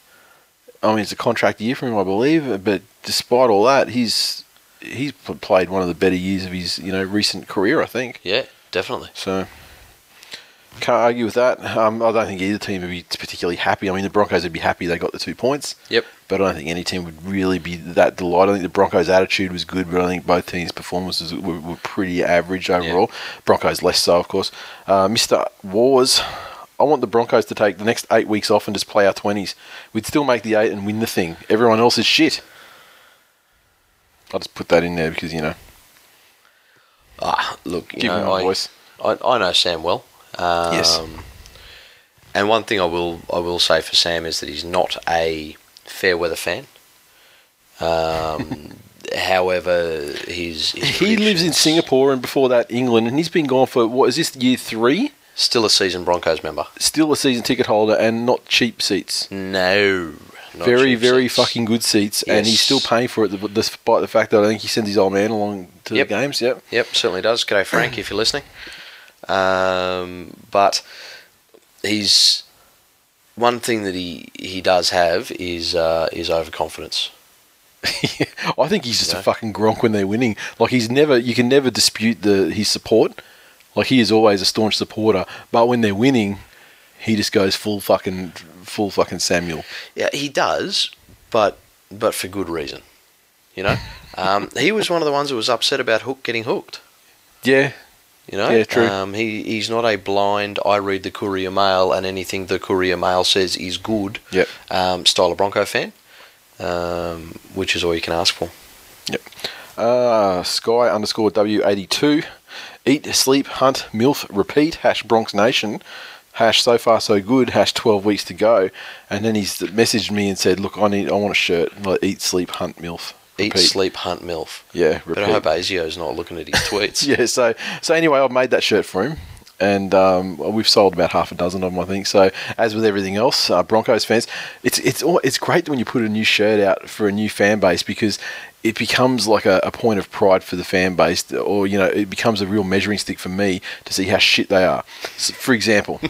I mean, it's a contract year for him, I believe, but despite all that, he's he's played one of the better years of his, you know, recent career, I think. Yeah. Definitely. So, can't argue with that. Um, I don't think either team would be particularly happy. I mean, the Broncos would be happy they got the two points. Yep. But I don't think any team would really be that delighted. I think the Broncos' attitude was good, but I think both teams' performances were, were pretty average overall. Yep. Broncos less so, of course. Uh, Mister Wars, I want the Broncos to take the next eight weeks off and just play our twenties. We'd still make the eight and win the thing. Everyone else is shit. I'll just put that in there because, you know... Ah, look, you Give know, I, voice. I I know Sam well. Um, yes. And one thing I will I will say for Sam is that he's not a fair weather fan. Um, however, he's he lives in Singapore and before that England, and he's been gone for what is this year three? Still a season Broncos member. Still a season ticket holder, and not cheap seats. No. Not very, very seats. Fucking good seats, yes. And he's still paying for it, despite the fact that I think he sends his old man along to yep. the games. Yep, yep, certainly does. G'day, Frank, if you're listening. Um, but he's one thing that he, he does have is uh, is overconfidence. I think he's just you know? a fucking gronk when they're winning. Like he's never, you can never dispute the his support. Like he is always a staunch supporter, but when they're winning, he just goes full fucking. Full fucking Samuel. Yeah, he does, but but for good reason, you know. Um, he was one of the ones that was upset about Hook getting hooked. Yeah, you know. Yeah, true. Um, he he's not a blind. I read the Courier Mail, and anything the Courier Mail says is good. Yep. Um, style of Bronco fan, um, which is all you can ask for. Yep. Uh, Sky underscore W eighty two. Eat, sleep, hunt, milf, repeat. Hash Bronx Nation. hash so far so good, hash twelve weeks to go. And then he's messaged me and said, look, I need, I want a shirt. And like, eat, sleep, hunt, milf. Repeat. Eat, sleep, hunt, milf. Yeah, repeat. But I hope Asio's not looking at his tweets. Yeah, so so anyway, I've made that shirt for him. And um, we've sold about half a dozen of them, I think. So, as with everything else, uh, Broncos fans, it's it's all, it's great when you put a new shirt out for a new fan base, because it becomes like a, a point of pride for the fan base, or, you know, it becomes a real measuring stick for me to see how shit they are. So, for example,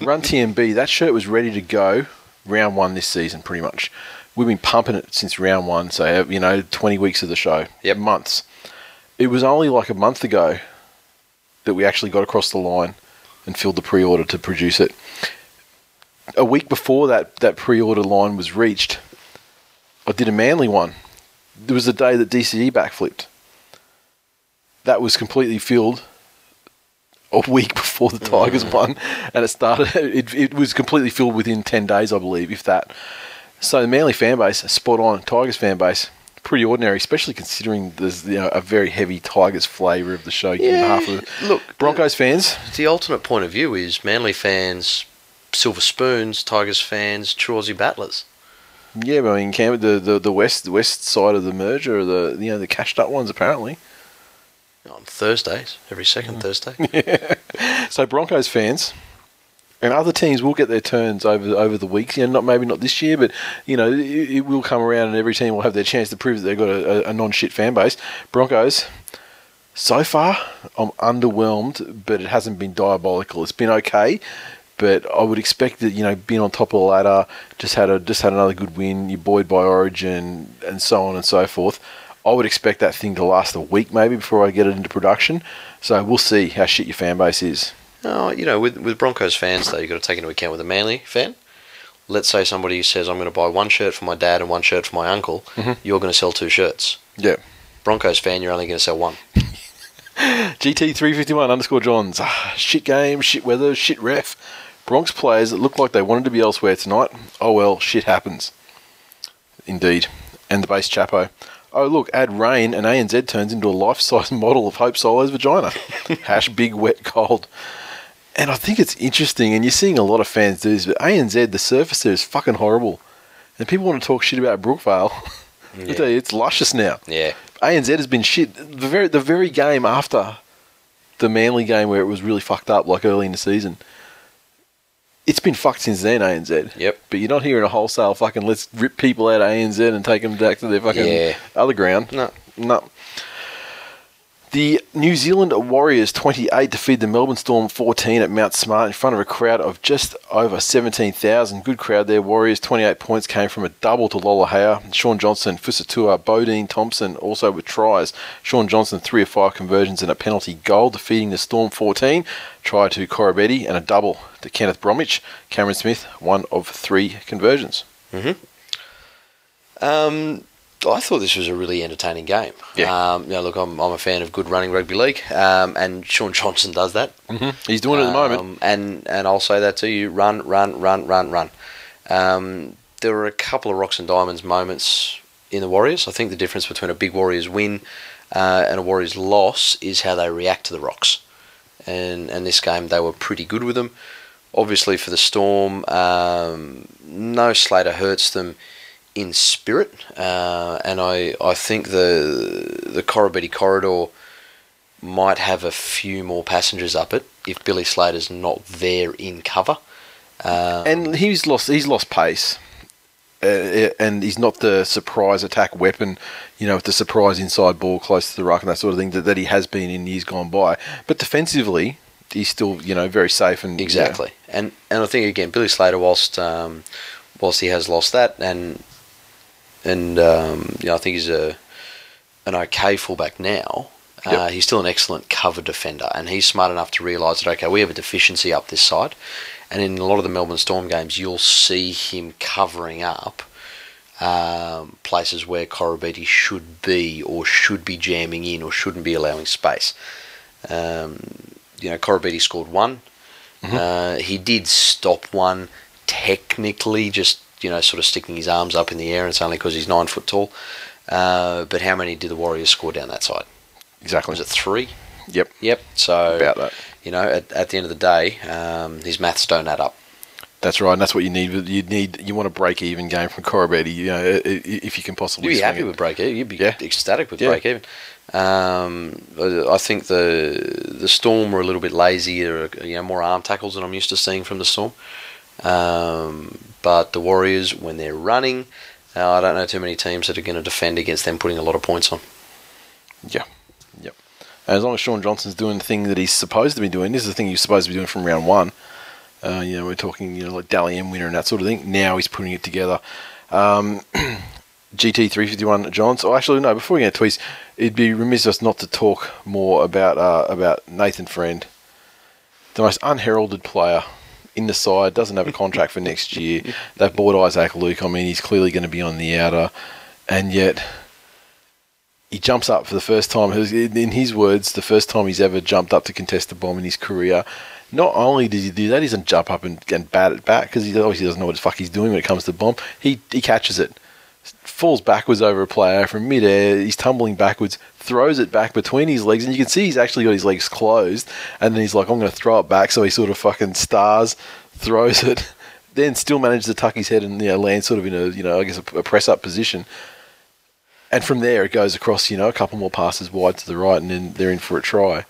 Run T M B, that shirt was ready to go round one this season, pretty much. We've been pumping it since round one, so, you know, twenty weeks of the show, yep. months. It was only like a month ago that we actually got across the line and filled the pre-order to produce it. A week before that, that pre-order line was reached, I did a Manly one. There was the day that D C E backflipped. That was completely filled a week before the Tigers won, and it started. It, it was completely filled within ten days, I believe, if that. So the Manly fan base, spot on. Tigers fan base, pretty ordinary, especially considering there's, you know, a very heavy Tigers flavour of the show. Yeah, half of it. Look, Broncos fans. The ultimate point of view is Manly fans, Silver Spoons, Tigers fans, Chauncey Battlers. Yeah, but I mean, Cam, the, the the west the west side of the merger, the you know the cashed up ones apparently. On Thursdays, every second mm. Thursday. Yeah. So Broncos fans. And other teams will get their turns over over the weeks. You know, not maybe not this year, but you know it, it will come around, and every team will have their chance to prove that they've got a, a non-shit fan base. Broncos, so far, I'm underwhelmed, but it hasn't been diabolical. It's been okay, but I would expect that, you know, being on top of the ladder, just had a just had another good win. You're buoyed by Origin and so on and so forth. I would expect that thing to last a week maybe before I get it into production. So we'll see how shit your fan base is. No, you know, with with Broncos fans, though, you've got to take into account with a Manly fan. Let's say somebody says, I'm going to buy one shirt for my dad and one shirt for my uncle. Mm-hmm. You're going to sell two shirts. Yeah. Broncos fan, you're only going to sell one. G T three fifty-one underscore Johns. Ah, shit game, shit weather, shit ref. Bronx players that looked like they wanted to be elsewhere tonight. Oh, well, shit happens. Indeed. And the base chapo. Oh, look, add rain and A N Z turns into a life-size model of Hope Solo's vagina. Hash big, wet, cold. And I think it's interesting, and you're seeing a lot of fans do this, but A N Z, the surface there is fucking horrible. And people want to talk shit about Brookvale. Yeah. I tell you, it's luscious now. Yeah. A N Z has been shit. The very the very game after the Manly game where it was really fucked up, like early in the season, it's been fucked since then, A N Z. Yep. But you're not hearing a wholesale fucking let's rip people out of A N Z and take them back to their fucking yeah. other ground. No. No. The New Zealand Warriors twenty-eight defeat the Melbourne Storm fourteen at Mount Smart in front of a crowd of just over seventeen thousand. Good crowd there. Warriors twenty-eight points came from a double to Lolahea, Sean Johnson, Fusatua, Bodine Thompson also with tries. Sean Johnson three of five conversions and a penalty goal, defeating the Storm fourteen. Try to Corabetti and a double to Kenneth Bromwich. Cameron Smith one of three conversions. Mm-hmm. Um. I thought this was a really entertaining game. Yeah. Um, you know, look, I'm, I'm a fan of good running rugby league, um, and Sean Johnson does that. Mm-hmm. He's doing it um, at the moment. And and I'll say that to you: run, run, run, run, run. Um, there were a couple of rocks and diamonds moments in the Warriors. I think the difference between a big Warriors win uh, and a Warriors loss is how they react to the rocks. And and this game, they were pretty good with them. Obviously, for the Storm, um, no Slater hurts them in spirit, uh, and I, I think the the Corabetti corridor might have a few more passengers up it if Billy Slater's not there in cover. Um, and he's lost he's lost pace, uh, and he's not the surprise attack weapon, you know, with the surprise inside ball close to the ruck and that sort of thing that, that he has been in years gone by. But defensively, he's still, you know, very safe and exactly. You know. And and I think again, Billy Slater, whilst um, whilst he has lost that and And um, you know, I think he's a an okay fullback now. Yep. Uh, he's still an excellent cover defender, and he's smart enough to realise that, okay, we have a deficiency up this side, and in a lot of the Melbourne Storm games, you'll see him covering up um, places where Corabetti should be or should be jamming in or shouldn't be allowing space. Um, you know, Corabetti scored one. Mm-hmm. Uh, he did stop one technically, just, you know, sort of sticking his arms up in the air, and it's only because he's nine foot tall. Uh, but how many did the Warriors score down that side? Exactly. Was it three? Yep. Yep. So about that. you know, at, at the end of the day, um, his maths don't add up. That's right, and that's what you need. You need you want a break-even game from Corribetti, you know, if you can possibly. You'd be happy it. with break-even. You'd be yeah. ecstatic with yeah. break-even. Um, I think the the Storm were a little bit lazy. There are, you know, more arm tackles than I'm used to seeing from the Storm. Um, but the Warriors, when they're running, uh, I don't know too many teams that are going to defend against them putting a lot of points on. Yeah, yep. As long as Shaun Johnson's doing the thing that he's supposed to be doing, this is the thing he's supposed to be doing from round one. Uh, you know, we're talking, you know, like Dally M winner and that sort of thing. Now he's putting it together. Um, G T three fifty-one Johns. Oh, actually, no, before we get to tweets, it'd be remiss of us not to talk more about uh, about Nathan Friend, the most unheralded player in the side, doesn't have a contract for next year. They've bought Isaac Luke. I mean, he's clearly going to be on the outer. And yet, he jumps up for the first time. In his words, the first time he's ever jumped up to contest the bomb in his career. Not only does he do that, he doesn't jump up and, and bat it back, because he obviously doesn't know what the fuck he's doing when it comes to the bomb. He he catches it, falls backwards over a player from midair. He's tumbling backwards, throws it back between his legs, and you can see he's actually got his legs closed. And then he's like, "I'm going to throw it back," so he sort of fucking stars, throws it, then still manages to tuck his head and, you know, land sort of in a, you know, I guess a, a press up position. And from there it goes across, you know, a couple more passes wide to the right, and then they're in for a try.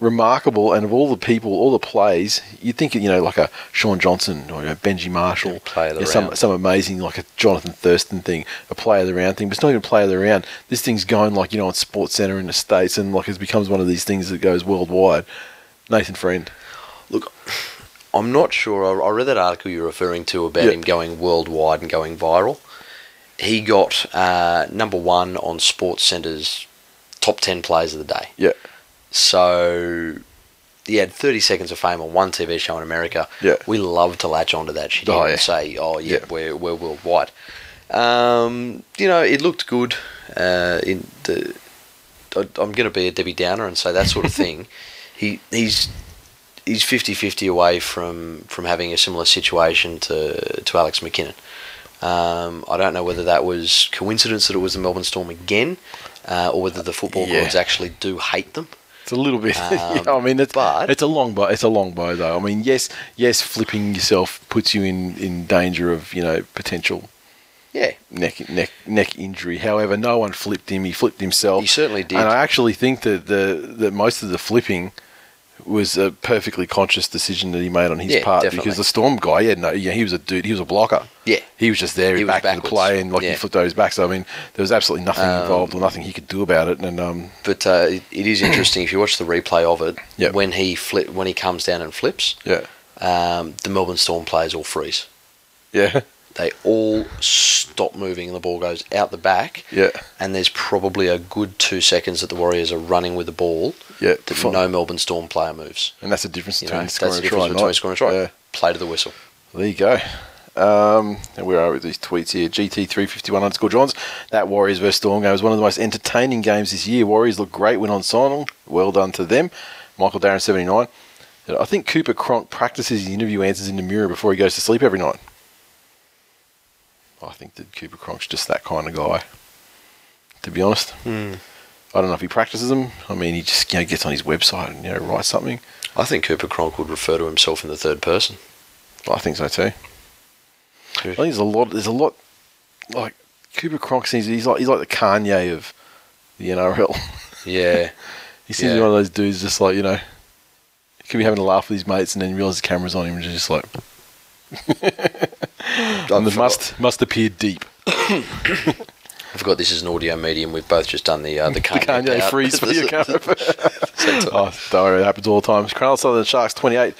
Remarkable, and of all the people, all the plays, you'd think, you know, like a Shaun Johnson or, you know, Benji Marshall, yeah, yeah, some some amazing, like a Jonathan Thurston thing, a play of the round thing, but it's not even play of the round. This thing's going, like, you know, on Sports Center in the States, and like it becomes one of these things that goes worldwide. Nathan Friend. Look, I'm not sure. I read that article you're referring to about yep. him going worldwide and going viral. He got uh, number one on Sports Center's top ten plays of the day. Yeah. So he had thirty seconds of fame on one T V show in America. Yeah. We love to latch onto that shit oh, yeah. and say, oh, yeah, yeah. we're we're worldwide. Um, you know, it looked good. Uh, in the, I, I'm going to be a Debbie Downer and say that sort of thing. he He's he's fifty-fifty away from, from having a similar situation to, to Alex McKinnon. Um, I don't know whether that was coincidence that it was the Melbourne Storm again, uh, or whether the football yeah. gods actually do hate them. It's a little bit. Um, yeah, I mean, it's but, it's a long bow. It's a long bow, though. I mean, yes, yes, flipping yourself puts you in, in danger of, you know, potential, yeah, neck neck neck injury. However, no one flipped him. He flipped himself. He certainly did. And I actually think that the that most of the flipping was a perfectly conscious decision that he made on his yeah, part definitely. Because the Storm guy, yeah, no, yeah, he was a dude. He was a blocker. Yeah, he was just there. He backed the play and like yeah. he flipped over his back. So I mean, there was absolutely nothing um, involved or nothing he could do about it. And um, but uh, it, it is interesting if you watch the replay of it. Yep. When he flip, when he comes down and flips, yeah, um, the Melbourne Storm players all freeze. Yeah, they all stop moving and the ball goes out the back. Yeah, and there's probably a good two seconds that the Warriors are running with the ball. Yeah, that fine. No Melbourne Storm player moves. And that's the difference between, you know, scoring a try and not. Scoring a try. Yeah. Play to the whistle. Well, there you go. Um, and where are we with these tweets here? G T three fifty-one underscore Johns. That Warriors versus Storm game was one of the most entertaining games this year. Warriors look great when on signal. Well done to them. Michael Darren seventy-nine. I think Cooper Cronk practices his interview answers in the mirror before he goes to sleep every night. I think that Cooper Cronk's just that kind of guy, to be honest. Mm. I don't know if he practices them. I mean, he just, you know, gets on his website and, you know, writes something. I think Cooper Cronk would refer to himself in the third person. I think so too. Good. I think there's a lot. There's a lot. Like Cooper Cronk seems he's like he's like the Kanye of the N R L. Yeah, he seems yeah. one of those dudes just like, you know, he could be having a laugh with his mates and then realise the camera's on him and just like. And the must must appear deep. I forgot this is an audio medium. We've both just done the uh, the Kanye, the Kanye freeze video camera. Oh, don't worry, it happens all the time. Cronulla Southern Sharks twenty-eight,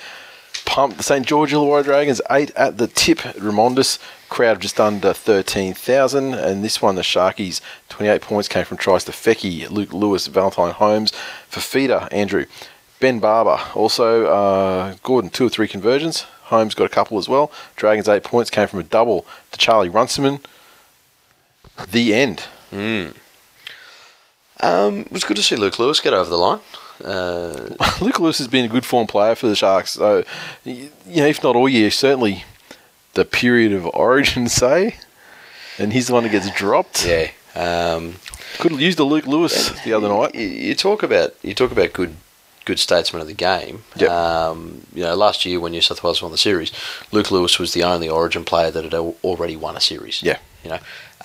pumped the Saint George Illawarra Dragons eight at the tip. Remondus crowd of just under thirteen thousand, and this one the Sharkies twenty-eight points came from tries to Fecky, Luke Lewis, Valentine Holmes, Fafita, Andrew, Ben Barber. Also uh, Gordon two or three conversions. Holmes got a couple as well. Dragons eight points came from a double to Charlie Runciman. The end. Mm. Um, it was good to see Luke Lewis get over the line. Uh, Luke Lewis has been a good form player for the Sharks. So, you know, if not all year, certainly the period of origin, say. And he's the one that gets dropped. Yeah. Um, could have used the Luke Lewis the other night. You talk about you talk about good good statesman of the game. Yep. Um, you know, last year when New South Wales won the series, Luke Lewis was the only Origin player that had already won a series. Yeah. You know,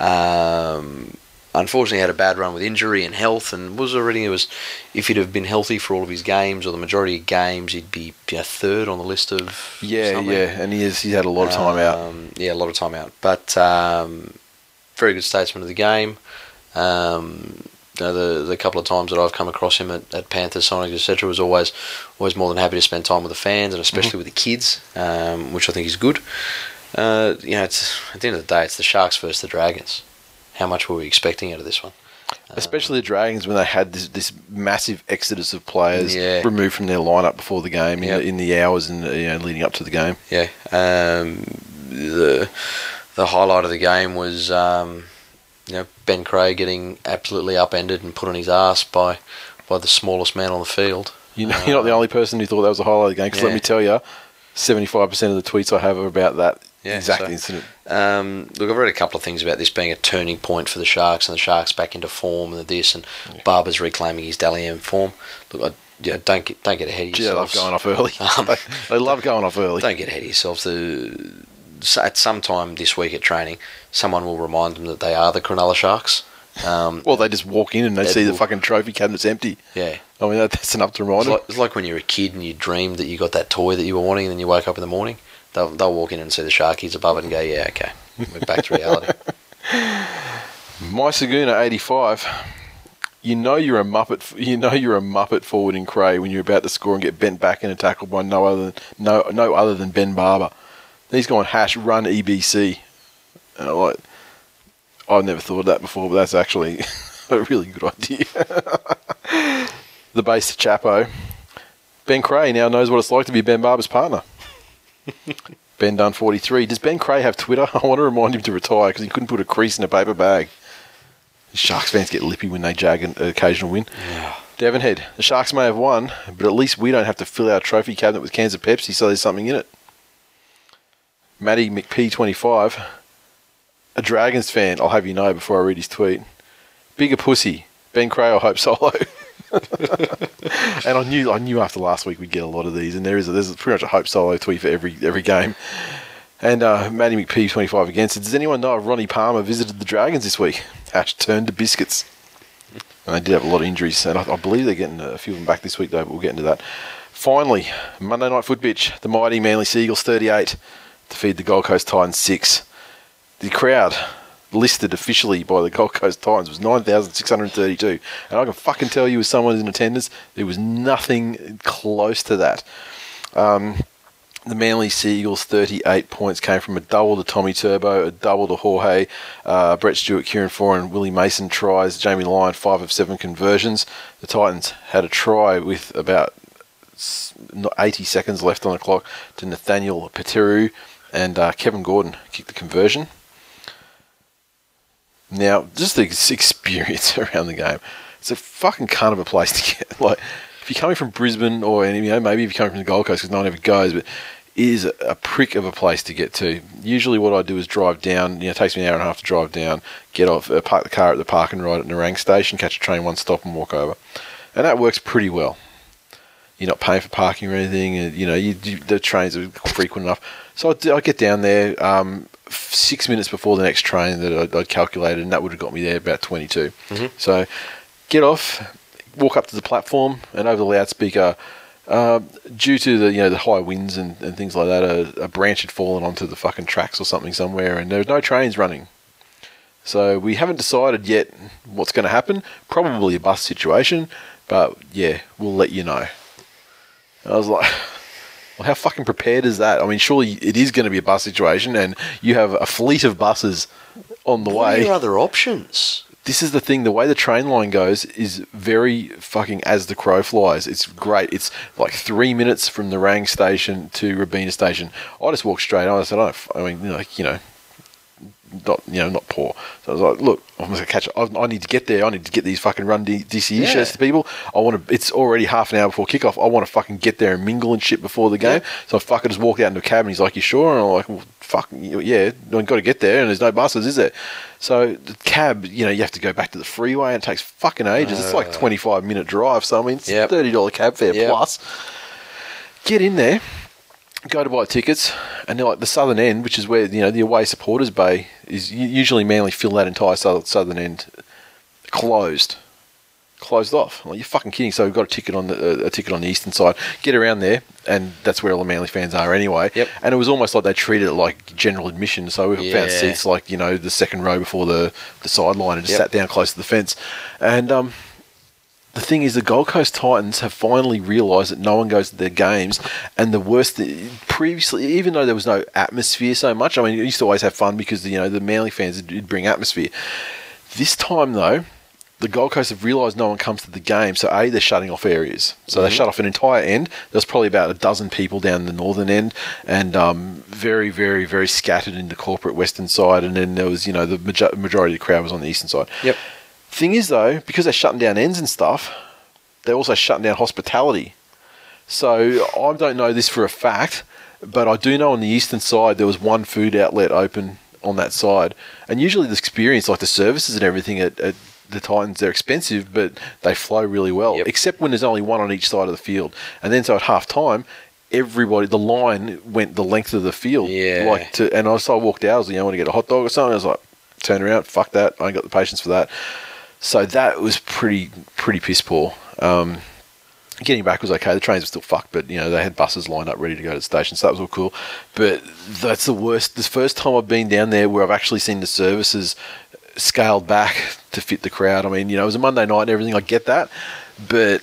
um, unfortunately had a bad run with injury and health, and was already it was if he'd have been healthy for all of his games or the majority of games, he'd be you know, third on the list of yeah, something. yeah, and he is he's had a lot of time um, out. Yeah, a lot of time out, but um, very good statesman of the game. Um, you know, the the couple of times that I've come across him at, at Panthers, Sonics, et cetera, was always always more than happy to spend time with the fans and especially mm-hmm. with the kids, um, which I think is good. Uh, you know, it's, at the end of the day, it's the Sharks versus the Dragons. How much were we expecting out of this one? Especially um, the Dragons, when they had this, this massive exodus of players yeah. removed from their lineup before the game, yep. in, in the hours and you know, leading up to the game. Yeah. Um, the the highlight of the game was um, you know Ben Cray getting absolutely upended and put on his ass by by the smallest man on the field. You know, um, you're not the only person who thought that was the highlight of the game. Because yeah. let me tell you, seventy-five percent of the tweets I have are about that. Yeah, exact so, incident. Um, look, I've read a couple of things about this being a turning point for the Sharks and the Sharks back into form and this, and yeah. Barber's reclaiming his Dally M form. Look, I, yeah, don't get don't get ahead of yourselves. They love going off early. Um, they, they love going off early. Don't get ahead of yourselves. The, at some time this week at training, someone will remind them that they are the Cronulla Sharks. Um, well, they just walk in and they see will, the fucking trophy cabinet's empty. Yeah. I mean, that, that's enough to remind it's them. Like, it's like when you were a kid and you dreamed that you got that toy that you were wanting, and then you woke up in the morning. They'll, they'll walk in and see the Sharkies above it and go, yeah, okay, we're back to reality. My Saguna eighty-five. You know you're a muppet. You know you're a muppet forward in Cray when you're about to score and get bent back in and tackled by no other than, no no other than Ben Barber. He's gone hash run E B C. And I'm like, I've never thought of that before, but that's actually a really good idea. The base to Chapo. Ben Cray now knows what it's like to be Ben Barber's partner. Ben Dunn forty-three. Does Ben Cray have Twitter? I want to remind him to retire because he couldn't put a crease in a paper bag. Sharks fans get lippy when they jag an occasional win. Yeah. Devon Head. The Sharks may have won, but at least we don't have to fill our trophy cabinet with cans of Pepsi, so there's something in it. Matty McP twenty-five. A Dragons fan, I'll have you know before I read his tweet. Bigger pussy. Ben Cray, I hope solo. And I knew I knew after last week we'd get a lot of these, and there is a, there's pretty much a hope solo tweet for every every game. And uh, Matty McP twenty-five again said, does anyone know if Ronnie Palmer visited the Dragons this week? Hash turned to biscuits. And they did have a lot of injuries, and I, I believe they're getting a few of them back this week, though, but we'll get into that. Finally, Monday Night Footbitch, the mighty Manly Seagulls thirty-eight defeat the Gold Coast Titans six. The crowd listed officially by the Gold Coast Titans was nine thousand six hundred thirty-two, and I can fucking tell you, as someone in attendance, there was nothing close to that. Um, the Manly Seagulls thirty-eight points came from a double to Tommy Turbo, a double to Jorge, uh, Brett Stewart, Kieran Foran, Willie Mason tries, Jamie Lyon five of seven conversions. The Titans had a try with about eighty seconds left on the clock to Nathaniel Petiru, and uh, Kevin Gordon kicked the conversion. Now, just the experience around the game. It's a fucking cunt of a place to get. Like, if you're coming from Brisbane, or you know, maybe if you're coming from the Gold Coast, because no one ever goes, but it is a prick of a place to get to. Usually what I do is drive down. You know, it takes me an hour and a half to drive down, get off, uh, park the car at the park and ride at Narang Station, catch a train, one stop and walk over. And that works pretty well. You're not paying for parking or anything. And, you know, you, you, the trains are frequent enough. So I, do, I get down there. Um, six minutes before the next train that I'd calculated, and that would have got me there about twenty-two. Mm-hmm. So get off, walk up to the platform, and over the loudspeaker, uh, due to the you know the high winds and, and things like that, a, a branch had fallen onto the fucking tracks or something somewhere, and there was no trains running. So we haven't decided yet what's going to happen. Probably a bus situation, but yeah, we'll let you know. I was like... Well, how fucking prepared is that? I mean, surely it is going to be a bus situation, and you have a fleet of buses on the what way. What are your other options? This is the thing. The way the train line goes is very fucking as the crow flies. It's great. It's like three minutes from the Narang Station to Robina Station. I just walked straight on. I said, oh, I mean, like, you know, not, you know, not poor. So I was like, look, I'm going to catch it. I, I need to get there. I need to get these fucking run D- DCE yeah. shirts to people. I want to. It's already half an hour before kickoff. I want to fucking get there and mingle and shit before the game. Yeah. So I fucking just walked out into a cab and he's like, you sure? And I'm like, well, fuck, yeah, I've got to get there and there's no buses, is there? So the cab, you know, you have to go back to the freeway and it takes fucking ages. Uh, it's like a twenty-five minute drive. So I mean, it's yep. thirty dollars cab fare yep. plus. Get in there. Go to buy tickets, and they're like the southern end, which is where, you know, the away supporters bay is. Usually Manly fill that entire southern end closed, closed off. Like, you're fucking kidding. So we've got a ticket on the a ticket on the eastern side. Get around there, and that's where all the Manly fans are anyway. Yep. And it was almost like they treated it like general admission. So we yeah. found seats like, you know, the second row before the the sideline, and just yep. sat down close to the fence, and um. The thing is, the Gold Coast Titans have finally realised that no one goes to their games, and the worst thing, previously, even though there was no atmosphere so much, I mean, you used to always have fun because, you know, the Manly fans did bring atmosphere. This time, though, the Gold Coast have realised no one comes to the game, so A, they're shutting off areas. So mm-hmm. they shut off an entire end. There's probably about a dozen people down the northern end, and um, very, very, very scattered in the corporate western side, and then there was, you know, the major- majority of the crowd was on the eastern side. Yep. Thing is, though, because they're shutting down ends and stuff, they're also shutting down hospitality. So I don't know this for a fact, but I do know on the eastern side there was one food outlet open on that side. And usually the experience, like the services and everything at, at the Titans, they're expensive, but they flow really well, yep. except when there's only one on each side of the field. And then so at halftime, everybody, the line went the length of the field. Yeah. Like to, and I, so I walked out, I was like, you know, I want to get a hot dog or something. I was like, turn around, fuck that. I ain't got the patience for that. So that was pretty pretty piss poor. Um, getting back was okay. The trains were still fucked, but you know they had buses lined up ready to go to the station, so that was all cool. But that's the worst. The first time I've been down there where I've actually seen the services scaled back to fit the crowd. I mean, you know, it was a Monday night and everything. I get that, but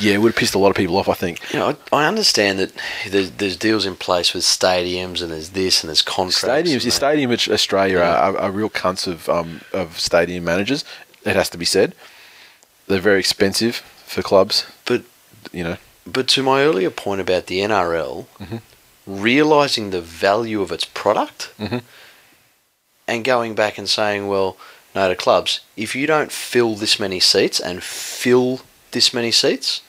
yeah, it would have pissed a lot of people off, I think. You know, I, I understand that there's, there's deals in place with stadiums, and there's this, and there's contracts. Stadiums, your stadium Australia yeah. are, are real cunts of um, of stadium managers. It has to be said. They're very expensive for clubs. But, you know. But to my earlier point about the N R L, mm-hmm. realising the value of its product mm-hmm. and going back and saying, well, no, to clubs, if you don't fill this many seats and fill this many seats,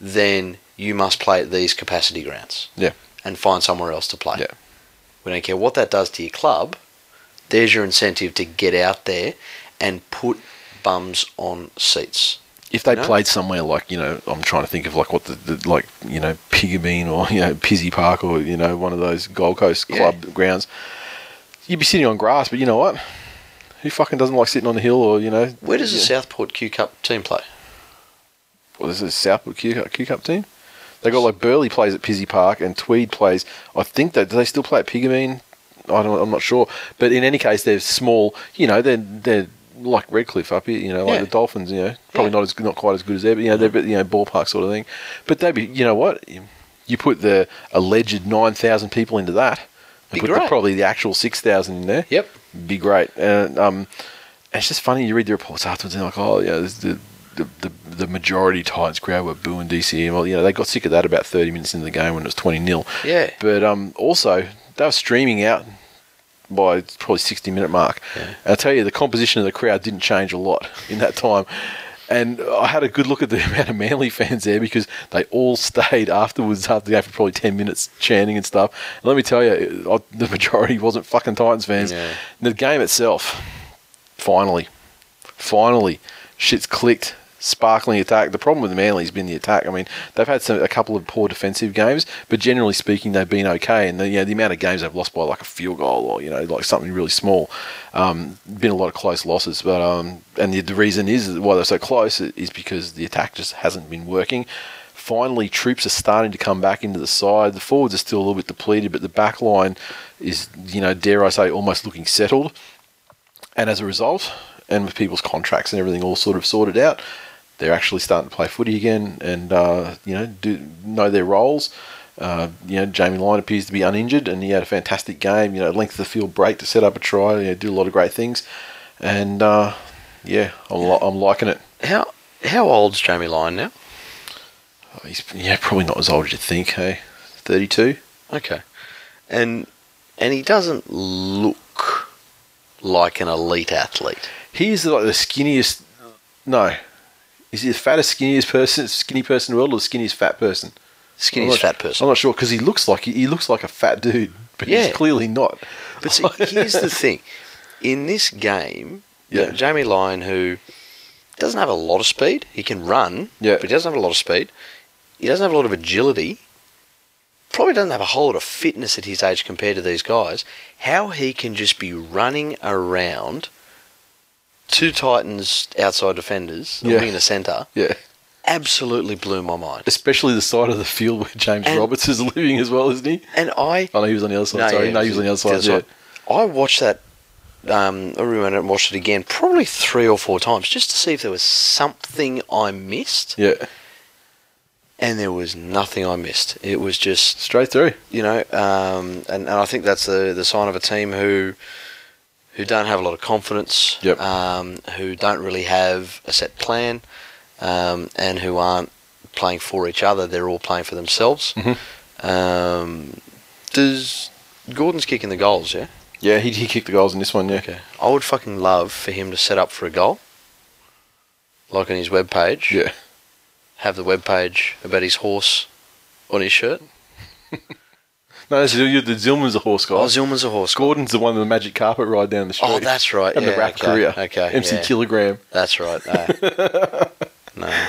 then you must play at these capacity grounds. Yeah. And find somewhere else to play. Yeah. We don't care what that does to your club. There's your incentive to get out there and put bums on seats. If they you know? played somewhere like, you know, I'm trying to think of like what the, the like, you know, Pigabeen or, you know, Pizzy Park or, you know, one of those Gold Coast club yeah. grounds, you'd be sitting on grass, but you know what? Who fucking doesn't like sitting on the hill or, you know? Where does yeah. the Southport Q Cup team play? Well, this is a Southport Q, Q Cup team. They got like Burley plays at Pizzy Park and Tweed plays, I think that, do they still play at Pigabeen? I don't, I'm not sure. But in any case, they're small, you know, they're, they're, like Redcliffe up here, you know, like yeah. the Dolphins, you know, probably yeah. not as not quite as good as there, but you know, they're you know ballpark sort of thing. But they'd be, you know what, you put the alleged nine thousand people into that, and be put the, probably the actual six thousand in there. Yep, be great. And um, it's just funny you read the reports afterwards and like, oh yeah, this, the, the the the majority Titans crowd were booing D C E. Well, you know, they got sick of that about thirty minutes into the game when it was twenty nil. Yeah, but um, also they were streaming out by probably sixty minute mark. Yeah. I'll tell you, the composition of the crowd didn't change a lot in that time. And I had a good look at the amount of Manly fans there because they all stayed afterwards after the game for probably ten minutes chanting and stuff. And let me tell you, I, the majority wasn't fucking Titans fans. Yeah. The game itself, finally, finally, shit's clicked. Sparkling attack. The problem with the Manly has been the attack. I mean, they've had some, a couple of poor defensive games, but generally speaking, they've been okay. And the, you know, the amount of games they've lost by like a field goal or you know, like something really small, um, been a lot of close losses. But um, and the, the reason is why they're so close is because the attack just hasn't been working. Finally, troops are starting to come back into the side. The forwards are still a little bit depleted, but the back line is, you know, dare I say, almost looking settled. And as a result, and with people's contracts and everything all sort of sorted out, they're actually starting to play footy again, and uh, you know, do know their roles. Uh, you know, Jamie Lyon appears to be uninjured, and he had a fantastic game. You know, length of the field break to set up a try. You know, do a lot of great things, and uh, yeah, I'm li- I'm liking it. How how old's Jamie Lyon now? Oh, he's yeah, probably not as old as you think. Hey, thirty-two. Okay, and and he doesn't look like an elite athlete? He's like the skinniest... No. Is he the fattest, skinniest person, skinny person in the world, or the skinniest fat person? Skinniest fat person. I'm not sure, because he looks like he, he looks like a fat dude, but yeah. he's clearly not. But see, here's the thing. In this game, yeah. Jamie Lyon, who doesn't have a lot of speed, he can run, yeah. but he doesn't have a lot of speed. He doesn't have a lot of agility. Probably doesn't have a whole lot of fitness at his age compared to these guys. How he can just be running around two Titans outside defenders, the yeah. wing and the centre, yeah. absolutely blew my mind. Especially the side of the field where James and, Roberts is living as well, isn't he? And I... Oh, no, he was on the other side, no, sorry. Yeah, no, he was on the other side, the other side. Yeah. I watched that, um, I remember I watched it again, probably three or four times, just to see if there was something I missed. Yeah. And there was nothing I missed. It was just... Straight through. You know, um, and, and I think that's the, the sign of a team who... who don't have a lot of confidence, yep. um, who don't really have a set plan, um, and who aren't playing for each other. They're all playing for themselves. Mm-hmm. um, does Gordon's kicking the goals, yeah? Yeah, he, he kicked the goals in this one, yeah. Okay. I would fucking love for him to set up for a goal, like on his webpage. Yeah. Have the webpage about his horse on his shirt. No, the Zillman's a horse guy. Oh, Zillman's a horse guy. Gordon's the one with the magic carpet ride down the street. Oh, that's right. And yeah, the rap okay, career. Okay, M C yeah. Kilogram. That's right. No. no.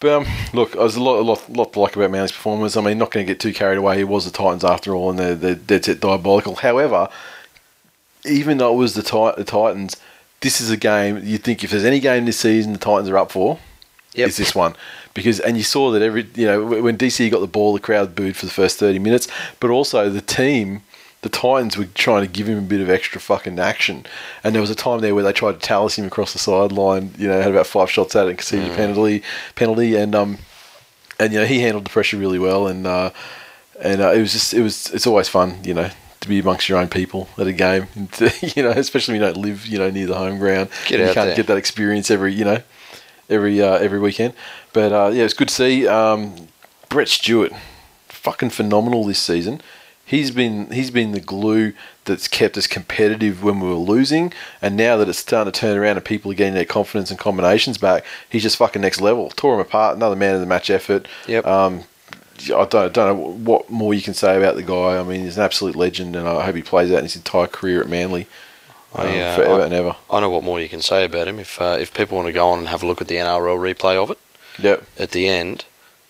But um, look, there's a lot, a lot, lot to like about Manly's performance. I mean, not going to get too carried away. He was the Titans after all, and they're, they're dead set diabolical. However, even though it was the, tit- the Titans, this is a game you think if there's any game this season the Titans are up for, yep. it's this one. Because and you saw that every you know when D C got the ball, the crowd booed for the first thirty minutes. But also the team, the Titans were trying to give him a bit of extra fucking action. And there was a time there where they tried to talus him across the sideline. You know, had about five shots at it and conceded mm. a penalty. Penalty and um and you know he handled the pressure really well. And uh, and uh, it was just it was it's always fun you know to be amongst your own people at a game. And to, you know, especially when you don't live you know near the home ground. Get out you can't there. Get that experience every you know. Every uh, every weekend, but uh, yeah, it's good to see um, Brett Stewart, fucking phenomenal this season. He's been he's been the glue that's kept us competitive when we were losing, and now that it's starting to turn around and people are getting their confidence and combinations back, he's just fucking next level. Tore him apart. Another man of the match effort. Yep. Um, I don't I don't know what more you can say about the guy. I mean, he's an absolute legend, and I hope he plays out his entire career at Manly. Um, I, uh, forever I, and ever. I know what more you can say about him. If uh, if people want to go on and have a look at the N R L replay of it, yep. at the end,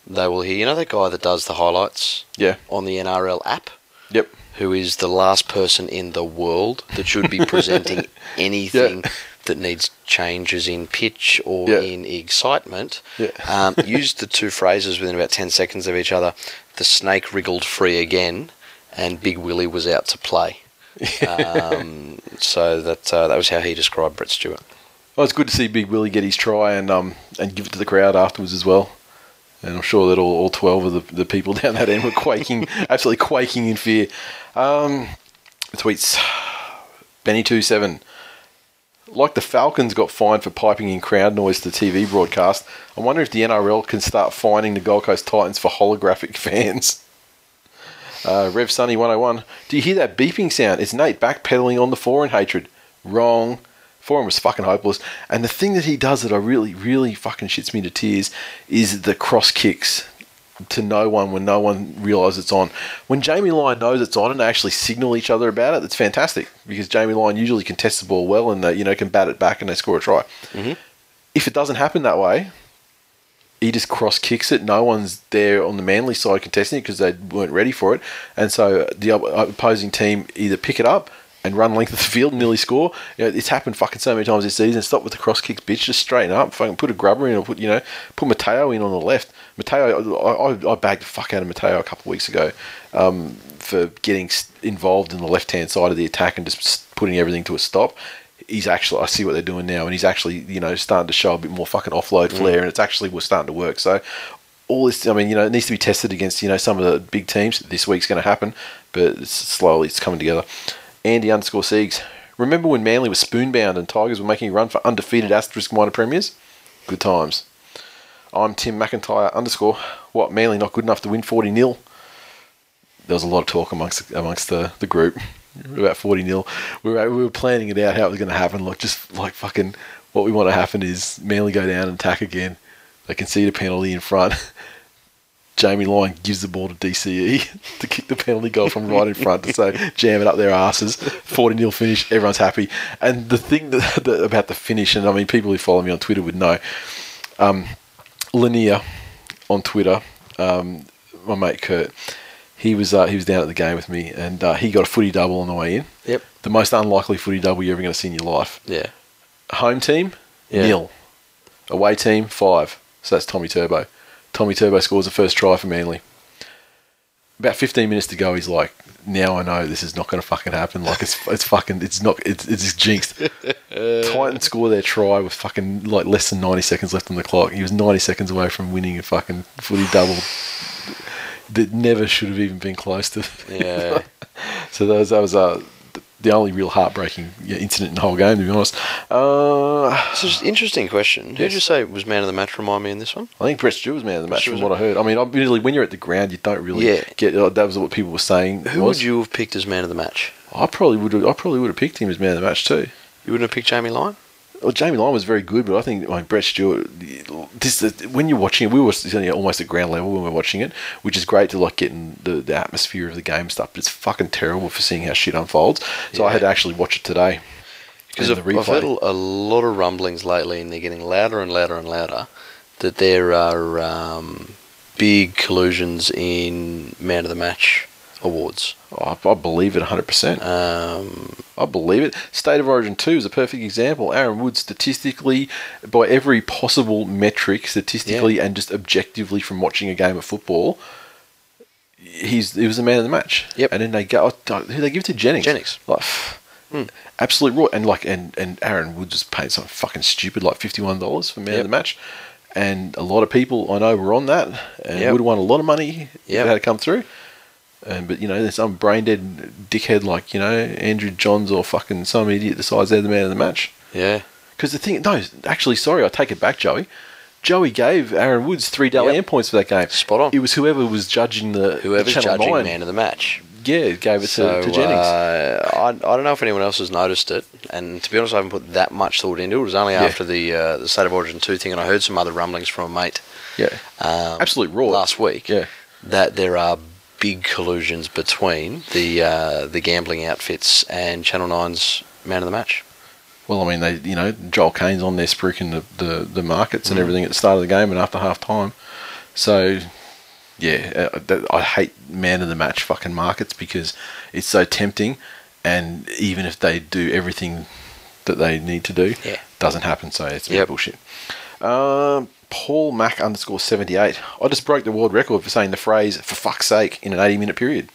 they will hear, you know that guy that does the highlights yeah. on the N R L app? Yep. Who is the last person in the world that should be presenting anything yep. that needs changes in pitch or yep. in excitement. Yep. um, used the two phrases within about ten seconds of each other. The snake wriggled free again and Big Willie was out to play. um, so that uh, that was how he described Brett Stewart. Well, it's good to see Big Willie get his try and um and give it to the crowd afterwards as well. And I'm sure that all, all twelve of the, the people down that end were quaking, absolutely quaking in fear. Um, tweets Benny two seven. Like the Falcons got fined for piping in crowd noise to the T V broadcast, I wonder if the N R L can start fining the Gold Coast Titans for holographic fans. Uh, Rev Sunny one oh one. Do you hear that beeping sound? It's Nate backpedaling on the Foreign hatred. Wrong. Foreign was fucking hopeless. And the thing that he does that I really, really fucking shits me to tears is the cross kicks to no one when no one realises it's on. When Jamie Lyon knows it's on and they actually signal each other about it, that's fantastic because Jamie Lyon usually contests the ball well and they, you know, can bat it back and they score a try. Mm-hmm. If it doesn't happen that way, he just cross-kicks it. No one's there on the Manly side contesting it because they weren't ready for it. And so the opposing team either pick it up and run length of the field and nearly score. You know, it's happened fucking so many times this season. Stop with the cross-kicks, bitch. Just straighten up. Fucking put a grubber in or put, you know, put Mateo in on the left. Mateo, I, I, I bagged the fuck out of Mateo a couple of weeks ago um, for getting involved in the left-hand side of the attack and just putting everything to a stop. He's actually, I see what they're doing now, and he's actually, you know, starting to show a bit more fucking offload flair, mm. and it's actually, we're starting to work. So, all this, I mean, you know, it needs to be tested against, you know, some of the big teams. This week's going to happen, but it's slowly, it's coming together. Andy underscore Siegs. Remember when Manly was spoonbound and Tigers were making a run for undefeated asterisk minor premiers? Good times. I'm Tim McIntyre underscore. What, Manly not good enough to win forty nil? There was a lot of talk amongst amongst the, the group. about forty nil. We were, we were planning it out, how it was going to happen. Like, just like fucking what we want to happen is Manly go down and attack again. They concede a penalty in front. Jamie Lyon gives the ball to D C E to kick the penalty goal from right in front to say, jam it up their asses. forty nil finish. Everyone's happy. And the thing that, that, about the finish, and I mean, people who follow me on Twitter would know, um, Lanier on Twitter, um, my mate Kurt, he was uh, he was down at the game with me, and uh, he got a footy double on the way in. Yep. The most unlikely footy double you're ever going to see in your life. Yeah. Home team, yeah. nil. Away team, five. So that's Tommy Turbo. Tommy Turbo scores the first try for Manly. About fifteen minutes to go, he's like, now I know this is not going to fucking happen. Like, it's it's fucking, it's not, it's, it's just jinxed. Titans score their try with fucking, like, less than ninety seconds left on the clock. He was ninety seconds away from winning a fucking footy double that never should have even been close to. Yeah. So that was, that was uh, the only real heartbreaking incident in the whole game, to be honest. Uh, so just an interesting question. Who yes. did you say was man of the match? Remind me in this one. I think Brett Stewart was man of the match, Brett from what I heard. I mean, obviously, when you're at the ground, you don't really yeah. get. Like, that was what people were saying. Who was. would you have picked as man of the match? I probably would. Have, I probably would have picked him as man of the match too. You wouldn't have picked Jamie Lyon? Well, Jamie Lyon was very good, but I think I mean, Brett Stewart. This when you're watching it, we were almost at ground level when we were watching it, which is great to like get in the, the atmosphere of the game and stuff. But it's fucking terrible for seeing how shit unfolds. So yeah. I had to actually watch it today because I've, I've heard a lot of rumblings lately, and they're getting louder and louder and louder that there are um, big collusions in man of the match awards. Oh, I, I believe it one hundred percent. Um, I believe it. State of Origin two is a perfect example. Aaron Wood, statistically, by every possible metric, statistically yeah. and just objectively from watching a game of football, he's he was the man of the match. Yep. And then they go, oh, who they give it to? Jennings. Jennings. Like, hmm. absolute raw. And like, and and Aaron Wood just paid something fucking stupid, like fifty-one dollars for man yep. of the match. And a lot of people I know were on that, and yep. would have won a lot of money yep. if it had come through. Um, but, you know, there's some brain dead dickhead like, you know, Andrew Johns or fucking some idiot decides they're the man of the match. Yeah. Because the thing... No, actually, sorry, I take it back, Joey. Joey gave Aaron Woods three Dally yep. points for that game. Spot on. It was whoever was judging the Whoever's the judging nine. Man of the match. Yeah, gave it so, to, to Jennings. Uh, I, I don't know if anyone else has noticed it. And to be honest, I haven't put that much thought into it. It was only yeah. after the uh, the State of Origin two thing, and I heard some other rumblings from a mate. Yeah. Um, Absolute raw. Last week. Yeah. That there are... big collusions between the uh, the gambling outfits and Channel nine's man of the match. Well, I mean, they you know Joel Kane's on there spruiking the, the, the markets mm. and everything at the start of the game and after half time. So, yeah, I, I hate man of the match fucking markets because it's so tempting, and even if they do everything that they need to do, yeah. doesn't happen. So it's yep. bullshit. Um. Paul Mac underscore seventy-eight. I just broke the world record for saying the phrase "for fuck's sake" in an eighty-minute period.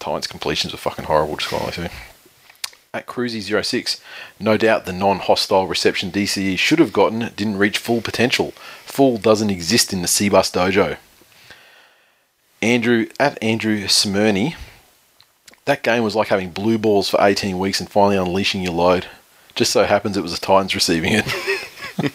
Tyne's completions are fucking horrible, just finally too. At Cruzy zero six, no doubt the non-hostile reception D C E should have gotten didn't reach full potential. Full doesn't exist in the Seabus dojo. Andrew at Andrew Smyrny. That game was like having blue balls for eighteen weeks and finally unleashing your load. Just so happens it was the Titans receiving it.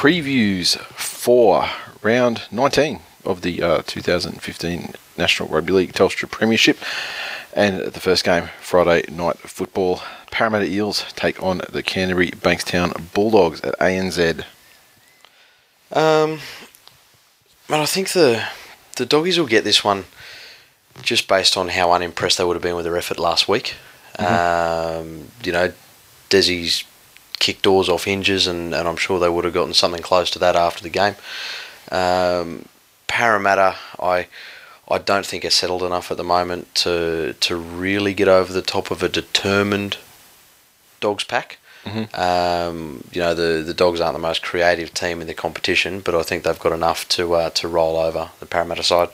Previews for round nineteen of the uh, two thousand fifteen National Rugby League Telstra Premiership, and the first game, Friday night football. Parramatta Eels take on the Canterbury Bankstown Bulldogs at A N Z. Um, but I think the the doggies will get this one, just based on how unimpressed they would have been with their effort last week. Mm-hmm. Um, you know, Desi's kicked doors off hinges, and, and I'm sure they would have gotten something close to that after the game. Um, Parramatta, I I don't think are settled enough at the moment to to really get over the top of a determined Dogs pack. Mm-hmm. Um, you know, the the Dogs aren't the most creative team in the competition, but I think they've got enough to uh, to roll over the Parramatta side.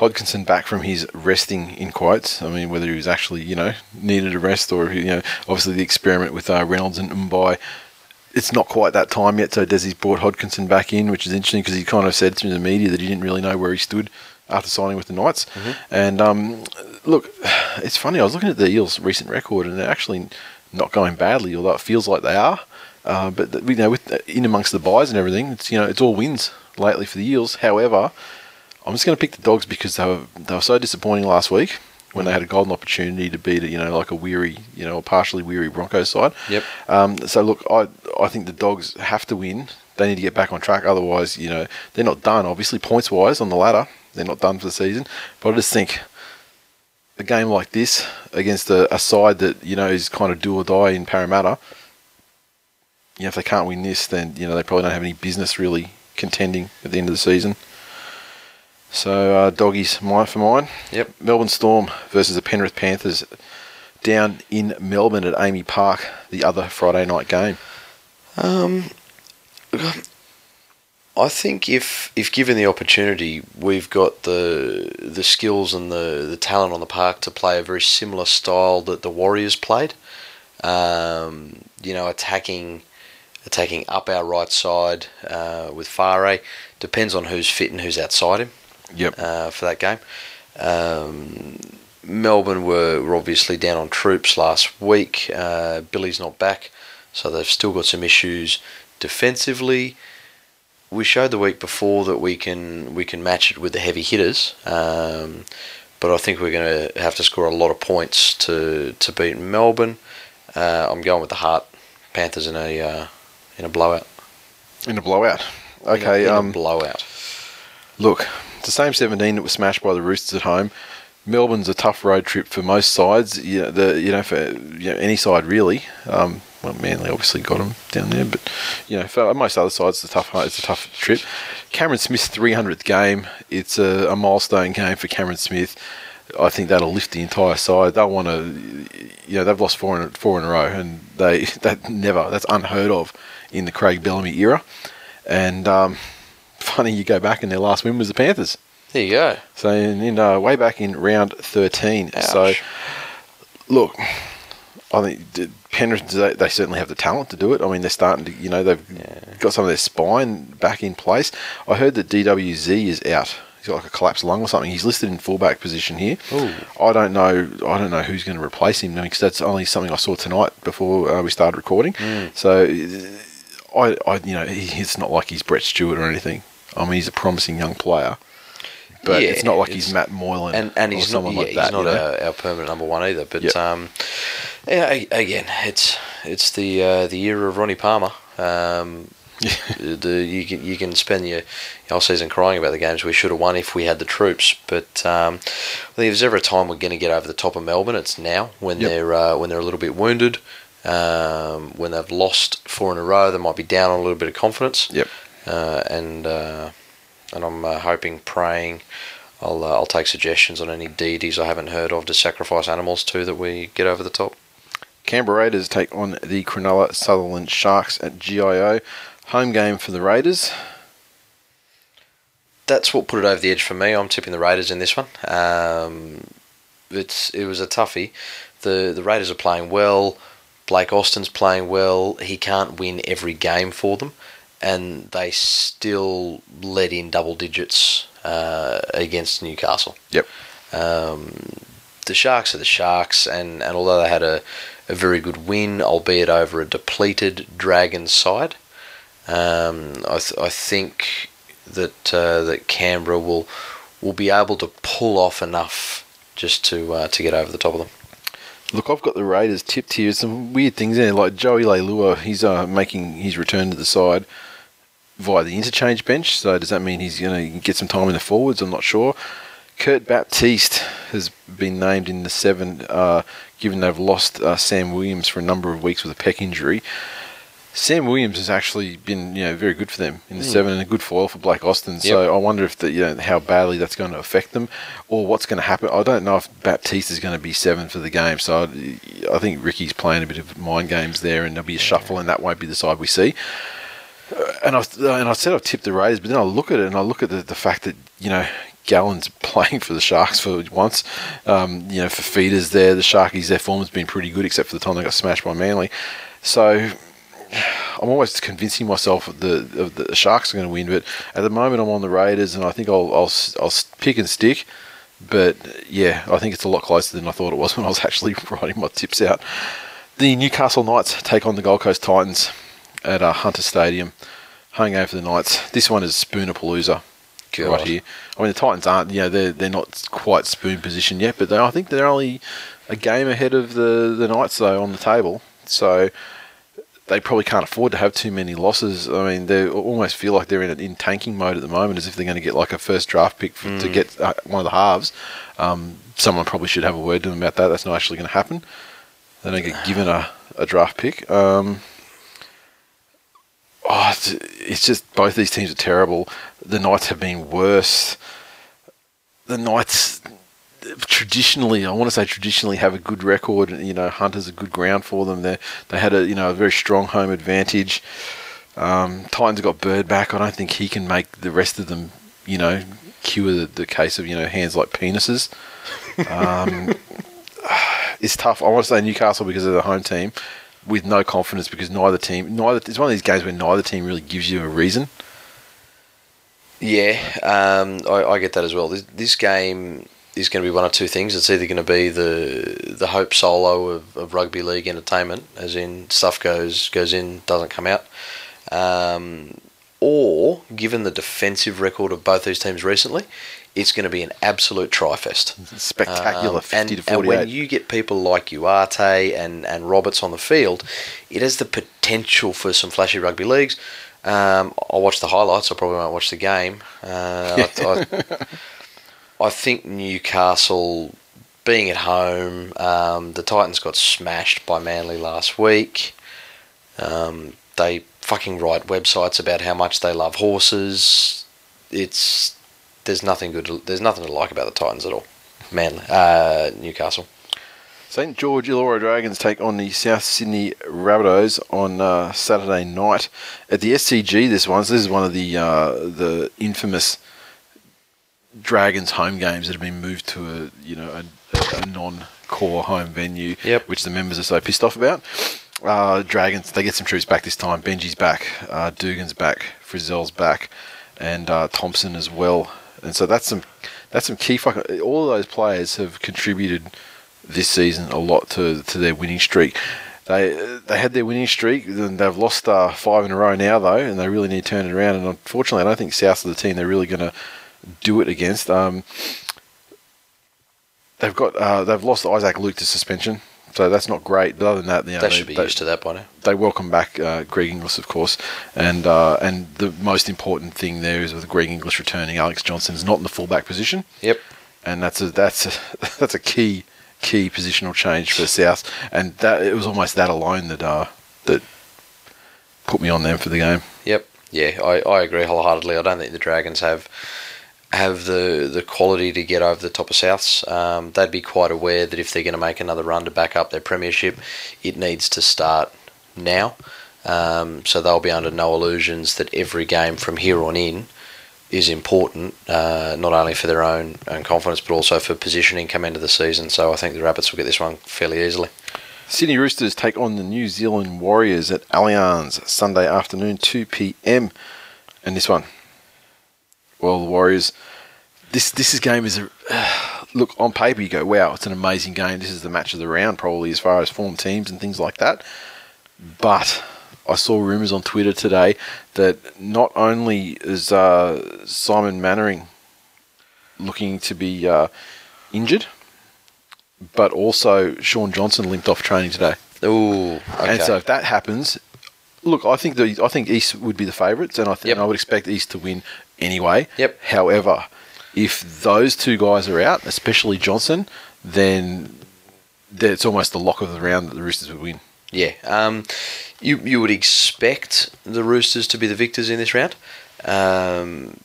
Hodgkinson back from his resting, in quotes. I mean, whether he was actually, you know, needed a rest or, you know, obviously the experiment with uh, Reynolds and Mumbai, it's not quite that time yet, so Desi's brought Hodgkinson back in, which is interesting because he kind of said through the media that he didn't really know where he stood after signing with the Knights. Mm-hmm. And, um, look, it's funny, I was looking at the Eels' recent record, and they're actually not going badly, although it feels like they are. Uh, but you know, with uh, in amongst the buys and everything, it's you know it's all wins lately for the Eels. However, I'm just going to pick the Dogs because they were they were so disappointing last week when they had a golden opportunity to beat a, you know like a weary you know a partially weary Broncos side. Yep. Um, so look, I I think the Dogs have to win. They need to get back on track, otherwise, you know, they're not done. Obviously, points wise on the ladder, they're not done for the season. But I just think a game like this against a, a side that you know is kind of do or die in Parramatta, you know, if they can't win this, then you know they probably don't have any business really contending at the end of the season. So uh, Doggies, mine for mine. Yep. Melbourne Storm versus the Penrith Panthers down in Melbourne at Amy Park, the other Friday night game. Um. I think if if given the opportunity, we've got the the skills and the, the talent on the park to play a very similar style that the Warriors played. Um, you know, attacking attacking up our right side uh, with Farah. Depends on who's fit and who's outside him. Yep. Uh, for that game, um, Melbourne were, were obviously down on troops last week. Uh, Billy's not back, so they've still got some issues. Defensively, we showed the week before that we can we can match it with the heavy hitters, um, but I think we're going to have to score a lot of points to to beat Melbourne. Uh, I'm going with the Heart Panthers in a uh, in a blowout. In a blowout, okay. In a, in um, a blowout. Look, it's the same seventeen that was smashed by the Roosters at home. Melbourne's a tough road trip for most sides. You know, the you know for you know, any side really. Um, Well, Manly obviously got him down there, but you know, for most other sides, it's a tough, it's a tough trip. Cameron Smith's three hundredth game. It's a, a milestone game for Cameron Smith. I think that'll lift the entire side. They'll want to, you know, they've lost four in four in a row, and they that never that's unheard of in the Craig Bellamy era. And um, funny, you go back, and their last win was the Panthers. There you go. So in, in uh, way back in round thirteen. Ouch. So look, I think Penrith, they certainly have the talent to do it. I mean, they're starting to, you know, they've yeah. got some of their spine back in place. I heard that D W Z is out. He's got like a collapsed lung or something. He's listed in fullback position here. Ooh. I don't know I don't know who's going to replace him, because that's only something I saw tonight before uh, we started recording. Mm. So, I, I, you know, he, it's not like he's Brett Stewart or anything. I mean, he's a promising young player. But yeah, it's not like it's, he's Matt Moylan and, and or he's someone not, yeah, like that. He's not our, our permanent number one either. But yep. um, yeah, again, it's it's the uh, the era of Ronnie Palmer. Um, the, you can you can spend your whole season crying about the games we should have won if we had the troops. But um, I think if there's ever a time we're going to get over the top of Melbourne, it's now when yep. they're uh, when they're a little bit wounded, um, when they've lost four in a row, they might be down on a little bit of confidence. Yep, uh, and. Uh, And I'm uh, hoping, praying, I'll uh, I'll take suggestions on any deities I haven't heard of to sacrifice animals to that we get over the top. Canberra Raiders take on the Cronulla Sutherland Sharks at G I O. Home game for the Raiders. That's what put it over the edge for me. I'm tipping the Raiders in this one. Um, it's It was a toughie. The, the Raiders are playing well. Blake Austin's playing well. He can't win every game for them. And they still led in double digits uh, against Newcastle. Yep. Um, the Sharks are the Sharks, and, and although they had a, a very good win, albeit over a depleted Dragons side, um, I, th- I think that uh, that Canberra will will be able to pull off enough just to uh, to get over the top of them. Look, I've got the Raiders tipped here. Some weird things there, like Joey Leilua. He's uh, making his return to the side via the interchange bench, so does that mean he's going to get some time in the forwards? I'm not sure. Kurt Baptiste has been named in the seven, uh, given they've lost uh, Sam Williams for a number of weeks with a pec injury. Sam Williams has actually been, you know, very good for them in the mm. seven, and a good foil for Blake Austin. Yep. So I wonder if the, you know, how badly that's going to affect them, or what's going to happen. I don't know if Baptiste is going to be seven for the game. So I, I think Ricky's playing a bit of mind games there, and there'll be a shuffle, and that won't be the side we see. And I and I said I've tipped the Raiders, but then I look at it and I look at the, the fact that, you know, Gallen's playing for the Sharks for once. Um, you know, for feeders there, the Sharkies, their form has been pretty good, except for the time they got smashed by Manly. So I'm always convincing myself that the, of the Sharks are going to win, but at the moment I'm on the Raiders, and I think I'll I'll I'll pick and stick. But yeah, I think it's a lot closer than I thought it was when I was actually writing my tips out. The Newcastle Knights take on the Gold Coast Titans at uh, Hunter Stadium. Hungover the Knights. This one is Spoonapalooza. God. Right here. I mean, the Titans aren't, you know, they're, they're not quite spoon position yet, but they, I think they're only a game ahead of the, the Knights, though, on the table. So they probably can't afford to have too many losses. I mean, they almost feel like they're in in tanking mode at the moment, as if they're going to get like a first draft pick for, mm. to get uh, one of the halves. Um, someone probably should have a word to them about that. That's not actually going to happen. They don't get given a, a draft pick. Um, oh, it's, it's just both these teams are terrible. The Knights have been worse. The Knights traditionally, I want to say traditionally, have a good record. You know, Hunter's a good ground for them. They they had a you know a very strong home advantage. Um, Titans got Bird back. I don't think he can make the rest of them, you know, cure the, the case of you know hands like penises. Um, it's tough. I want to say Newcastle because they're the home team, with no confidence because neither team neither it's one of these games where neither team really gives you a reason. Yeah, um, I, I get that as well. This, this game is going to be one of two things. It's either going to be the the hope solo of, of rugby league entertainment, as in stuff goes goes in, doesn't come out, um, or given the defensive record of both these teams recently, it's going to be an absolute try-fest. Spectacular, um, fifty and, to forty-eight. And when you get people like Uarte and, and Roberts on the field, it has the potential for some flashy rugby leagues. Um, I'll watch the highlights. I probably won't watch the game. Uh, I, I, I think Newcastle, being at home, um, the Titans got smashed by Manly last week. Um, they fucking write websites about how much they love horses. It's... There's nothing good. To, there's nothing to like about the Titans at all. Manly, uh, Newcastle. Saint George Illawarra Dragons take on the South Sydney Rabbitohs on uh, Saturday night at the S C G. This one's this is one of the uh, the infamous Dragons home games that have been moved to a you know a, a non-core home venue, yep. which the members are so pissed off about. Uh, Dragons they get some troops back this time. Benji's back, uh, Dugan's back, Frizzell's back, and uh, Thompson as well. And so that's some that's some key fucking... All of those players have contributed this season a lot to to their winning streak. They they had their winning streak, and they've lost uh, five in a row now, though, and they really need to turn it around. And unfortunately, I don't think South are the team they're really going to do it against. Um, they've got uh, they've lost Isaac Luke to suspension, so that's not great. But other than that, you know, they should they, be used they, to that by now. They welcome back uh, Greg Inglis, of course, and uh, and the most important thing there is with Greg Inglis returning, Alex Johnson's not in the fullback position. Yep, and that's a that's a, that's a key key positional change for South, and that it was almost that alone that uh, that put me on them for the game. Yep, yeah, I, I agree wholeheartedly. I don't think the Dragons have. have the, the quality to get over the top of Souths. Um, they'd be quite aware that if they're going to make another run to back up their premiership, it needs to start now. Um, so they'll be under no illusions that every game from here on in is important, uh, not only for their own, own confidence, but also for positioning come into the season. So I think the Rabbits will get this one fairly easily. Sydney Roosters take on the New Zealand Warriors at Allianz Sunday afternoon, two p.m. And this one... Well, the Warriors, this this game is a uh, look on paper. You go, wow, it's an amazing game. This is the match of the round, probably as far as form teams and things like that. But I saw rumours on Twitter today that not only is uh, Simon Mannering looking to be uh, injured, but also Sean Johnson limped off training today. Ooh, okay. And so if that happens, look, I think the I think East would be the favourites, and I think yep. I would expect East to win. Anyway, yep. However, if those two guys are out, especially Johnson, then it's almost the lock of the round that the Roosters would win. Yeah, um, you you would expect the Roosters to be the victors in this round. Um,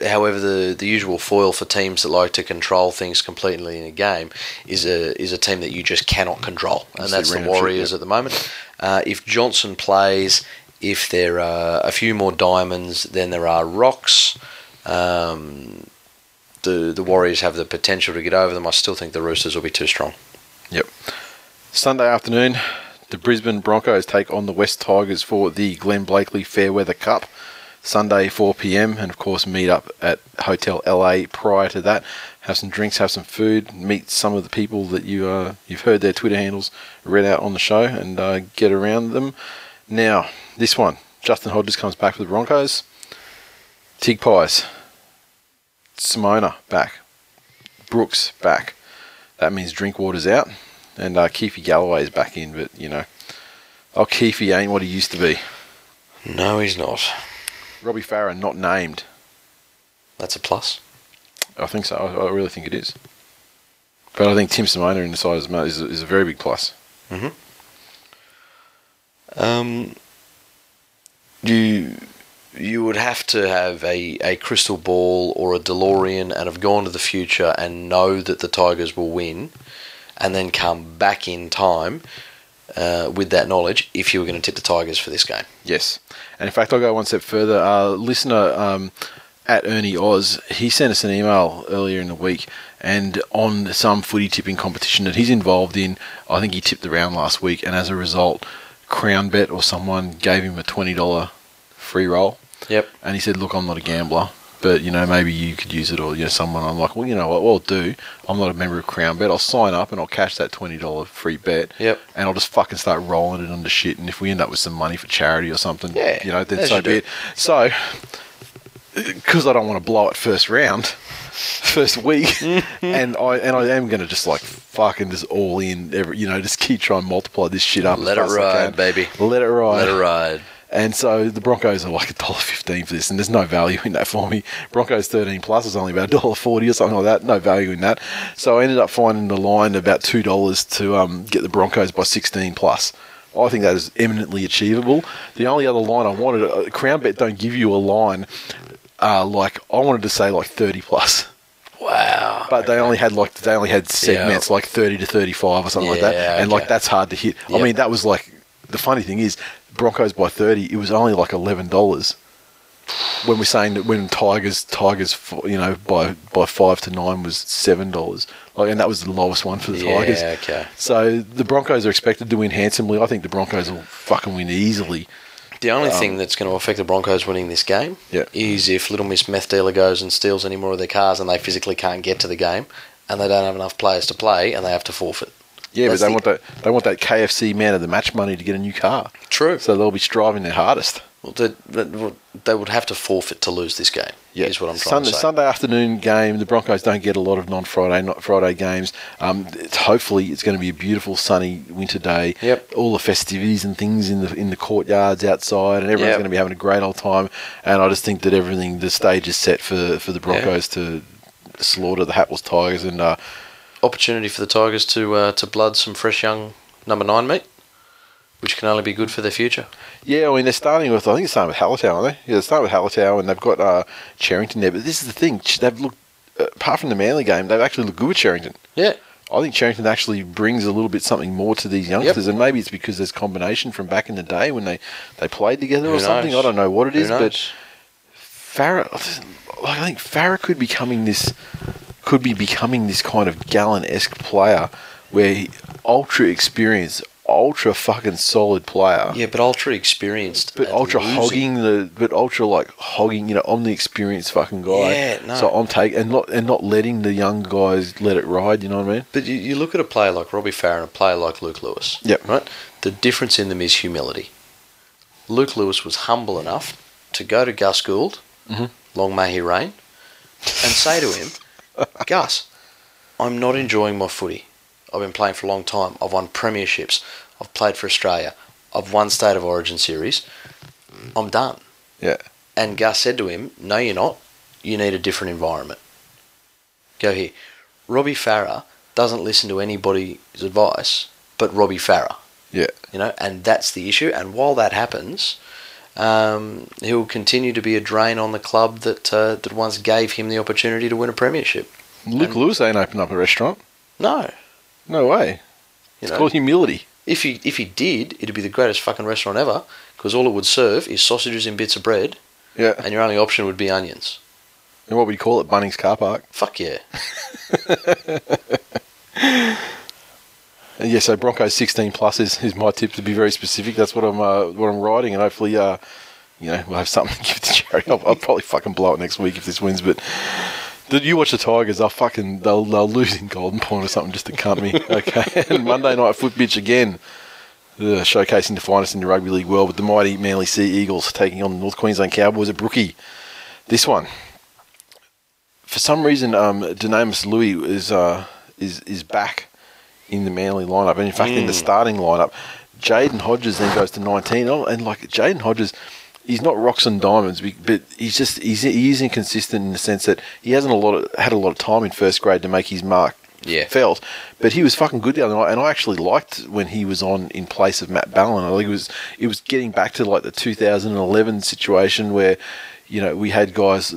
however, the, the usual foil for teams that like to control things completely in a game is a is a team that you just cannot control, and it's that's the, the Warriors trip, yeah. at the moment. Uh, if Johnson plays. If there are a few more diamonds than there are rocks, um, the the Warriors have the potential to get over them. I still think the Roosters will be too strong. Yep. Sunday afternoon, the Brisbane Broncos take on the West Tigers for the Glenn Blakely Fairweather Cup. Sunday, four p m, and of course meet up at Hotel L A prior to that. Have some drinks, have some food, meet some of the people that you, uh, you've heard their Twitter handles read out on the show, and uh, get around them. Now, this one, Justin Hodges comes back for the Broncos. Tig Pies, Simona back, Brooks back. That means Drinkwater's out, and uh, Keefe Galloway's back in, but, you know, oh, Keefe ain't what he used to be. No, he's not. Robbie Farah not named. That's a plus. I think so. I, I really think it is. But I think Tim Simona in the side is, is a very big plus. Mm-hmm. Um, you you would have to have a, a crystal ball or a DeLorean and have gone to the future and know that the Tigers will win and then come back in time uh, with that knowledge if you were going to tip the Tigers for this game. Yes. And in fact, I'll go one step further. Uh, listener... Um, At Ernie Oz, he sent us an email earlier in the week, and on some footy tipping competition that he's involved in, I think he tipped the round last week, and as a result, CrownBet or someone gave him a twenty dollars free roll. Yep. And he said, look, I'm not a gambler, but, you know, maybe you could use it, or, you know, someone. I'm like, well, you know what, well, I'll do. I'm not a member of CrownBet. I'll sign up and I'll cash that twenty dollars free bet. Yep. And I'll just fucking start rolling it under shit, and if we end up with some money for charity or something, yeah, you know, then so be it. So... because I don't want to blow it first round, first week, and I and I am going to just like fucking just all in, every, you know, just keep trying to multiply this shit up. Let it ride, baby. Let it ride. Let it ride. And so the Broncos are like one dollar fifteen for this, and there's no value in that for me. Broncos thirteen plus is only about one dollar forty or something like that. No value in that. So I ended up finding the line about two dollars to um, get the Broncos by sixteen plus. I think that is eminently achievable. The only other line I wanted, uh, CrownBet don't give you a line. Uh, like I wanted to say, like thirty plus. Wow! But okay. they only had like they only had segments yeah. like thirty to thirty-five or something yeah, like that, and okay. like that's hard to hit. Yep. I mean, that was like the funny thing is Broncos by thirty. It was only like eleven dollars when we're saying that when Tigers Tigers you know by by five to nine was seven dollars. Like, and that was the lowest one for the yeah, Tigers. Yeah. Okay. So the Broncos are expected to win handsomely. I think the Broncos will fucking win easily. The only um, thing that's going to affect the Broncos winning this game yeah. is if Little Miss Meth Dealer goes and steals any more of their cars and they physically can't get to the game and they don't have enough players to play and they have to forfeit. Yeah, that's but they the want that they want that K F C man of the match money to get a new car. True. So they'll be striving their hardest. Well, they, they would have to forfeit to lose this game, yeah. is what I'm trying Sunday, to say. Sunday afternoon game, the Broncos don't get a lot of non-Friday not Friday games. Um, it's, hopefully it's going to be a beautiful, sunny winter day. Yep. All the festivities and things in the in the courtyards outside, and everyone's yep. going to be having a great old time. And I just think that everything, the stage is set for, for the Broncos yep. to slaughter the hapless Tigers. and uh, Opportunity for the Tigers to uh, to blood some fresh young number nine meat, which can only be good for their future. Yeah, I mean, they're starting with, I think they're starting with Hallertau, aren't they? Yeah, they're starting with Hallertau, and they've got uh, Cherrington there. But this is the thing, they've looked, apart from the Manly game, they've actually looked good with Cherrington. Yeah. I think Cherrington actually brings a little bit something more to these youngsters, yep. and maybe it's because there's combination from back in the day when they, they played together Who or knows? something. I don't know what it is, but Farah, like, I think Farah could be becoming this, could be becoming this kind of Gallen-esque player where he, ultra experienced, ultra fucking solid player. Yeah, but ultra experienced. But ultra losing. hogging the. But ultra like hogging. You know, I'm the experienced fucking guy. Yeah, no. So I'm taking and not and not letting the young guys let it ride. You know what I mean? But you, you look at a player like Robbie Farah and a player like Luke Lewis. Yep. Right. The difference in them is humility. Luke Lewis was humble enough to go to Gus Gould, mm-hmm. long may he reign, and say to him, Gus, I'm not enjoying my footy. I've been playing for a long time. I've won premierships. I've played for Australia. I've won State of Origin series. I'm done. Yeah. And Gus said to him, no, you're not. You need a different environment. Go here. Robbie Farah doesn't listen to anybody's advice but Robbie Farah. Yeah. You know, and that's the issue. And while that happens, um, he'll continue to be a drain on the club that uh, that once gave him the opportunity to win a premiership. Luke and Lewis ain't opened up a restaurant. No. No way. It's you know, called humility. If he if he did, it'd be the greatest fucking restaurant ever, because all it would serve is sausages and bits of bread. Yeah. And your only option would be onions. And what would you call it? Bunnings Car Park? Fuck yeah. And yeah, so Broncos sixteen plus is, is my tip, to be very specific. That's what I'm uh, what I'm writing, and hopefully uh, you know, we'll have something to give to charity. I'll, I'll probably fucking blow it next week if this wins, but did you watch the Tigers? They'll fucking, they'll, they'll lose in Golden Point or something just to cunt me, okay? And Monday night, foot bitch again. Ugh, showcasing the finest in the rugby league world with the mighty Manly Sea Eagles taking on the North Queensland Cowboys at Brookie. This one, for some reason, um, Dynamis Louis is uh, is is back in the Manly lineup, and in fact, mm. in the starting lineup, Jaden Hodges then goes to nineteen, and like Jaden Hodges, he's not rocks and diamonds, but he's just he's he is inconsistent in the sense that he hasn't a lot of, had a lot of time in first grade to make his mark. Yeah, felt, but he was fucking good the other night, and I actually liked when he was on in place of Matt Ballon. I think it was it was getting back to like the two thousand eleven situation where, you know, we had guys.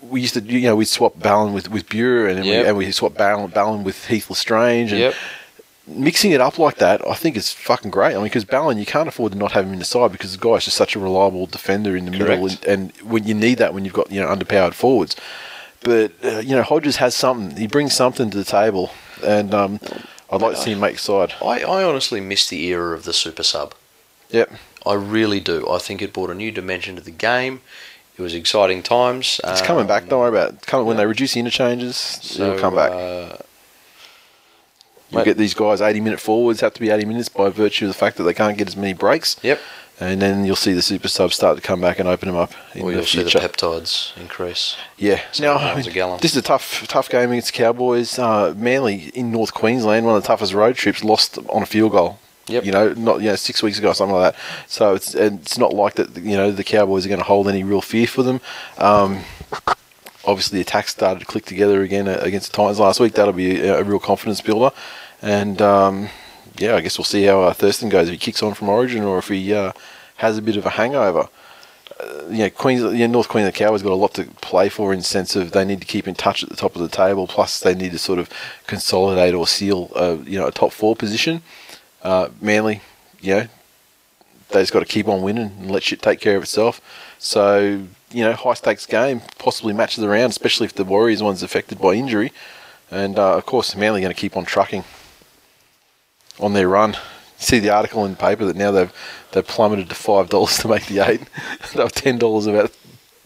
We used to, you know, we'd swap Ballon with with Bure, and then yep. we, and we swap Ballon, Ballon with Heath Lestrange, and yep. mixing it up like that, I think is fucking great. I mean, because Ballon, you can't afford to not have him in the side because the guy's just such a reliable defender in the Correct. middle, and, and when you need that when you've got, you know, underpowered forwards. But, uh, you know, Hodges has something. He brings something to the table. And um, I'd like to see him make side. I, I honestly miss the era of the super sub. Yep. I really do. I think it brought a new dimension to the game. It was exciting times. It's um, coming back, don't worry about it. Coming, when they reduce the interchanges, so, it'll come back. Uh, you get these guys, eighty-minute forwards have to be eighty minutes by virtue of the fact that they can't get as many breaks. Yep. And then you'll see the super subs start to come back and open them up. In or you'll the see the peptides increase. Yeah. So now, I mean, this is a tough tough game against the Cowboys. Uh, Manly in North Queensland, one of the toughest road trips, lost on a field goal. Yep. You know, not you know, six weeks ago or something like that. So it's and it's not like that. You know, the Cowboys are going to hold any real fear for them. Um, obviously, the attacks started to click together again against the Titans last week. That'll be a, a real confidence builder. And... Um, yeah, I guess we'll see how uh, Thurston goes, if he kicks on from Origin or if he uh, has a bit of a hangover. Uh, you know, Queens, you know, North Queensland Cowboys got a lot to play for in the sense of they need to keep in touch at the top of the table, plus they need to sort of consolidate or seal uh, you know, a top four position. Uh, Manly, you know, they just got to keep on winning and let shit take care of itself. So, you know, high-stakes game, possibly match of the round, especially if the Warriors one's affected by injury. And, uh, of course, Manly going to keep on trucking on their run. You see the article in the paper that now they've they've plummeted to five dollars to make the eight. They were ten dollars about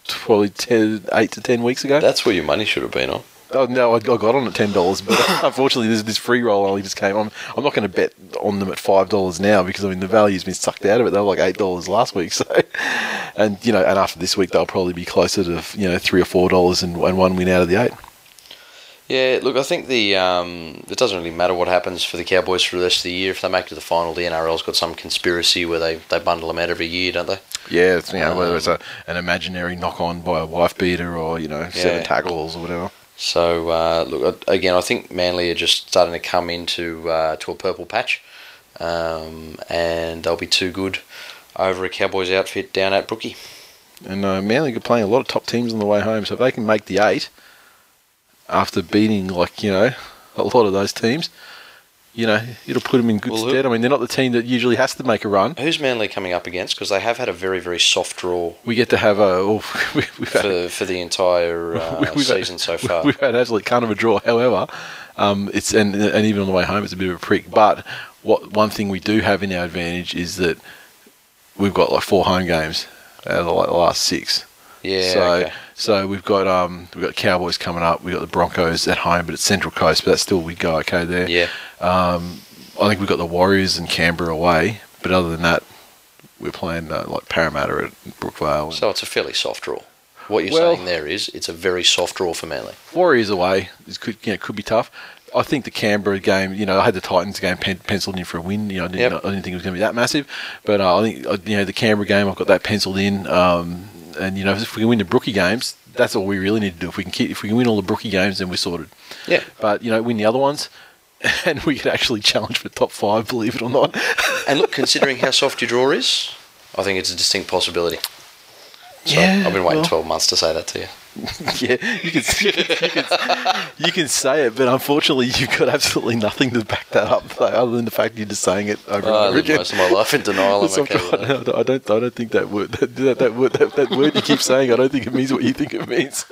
probably ten, eight to ten weeks ago. That's where your money should have been on. Oh no, I, I got on at ten dollars, but unfortunately, this this free roll only just came on. I'm not going to bet on them at five dollars now because I mean the value's been sucked out of it. They were like eight dollars last week, so and you know and after this week they'll probably be closer to you know three or four dollars and, and one win out of the eight. Yeah, look, I think the um, it doesn't really matter what happens for the Cowboys for the rest of the year. If they make it to the final, the N R L's got some conspiracy where they, they bundle them out every year, don't they? Yeah, it's, you know, um, whether it's a, an imaginary knock-on by a wife beater or, you know, seven yeah. tackles or whatever. So, uh, look, again, I think Manly are just starting to come into uh, to a purple patch, um, and they'll be too good over a Cowboys outfit down at Brookie. And uh, Manly are playing a lot of top teams on the way home, so if they can make the eight... after beating, like, you know, a lot of those teams, you know, it'll put them in good well, stead. I mean, they're not the team that usually has to make a run. Who's Manly coming up against? Because they have had a very, very soft draw. We get to have a... Oh, we, we've for, had, for the entire uh, we've season had, so far. We've had absolutely kind of a draw. However, um, it's and, and even on the way home, it's a bit of a prick. But what one thing we do have in our advantage is that we've got, like, four home games out of, like, the last six. Yeah, so, okay. So we've got um we've got Cowboys coming up. We've got the Broncos at home, but it's Central Coast, but that's still we go okay there. Yeah. Um, I think we've got the Warriors and Canberra away, but other than that, we're playing uh, like Parramatta at Brookvale. So it's a fairly soft draw. What you're well, saying there is it's a very soft draw for Manly. Warriors away is could you know could be tough. I think the Canberra game, you know, I had the Titans game pen- penciled in for a win. You know, I didn't, yep. I didn't think it was going to be that massive, but uh, I think you know the Canberra game I've got that penciled in. Um, And you know, if we can win the Brookie games, that's all we really need to do. If we can keep, if we can win all the Brookie games, then we're sorted. Yeah. But you know, win the other ones, and we could actually challenge for top five. Believe it or not. And look, considering how soft your draw is, I think it's a distinct possibility. So yeah. I've been waiting well, twelve months to say that to you. Yeah, you can, you, can, you, can, you can say it, but unfortunately, you've got absolutely nothing to back that up, though, other than the fact you're just saying it over oh, and over again. I lived most of my life in denial. I'm okay with that. I don't, I don't think that word, that that, that word, that, that word you keep saying, I don't think it means what you think it means.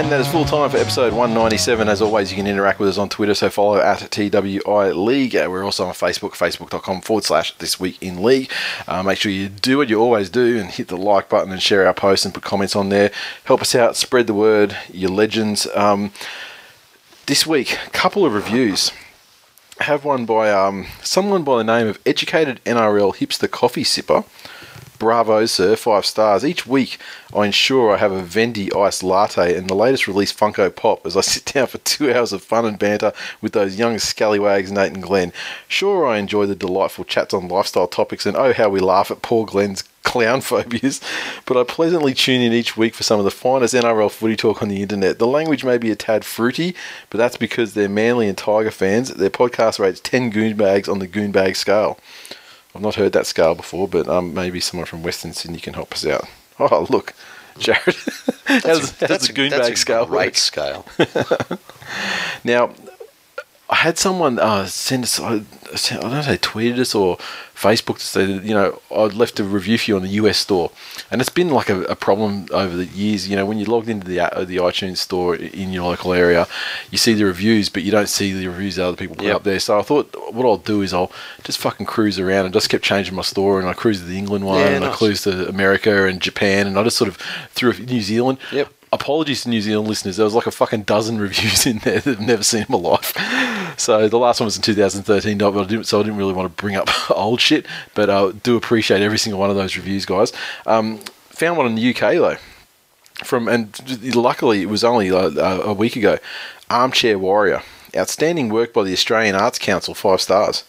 And that is full time for episode one ninety-seven. As always, you can interact with us on Twitter, so follow at T W I League. We're also on Facebook, facebook.com forward slash This Week in League. Uh, make sure you do what you always do and hit the like button and share our posts and put comments on there. Help us out, spread the word, your legends. Um, this week, a couple of reviews. I have one by um, someone by the name of Educated N R L Hipster Coffee Sipper. Bravo, sir. Five stars. Each week, I ensure I have a Vendi iced latte and the latest release Funko Pop as I sit down for two hours of fun and banter with those young scallywags, Nate and Glenn. Sure, I enjoy the delightful chats on lifestyle topics and oh, how we laugh at poor Glenn's clown phobias, but I pleasantly tune in each week for some of the finest N R L footy talk on the internet. The language may be a tad fruity, but that's because they're Manly and Tiger fans. Their podcast rates ten goonbags on the goonbag scale. I've not heard that scale before, but um, maybe someone from Western Sydney can help us out. Oh, look, Jared. That's how's, a, that's how's a goonbag scale work? Scale. Now, I had someone uh, send us, I, I don't know if they tweeted us or Facebooked us, they, you know, I'd left a review for you on the U S store. And it's been like a, a problem over the years. You know, when you logged into the uh, the iTunes store in your local area, you see the reviews, but you don't see the reviews that other people put yep. up there. So I thought what I'll do is I'll just fucking cruise around and just kept changing my store. And I cruised to the England one, yeah, and nice. I cruised to America and Japan, and I just sort of threw New Zealand. Yep. Apologies to New Zealand listeners. There was like a fucking dozen reviews in there that I've never seen in my life. So the last one was in two thousand thirteen, so I didn't really want to bring up old shit, but I do appreciate every single one of those reviews, guys. Um, found one in the U K, though. From and luckily, it was only uh, a week ago. Armchair Warrior. Outstanding work by the Australian Arts Council. Five stars.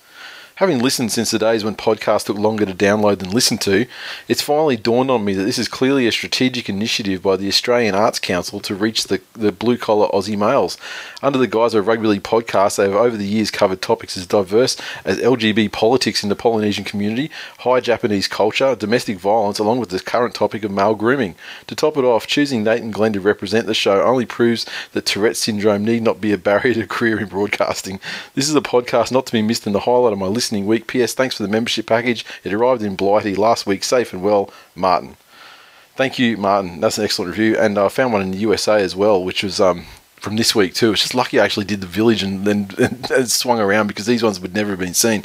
Having listened since the days when podcasts took longer to download than listen to, it's finally dawned on me that this is clearly a strategic initiative by the Australian Arts Council to reach the, the blue-collar Aussie males. Under the guise of Rugby League podcasts, they have over the years covered topics as diverse as L G B politics in the Polynesian community, high Japanese culture, domestic violence, along with the current topic of male grooming. To top it off, choosing Nate and Glenn to represent the show only proves that Tourette's syndrome need not be a barrier to a career in broadcasting. This is a podcast not to be missed and the highlight of my listening week. P S Thanks for the membership package. It arrived in Blighty last week, safe and well, Martin. Thank you, Martin. That's an excellent review. And I found one in the U S A as well, which was um, from this week too. It's just lucky I actually did the village and then and, and swung around because these ones would never have been seen.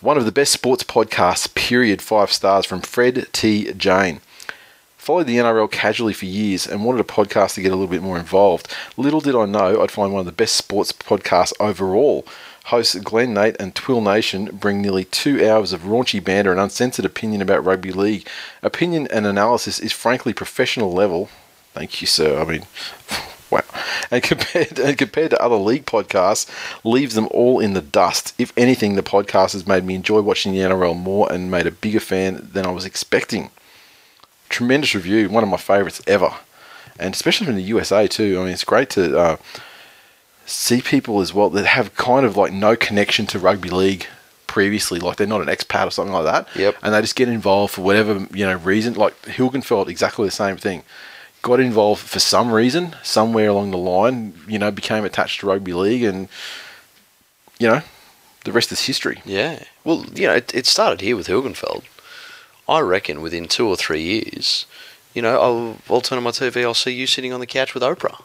One of the best sports podcasts, period. Five stars from Fred T. Jane. Followed the N R L casually for years and wanted a podcast to get a little bit more involved. Little did I know I'd find one of the best sports podcasts overall. Hosts Glenn, Nate and Twill Nation bring nearly two hours of raunchy banter and uncensored opinion about rugby league. Opinion and analysis is frankly professional level. Thank you, sir. I mean, wow. And compared, and compared to other league podcasts, leaves them all in the dust. If anything, the podcast has made me enjoy watching the N R L more and made a bigger fan than I was expecting. Tremendous review, one of my favourites ever. And especially from the U S A too. I mean, it's great to uh, see people as well that have kind of like no connection to rugby league previously. Like they're not an expat or something like that. Yep. And they just get involved for whatever, you know, reason. Like Hilgenfeld, exactly the same thing. Got involved for some reason, somewhere along the line, you know, became attached to rugby league and, you know, the rest is history. Yeah. Well, you know, it, it started here with Hilgenfeld. I reckon within two or three years, you know, I'll, I'll turn on my T V, I'll see you sitting on the couch with Oprah.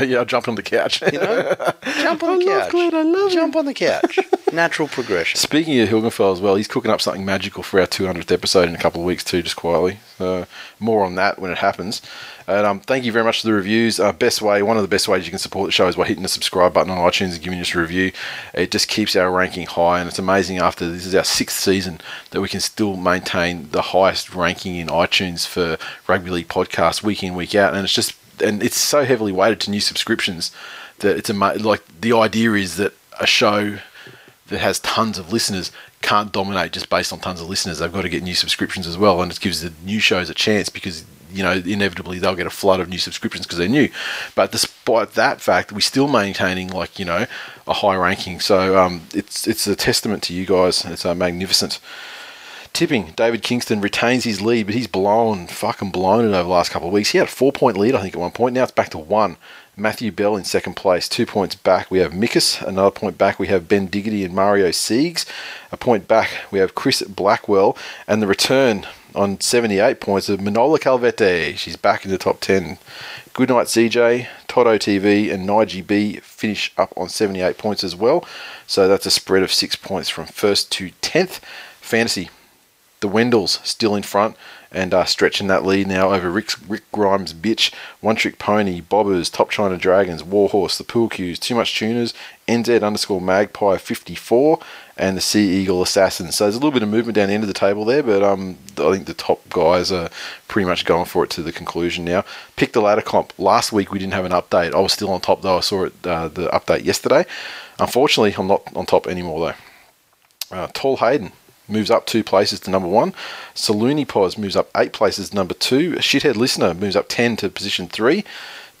Yeah, I'll jump on the couch. You know, jump on the I couch. Love Glenn, I love jump him. on the couch. Natural progression. Speaking of Hilgenfeld as well, he's cooking up something magical for our two hundredth episode in a couple of weeks too, just quietly. So more on that when it happens. And um, thank you very much for the reviews. Uh, best way, one of the best ways you can support the show is by hitting the subscribe button on iTunes and giving us a review. It just keeps our ranking high, and it's amazing after this is our sixth season that we can still maintain the highest ranking in iTunes for rugby league podcasts week in, week out. And it's just, and it's so heavily weighted to new subscriptions that it's ama- like the idea is that a show that has tons of listeners can't dominate just based on tons of listeners. They've got to get new subscriptions as well, and it gives the new shows a chance because, you know, inevitably they'll get a flood of new subscriptions because they're new. But despite that fact, we're still maintaining, like, you know, a high ranking. So um, it's it's a testament to you guys. It's uh, magnificent. Tipping, David Kingston retains his lead, but he's blown, fucking blown it over the last couple of weeks. He had a four-point lead, I think, at one point. Now it's back to one. Matthew Bell in second place, two points back. We have Mikus, another point back. We have Ben Diggity and Mario Siegs. A point back, we have Chris Blackwell. And the return on seventy-eight points of Manola Calvete. She's back in the top ten. Goodnight C J, Toto T V and Nige B finish up on seventy-eight points as well. So that's a spread of six points from first to tenth. Fantasy, the Wendells still in front and uh, stretching that lead now over Rick's, Rick Grimes' Bitch, One Trick Pony, Bobbers, Top China Dragons, Warhorse, The Pool Cues, Too Much Tuners, N Z underscore Magpie fifty-four, and the Sea Eagle Assassins. So there's a little bit of movement down the end of the table there, but um, I think the top guys are pretty much going for it to the conclusion now. Pick the ladder comp. Last week we didn't have an update. I was still on top though. I saw it uh, the update yesterday. Unfortunately, I'm not on top anymore though. Uh, Tall Hayden moves up two places to number one. Saloonie Poz moves up eight places to number two. Shithead Listener moves up ten to position three.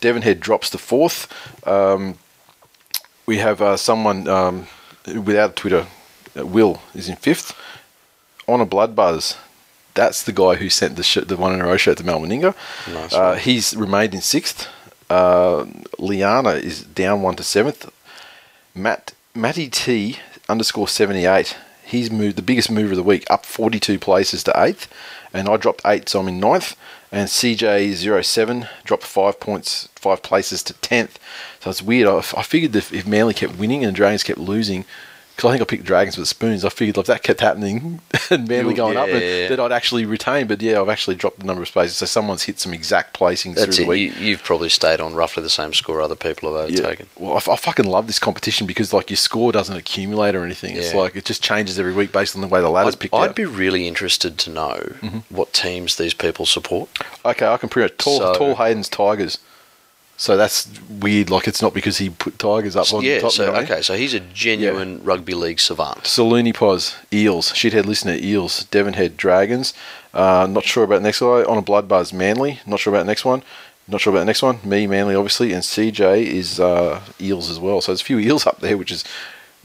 Devonhead drops to fourth. Um, we have uh, someone um, without Twitter. Will is in fifth. On a Blood Buzz. That's the guy who sent the, shirt, the one in a row shirt to Mal Meninga. Nice. Uh, he's remained in sixth. Uh, Liana is down one to seventh. Matt, Matty T underscore seventy-eight. He's moved, the biggest move of the week, up forty-two places to eighth. And I dropped eight, so I'm in ninth. And C J zero seven dropped five points, five places to tenth. So it's weird. I, I figured that if Manly kept winning and Dragons kept losing, because I think I picked Dragons with spoons, I figured if that kept happening and Manly going yeah, up, yeah. that I'd actually retain. But yeah, I've actually dropped the number of spaces. So someone's hit some exact placings That's through it. the week. You, you've probably stayed on roughly the same score other people have yeah. taken. Well, I, I fucking love this competition because like your score doesn't accumulate or anything. Yeah. It's like it just changes every week based on the way the ladder's I'd, picked I'd out. I'd be really interested to know mm-hmm. what teams these people support. Okay, I can pretty much. Tall, so, tall Hayden's Tigers. So that's weird. Like, it's not because he put Tigers up on yeah, the top. So, okay, so he's a genuine yeah. rugby league savant. Saloonie Poz, Eels. Shithead Listener, Eels. Devonhead, Dragons. Uh, not sure about the next guy. On a Blood Buzz, Manly. Not sure about the next one. Not sure about the next one. Me, Manly, obviously. And C J is uh, Eels as well. So there's a few Eels up there, which is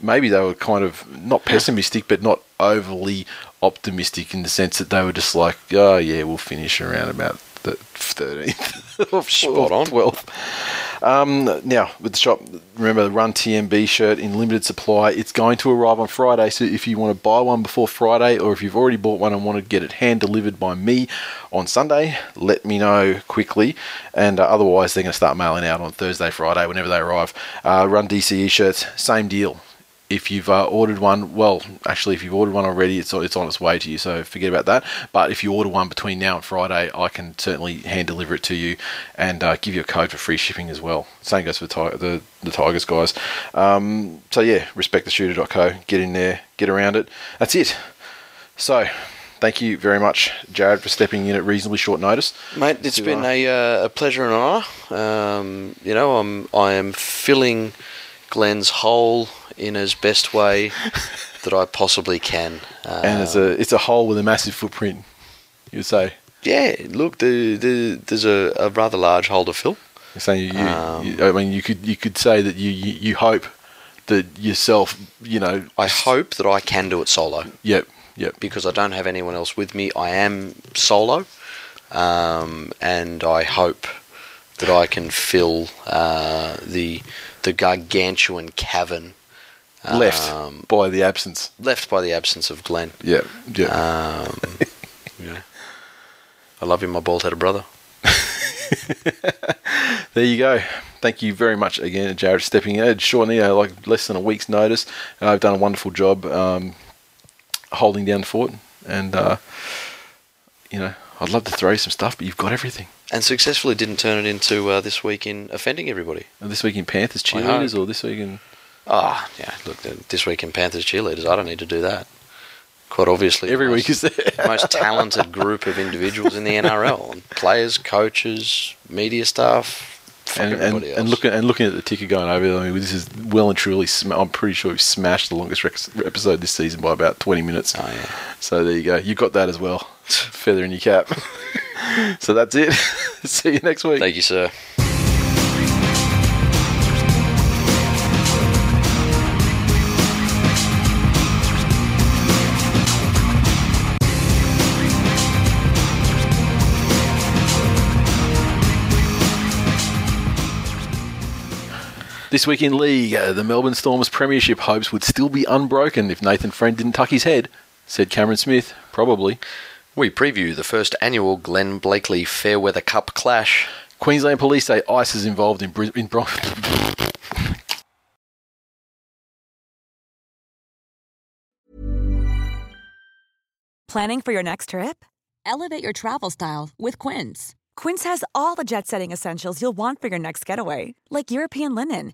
maybe they were kind of not pessimistic, but not overly optimistic in the sense that they were just like, oh, yeah, we'll finish around about thirteenth or twelfth. Um, now, with the shop, remember the Run T M B shirt in limited supply. It's going to arrive on Friday, so if you want to buy one before Friday, or if you've already bought one and want to get it hand-delivered by me on Sunday, let me know quickly. And uh, otherwise, they're going to start mailing out on Thursday, Friday, whenever they arrive. Uh, Run D C E shirts, same deal. If you've uh, ordered one, well, actually, if you've ordered one already, it's it's on its way to you, so forget about that. But if you order one between now and Friday, I can certainly hand deliver it to you and uh, give you a code for free shipping as well. Same goes for the, the, the Tigers guys. Um, so, yeah, respect the shooter dot co. Get in there. Get around it. That's it. So, thank you very much, Jared, for stepping in at reasonably short notice. Mate, it's been a, uh, a pleasure and an honour. Um, you know, I'm, I am filling Glenn's hole in as best way that I possibly can. Uh, and it's a it's a hole with a massive footprint, you'd say. Yeah, look, the, the, there's a, a rather large hole to fill. You're saying you, um, you, I mean, you could you could say that you, you, you hope that yourself, you know. I hope that I can do it solo. Yep, yep. Because I don't have anyone else with me. I am solo, um, and I hope that I can fill uh, the the gargantuan cavern left um, by the absence. Left by the absence of Glenn. Yeah, yeah. Um, yeah. I love him, my bald-headed brother. There you go. Thank you very much again, Jared, stepping in. Shortly, uh, like less than a week's notice. Uh, I've done a wonderful job um, holding down the fort, and uh, you know, I'd love to throw you some stuff, but you've got everything. And successfully didn't turn it into uh, this week in offending everybody. And this week in Panthers cheerleaders, or this week in. Ah, oh, yeah, look, this week in Panthers cheerleaders, I don't need to do that. Quite obviously. Every week is the most talented group of individuals in the N R L. Players, coaches, media staff, fuck and, everybody and, else. And looking, and looking at the ticker going over, I mean, this is well and truly, sm- I'm pretty sure we've smashed the longest rec- episode this season by about twenty minutes. Oh, yeah. So there you go. You got that as well. Feather in your cap. So that's it. See you next week. Thank you, sir. This week in league, uh, the Melbourne Storm's premiership hopes would still be unbroken if Nathan Friend didn't tuck his head, said Cameron Smith. Probably. We preview the first annual Glenn Blakely Fairweather Cup clash. Queensland Police say ice is involved in Brisbane... In Bron- Planning for your next trip? Elevate your travel style with Quince. Quince has all the jet-setting essentials you'll want for your next getaway, like European linen,